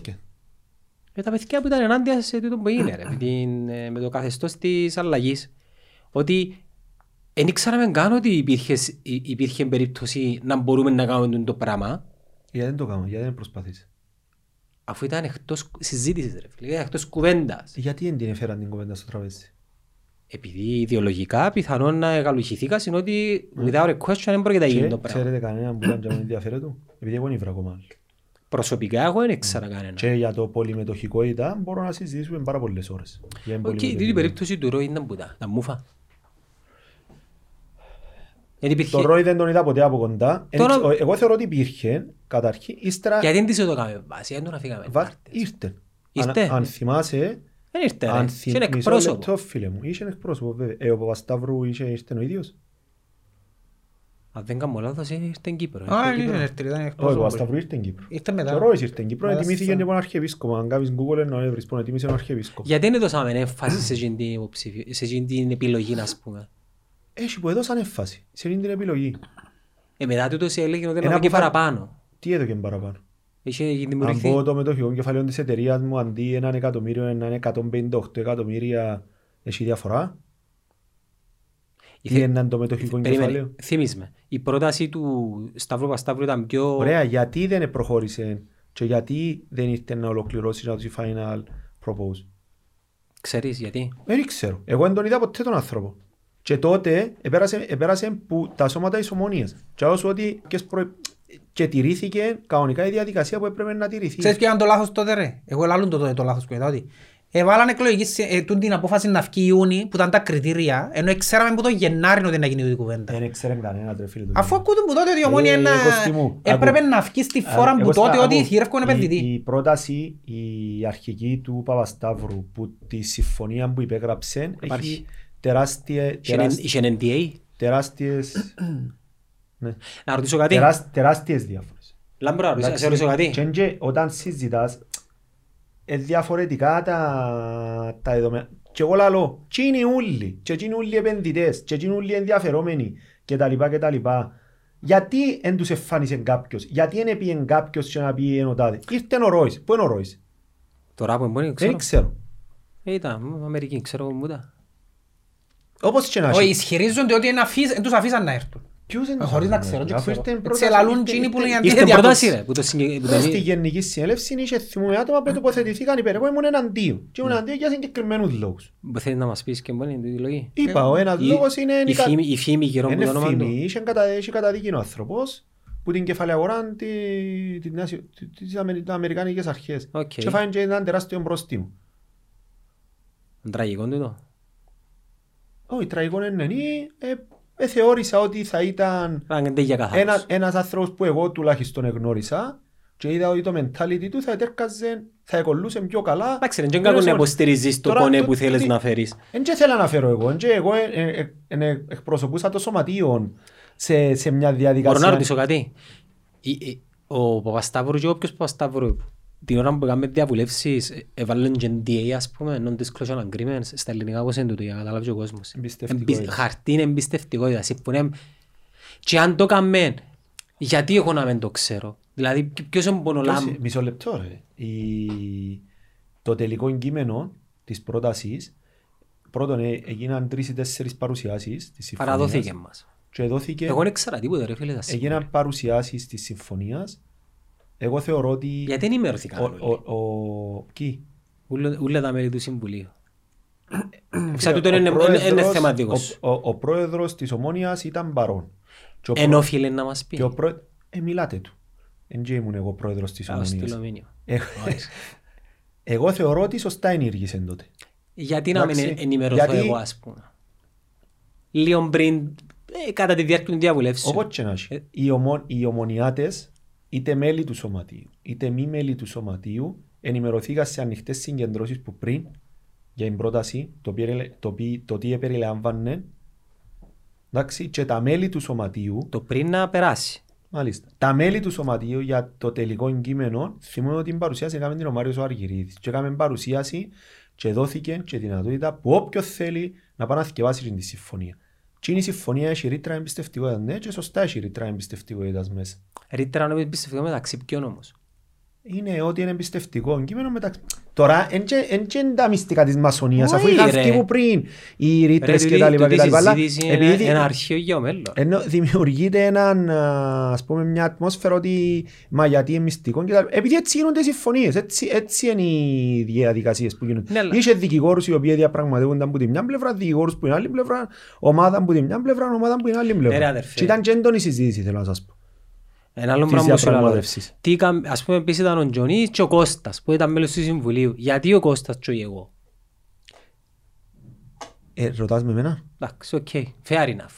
Και τα παιδιά που ήταν ενάντια σε τούτο που είναι, ρε, την, ε, με το καθεστώς της αλλαγής, ότι δεν ήξεραμε καν ότι υπήρχε, υπήρχε περίπτωση να μπορούμε να κάνουμε το πράγμα. Γιατί δεν το κάνουμε, γιατί δεν προσπαθείς. Αφού ήταν εκτός συζήτησης, ρε, ήταν εκτός κουβέντας. Γιατί δεν την έφεραν την κουβέντα στο τραπέζι. Επειδή ιδεολογικά πιθανόν να εγκαλουχηθήκα, είναι ότι without a question δεν πρόκειται να γίνει το πράγμα. Ξέρετε κανέναν που ήταν ενδιαφέρον του, επειδή εγώ νύβρα ακόμα. Προσωπικά εγώ δεν ήξερα κανένα. Και για το πολυμετοχικότητα μπορώ να συζητήσουμε πάρα πολλές ώρες. Οκ, την περίπτωση του Ροή ήταν που τα μούφα. Το Ροή δεν τον είδα ποτέ από κοντά. Εγώ θεωρώ ότι υπήρχε καταρχήν. Γιατί δεν το κάνουμε βάση, δεν τον αφήκαμε. Ήρθε. Αν θυμάσαι... Δεν ήρθε, είσαι εκπρόσωπο. Είσαι εκπρόσωπο βέβαια. Ε, ο Παπασταύρου ήρθε ο ίδιος. Αν δεν κάνω λάθος, ήρθε εν Κύπρο. Α, ήρθε εν Κύπρο. Ήρθε μετά. Και ο Ροής ήρθε εν Κύπρο, ετοιμήθηκε από έναν αρχιεπίσκοπο. Αν κάνεις Google, να έβρεις πόνο, ετοιμήθηκε έναν αρχιεπίσκοπο. Γιατί δεν δώσαμε έμφαση σε εκείνη την επιλογή, ας πούμε. Έχει που έδωσαν έμφαση σε εκείνη την επιλογή. Ε, μετά τούτος έλεγε ότι έδωκε παραπάνω. Τι έδωκε παραπάνω. Αν πω το μετοχικό κεφαλαίο της εταιρείας μου, αντί έναν εκατομμύριο, έναν εκατόν πενήντα οκτώ εκατομμύρια, έχει διαφορά. Ήταν το μετοχικό κεφάλαιο. Θυμίσμε, η πρόταση του Σταύρου Πασταύρου ήταν πιο... Ωραία, γιατί δεν προχώρησε και γιατί δεν ήρθε να ολοκληρώσει το final propose. Ξέρεις γιατί. Δεν ξέρω. Εγώ δεν τον είδα ποτέ τον άνθρωπο. Και τότε επέρασε που τα σώματα της Ομόνοιας. Και όσο ότι και, σπρο... και τηρήθηκε κανονικά η διαδικασία που έπρεπε να τηρηθεί. Ξέρεις ποιο ήταν το λάθος τότε ρε. Εγώ λάλλον το τότε το λάθος που είδα ότι... Εβάλαν εκλογική ε, την απόφαση να βγει Ιούνι που ήταν τα κριτήρια, ενώ ξέραμε που το Γενάρη ότι να γίνει η κουβέντα. Δεν ξέραμε κανένα τρεφίλιο. Αφού ακούτε που τότε ότι η Ομόνοια ε, έπρεπε να βγει στη φόρα ε, που τότε ότι θηρεύκουν επενδυτή. Η, η πρόταση, η αρχική του Παπασταύρου που τη συμφωνία που υπέγραψε έχει τεράστιες... Είχε εν ντι έι. Τεράστιες... Να ρωτήσω κάτι. Τεράστιες διάφορες. Λάμπρο, να σε ρωτήσω κάτι. Όταν συζητάς διαφορετικά τα δεδομένα. Και εγώ λαλώ, και είναι όλοι, και είναι όλοι επενδυτές, και είναι όλοι ενδιαφερόμενοι κτλ. Γιατί δεν τους εμφάνισε κάποιος, γιατί δεν πήγε κάποιος και να πει εν ο τάδε. Ήρθε ο Ροής, πού είναι ο Ροής. Τώρα που εμπόνει, ξέρω. Δεν ξέρω. Ήταν, Αμερική, ξέρω που ήταν. Όπως και να έχει. Ισχυρίζονται ότι δεν τους αφήσαν να έρθουν. Ποιος είναι χωρίς να ξέρω, σε λαλούν τσίνοι που λένε αντίθετια. Στη γενική συνέλευση είχε θυμούμε άτομα που τοποθετηθήκαν υπέρ. Εγώ ήμουν εναντίον και ήμουν εναντίον για συγκεκριμένους λόγους. Θέλεις να μας πεις και μόνο είναι τη λόγη. Είπα, ο ένας λόγος είναι... Η φήμη γύρω από το όνομα του. Είναι φήμη, είχε καταδίκει ο άνθρωπος που την κεφαλαιαγορά τις αμερικανικές αρχές και φάνε και έναν τεράστιο πρόστιμο. Τραγικό τούτο. Όχι, τραγικό είναι. Ε, θεώρησα ότι θα ήταν ένα, ένας άνθρωπος που εγώ τουλάχιστον εγνώρισα και είδα ότι το mentality του θα ετέρκαζε, θα εκολούσε πιο καλά. Εντάξει, δεν κάνω να υποστηρίζεις το πονέ που θέλεις να φέρεις. Δεν θέλω να φέρω εγώ, εγώ εκπροσωπούσα το σωματείο σε μια διαδικασία. Μπορώ να ρωτήσω κάτι. Ο Παπασταύρου και όποιος Παπασταύρου την ώρα που κάνουμε διαβουλεύσεις έβαλαν και εν ντι έι, ας πούμε, non-disclosure agreements, στα ελληνικά πώς είναι τούτο, για να καταλάβει ο κόσμος. Χαρτί είναι εμπιστευτικότητα. Και αν το κάνουμε, γιατί εγώ να μην το ξέρω. Δηλαδή, ποιος είναι πονολάμ. Μισό λεπτό, ρε. Η... Το τελικό κείμενο της πρότασης, πρώτον έγιναν τρεις ή τέσσερις παρουσιάσεις της συμφωνίας. Παραδόθηκε μας. Δόθηκε... Εγώ δεν ξέρα τίποτα, ρε φίλε, τα σύμφωνα. Έγιναν παρουσιάσεις της συμφωνίας. Εγώ θεωρώ ότι... Γιατί δεν ενημερωθήκαν όλοι. Κι. Ούλα τα μέλη του Συμβουλίου. Εξαρτήτων είναι θέμα δικός. Ο πρόεδρος της Ομόνοιας ήταν παρόν. Ενώ φίλε να μας πει. Ε, μιλάτε του. Εν και ήμουν εγώ πρόεδρος της Ομόνοιας. Εγώ θεωρώ ότι σωστά ενήργησε τότε. Γιατί να μην ενημερωθώ εγώ, ας πούμε. Λίγο πριν, κατά τη διάρκεια των διαβουλεύσεων. Όπως και να έχει. Οι ομονιάτες, είτε μέλη του σωματείου, είτε μη μέλη του σωματείου, ενημερωθήκαν σε ανοιχτές συγκεντρώσεις που πριν για την πρόταση, το, το, το τι περιλάμβανε, εντάξει, και τα μέλη του σωματείου. Το πριν να περάσει. Μάλιστα. Τα μέλη του σωματείου για το τελικό κείμενο, θυμούν ότι την παρουσίαση έκαμε την ο Μάριος Αργυρίδης. Και έκαμε παρουσίαση και δόθηκε και δυνατότητα που όποιος θέλει να πάει να θυκευάσει τη συμφωνία. Και είναι η συμφωνία έχει ρήτρα εμπιστευτικότητας, ναι, και σωστά έχει ρήτρα εμπιστευτικότητας μέσα. Ρήτρα εμπιστευτικό μεταξύ ποιον όμως. Είναι ότι είναι εμπιστευτικό κείμενο μεταξύ. Τώρα, δεν είναι τα μυστικά της μασονίας, αφού είχαν σκύβου πριν οι ρήτρες και τα λοιπά. Επειδή ένα αρχείο για ο μέλλον. Δημιουργείται έναν, ας πούμε, μια ατμόσφαιρα ότι μα γιατί είναι μυστικό και τα λοιπά. Επειδή έτσι γίνονται οι συμφωνίες, έτσι είναι οι διαδικασίες που γίνονται. Είχε δικηγόρους οι οποίοι διαπραγματεύονταν από τη μια πλευρά, δικηγόρους που είναι άλλη πλευρά, ομάδα που είναι μια πλευρά, ομάδα που είναι άλλη πλευρά. Και ήταν και έντονη συζήτηση, θέλω να σας πω. Ένα άλλο πράγμα που σου έλεγα. Ας πούμε επίσης ήταν ο Τζονής και ο Κώστας που ήταν μέλος του Συμβουλίου. Γιατί ο Κώστας και εγώ. Ε, ρωτάς με εμένα. Εντάξει, οκ. Okay. Fair enough.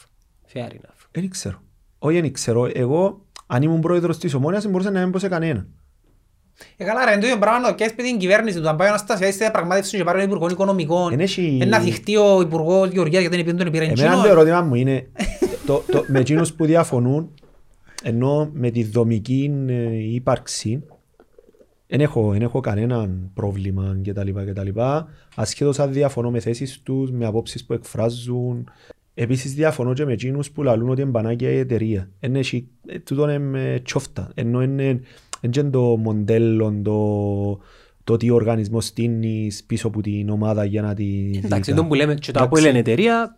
Fair enough. Δεν ξέρω. Όχι, δεν ξέρω. Εγώ, αν ήμουν πρόεδρος της Ομόνοιας, δεν μπορούσα να μην πω σε κανένα. Ε, καλά ρε, εντός πράγματος και έσπαιδε την κυβέρνηση του. Αν πάει ο Αναστασιάδης, θα διαπραγματεύσουν και πάρουν υπουργών οικονομικών. Ένα θυχτεί ο υπουργός Γεωργίας γιατί δεν πήρε τον εμένα το ερώτημα μου είναι με εκείνους που διαφωνούν. Ενώ με τη δομική ύπαρξη δεν έχω, έχω κανένα πρόβλημα κτλ. Ασχέτως αν διαφωνώ με θέσεις τους, με απόψεις που εκφράζουν. Επίσης διαφωνώ και με εκείνους που λαλούν ότι εμπανάκια η εταιρεία. Τούτον είναι τσόφτα. Ενώ είναι το μοντέλο, το, το τι οργανισμό στείνεις πίσω από την ομάδα για να τη... Εντάξει, τον που λέμε και το ΑΠΟΕΛ είναι εταιρεία.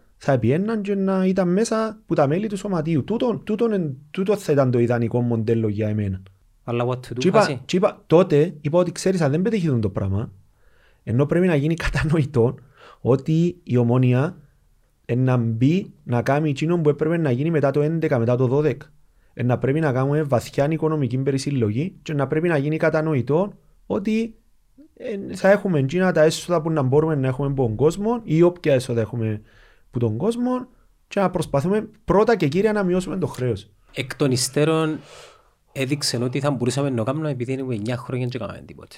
θα πιέναν και να ήταν μέσα που τα μέλη του σωματείου. Τούτο θα ήταν το ιδανικό μοντέλο για εμένα. Αλλά what to do, είπα, είπα, τότε είπα ότι ξέρεις αν δεν πετύχει το πράγμα, ενώ πρέπει να γίνει κατανοητό ότι η Ομόνοια να μπει να κάνει εκείνο που έπρεπε να γίνει μετά το έντεκα, μετά το δώδεκα. Να πρέπει να κάνουμε βαθιά οικονομική περισυλλογή και να πρέπει να γίνει κατανοητό ότι θα έχουμε εκείνα τα έσοδα που να μπορούμε να έχουμε από τον κόσμο ή όποια έσοδα έχουμε που τον κόσμο και να προσπαθούμε πρώτα και κύρια να μειώσουμε το χρέος. Εκ των υστέρων έδειξαν ότι θα μπορούσαμε να κάνουμε επειδή είναι εννιά χρόνια και κάναμε τίποτε.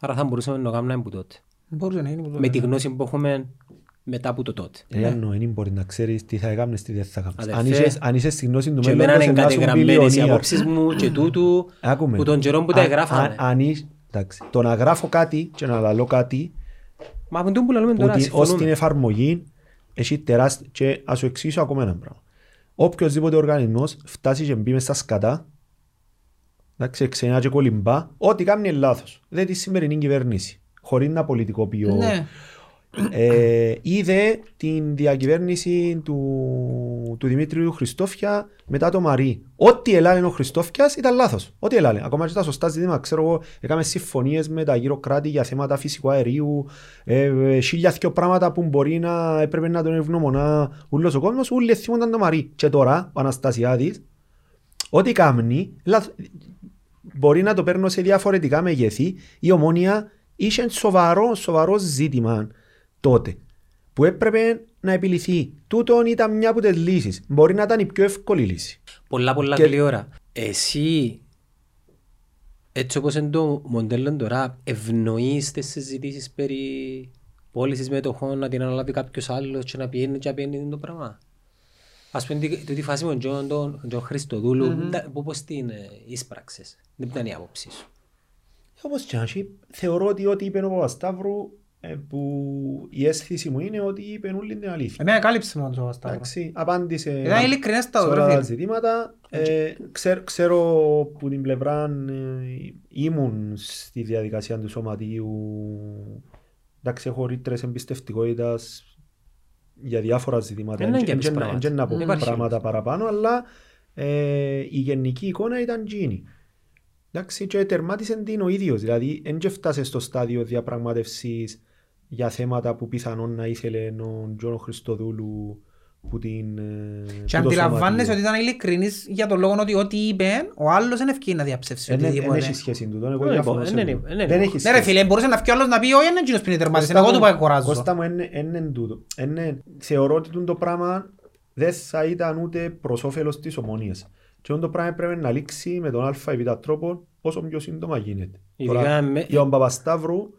Άρα θα μπορούσαμε να κάνουμε από τότε. Μπορούσε να είναι από τότε. Με τη γνώση που έχουμε μετά από το τότε. Εάν δεν μπορεί να ξέρεις τι θα έκανες, τι δεν θα έκανες. Αν είσαι στη γνώση του μέλλοντος, ενάσουν πιλιονία. Και εμένα είναι κατεγραμμένες οι απόψεις μου και τούτου που τον καιρό που τα εγγράφανε. Το να γράφω κάτι και να λαλώ κάτι ως την εφαρμογή. Έχει τεράστιο και ας σου εξηγήσω ακόμα ένα πράγμα. Οποιοςδήποτε οργανισμός φτάσει και μπει μες στα σκατά, εντάξει, ξενά και κολυμπά, ό,τι κάνει λάθος. Δεν τη σημερινή κυβέρνηση, χωρίς να πολιτικοποιώ. Ναι. Ε, είδε την διακυβέρνηση του, του Δημήτριου Χριστόφια μετά το Μαρί. Ό,τι έλανε ο Χριστόφιας ήταν λάθος. Ό,τι έλανε. Ακόμα και τα σωστά ζητήματα. Ξέρω εγώ, έκαμε συμφωνίες με τα γύρω κράτη για θέματα φυσικού αερίου, χίλια δυο πράγματα που μπορεί να έπρεπε να τον ευγνωμονά ούλος ο κόσμος. Ούλοι θυμούνταν το Μαρί. Και τώρα ο Αναστασιάδης, ό,τι κάνει, μπορεί να το παίρνω σε διαφορετικά μεγέθη. Η Ομόνοια είχε σοβαρό, σοβαρό ζήτημα τότε που έπρεπε να επιληθεί. Τούτον ήταν μια από τις λύσεις. Μπορεί να ήταν η πιο εύκολη λύση. Πολλά πολλά και... καλή ώρα. Εσύ, έτσι όπως είναι το μοντέλο τώρα, ευνοείς τις συζητήσεις περί πώλησης μετοχών να την αναλάβει κάποιος άλλος και να πιένει και να πιένει το πράγμα. Ας πούμε, τη φάση με τον Ιω Χριστοδούλου, πώς την εισπράξες, δεν ήταν η άποψή σου? Όπως και αν θεωρώ ότι ό,τι είπε ο Παπασταύρου, που η αίσθηση μου είναι ότι είπε όλη την αλήθεια. Εμένα κάλυψε μόνο ο Παπασταύρου. Απάντησε σε όλα τα ζητήματα. Ξέρω που την πλευρά ήμουν στη διαδικασία του σωματείου, εντάξει, έχω ρήτρες εμπιστευτικότητας για διάφορα ζητήματα, δεν να πω πράγματα παραπάνω, αλλά ε, η γενική εικόνα ήταν γίνει. Εντάξει, και τερμάτισε την ο ίδιος, δηλαδή δεν φτάσε στο στάδιο διαπραγματεύσεις για θέματα που πιθανόν να ήθελε ο Ιω Χριστοδούλου που την... Και αντιλαμβάνεσαι ότι ήταν ειλικρινής για τον λόγο ότι ό,τι είπε ο άλλος δεν ευκεί να διαψεύσει. Δεν έχει σχέση του, τον εγώ διαφωνώ σε μου. Ναι ρε φίλε, μπορούσε να ευκεί ο άλλος να πει «Όχι, είναι εκείνος που είναι τερμάτης, εγώ του πάει κοράζω». Κώστα μου, είναι τούτο. Θεωρώ ότι το πράγμα δεν θα ήταν ούτε προς όφελος της Ομόνοιας. Και το πράγμα πρέπει να λήξει με τον αλφα επί τα τρόπο όσο πιο σύντομα γίνεται. Για τον Παπασταύρου,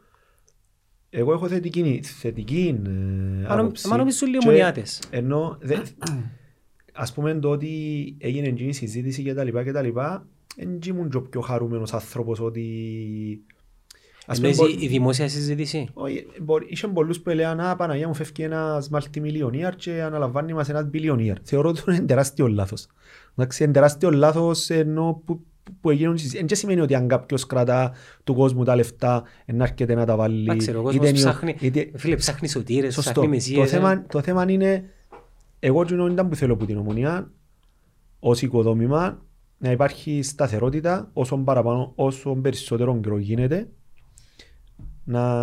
εγώ έχω θετική, θετική ε, άποψη. Μα νομίζω λίγο μονιάτες. Ενώ, δε, ας πούμε το ότι έγινε εκείνη συζήτηση και τα λοιπά και τα λοιπά, δεν ήμουν και ο πιο χαρούμενος άνθρωπος ότι... Εννοείς μπο... η δημόσια συζήτηση? Όχι, είχαν πολλούς που έλεγαν «Α, Παναγία μου φεύγει ένας multi-millionaire και αναλαμβάνει μας ένας billionaire». Θεωρώ ότι είναι τεράστιο λάθος. Εντάξει, είναι τεράστιο λάθος ενώ που... που έγιναν συζήτηση. Εν και σημαίνει ότι αν κάποιος κρατά του κόσμου τα λεφτά να έρχεται να τα βάλει. Άξε, ο κόσμος ψάχνει, είτε... φίλε, ψάχνει σωτήρες, ψάχνει μεσίες. Το, θέμα, το θέμα είναι, εγώ κοινωνίταν που θέλω από την Ομονία, ως οικοδόμημα, να υπάρχει σταθερότητα όσο παραπάνω, όσο περισσότερο καιρό γίνεται, να,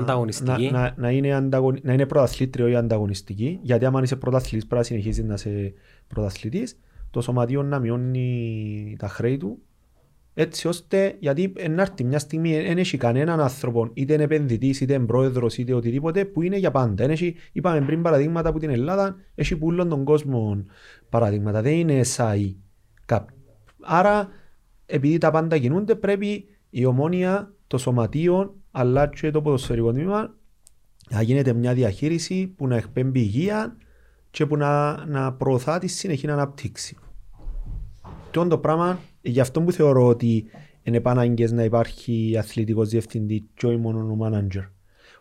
να, να, να είναι, ανταγωνι... είναι πρωταθλήτρια ή ανταγωνιστική, γιατί άμα είσαι πρωταθλής πρέπει να συνεχίσεις να είσαι πρωταθλητής, το σωματείο να μειώνει τα χρέη του, έτσι ώστε, γιατί ενάρτη μια στιγμή δεν έχει κανέναν άνθρωπο, είτε είναι επενδυτής, είτε είναι πρόεδρος, είτε οτιδήποτε, που είναι για πάντα. Έχει, είπαμε πριν παραδείγματα από την Ελλάδα, έχει πουλών των κόσμων παραδείγματα, δεν είναι ες άι. Άρα, επειδή τα πάντα κινούνται, πρέπει η Ομόνοια, το σωματείο, αλλά και το ποδοσφαιρικό τμήμα, να γίνεται μια διαχείριση που να εκπέμπει υγεία και που να, να προωθά τη συνεχή να αναπτύξει. Τον το πράγμα, γι' αυτό που θεωρώ ότι είναι επανάγκες να υπάρχει αθλητικός διευθυντή και όχι μόνο ο μάναντζερ.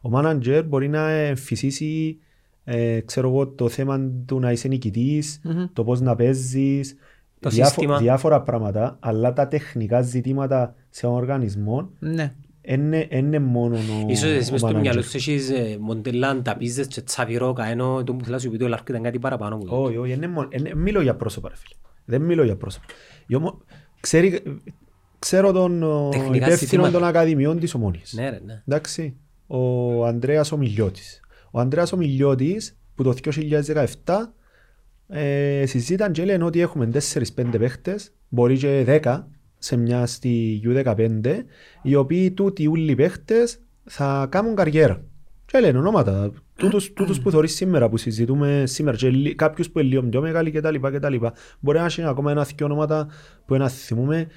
Ο μάναντζερ μπορεί να εμφυσίσει ε, ξέρω εγώ, το θέμα του να είσαι νικητής, mm-hmm. το πώς να παίζεις, διάφο- διάφορα πράγματα, αλλά τα τεχνικά ζητήματα σε έναν οργανισμό, ναι. Είναι μόνο ο μάνατζερ. Ίσως εσύ μες στο μυαλό σου έχεις μοντελάν, ταπίζες και τσαβιρόκα, ενώ το που θέλω να σου πει το Λάρκο ήταν κάτι παραπάνω. Όχι, όχι, μιλώ για πρόσωπα ρε φίλε. Δεν μιλώ για πρόσωπα. Ξέρω τον υπεύθυνο των Ακαδημιών της Ομόνοιας. Ναι ρε, ναι. Εντάξει, ο Ανδρέας Ομιλιώτης. Ο Ανδρέας Ομιλιώτης που το δύο χιλιάδες δεκαεπτά συζήταν και λένε ότι έχουμε τέσσερις πέντε παίχτες, μπορεί και δέκα. Σε μια στη γιου δεκαπέντε, οι οποίοι τούτοι ούλοι παίχτες θα κάνουν καριέρα. Και λένε ονόματα, τούτους, τούτους που θωρείς σήμερα, που συζητούμε σήμερα, και κάποιους που είναι λίγο πιο μεγάλοι κτλ. Μπορεί να είναι ακόμα ένα-δυο ονόματα που να θυμούμε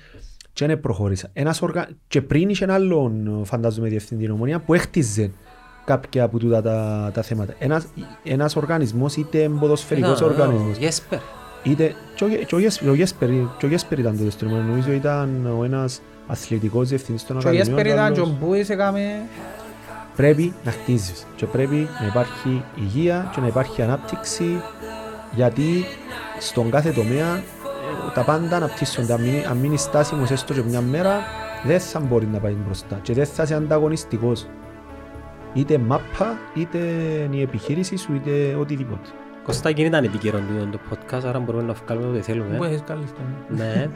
και να προχωρήσα. Ένας οργα... Και πριν είχε ένα άλλον, φαντάζομαι, διευθυντή Ομονία που έχτιζε κάποια από τούτα τα, τα θέματα. Ένας, ένας οργανισμός, είτε ποδοσφαιρικός οργανισμός. Γέσπερ. Είτε, και ο Γέσπερ ήταν το δεστρυμό, νομίζω ήταν ο ένας αθλητικός διευθυντής των Ακαδημιών. Και ο Γέσπερ ήταν και ο Μπούης έκαμε... Πρέπει να χτίζεις και πρέπει να υπάρχει υγεία και να υπάρχει ανάπτυξη, γιατί στον κάθε τομέα τα πάντα αναπτύσσονται. Αν μείνεις στάσιμος έστω και μια μέρα, δεν θα μπορεί να πάει μπροστά και δεν θα είσαι ανταγωνιστικός. Είτε μάπα, είτε η επιχείρηση σου, είτε οτιδήποτε. Κωστά, εκείνη ήταν επικαιρόν το podcast, άρα μπορούμε να βγάλουμε ό,τι θέλουμε. Μπορείς καλύς τον. Ναι.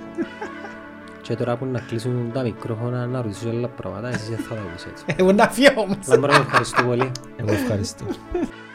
Και τώρα που να κλείσουν τα μικρόφωνα να ρωτήσω άλλα πράγματα, εσείς θα τα ακούσεις έτσι. Εγώ να φύγω όμως. Λάμπρο, ευχαριστώ πολύ. Εγώ ευχαριστώ.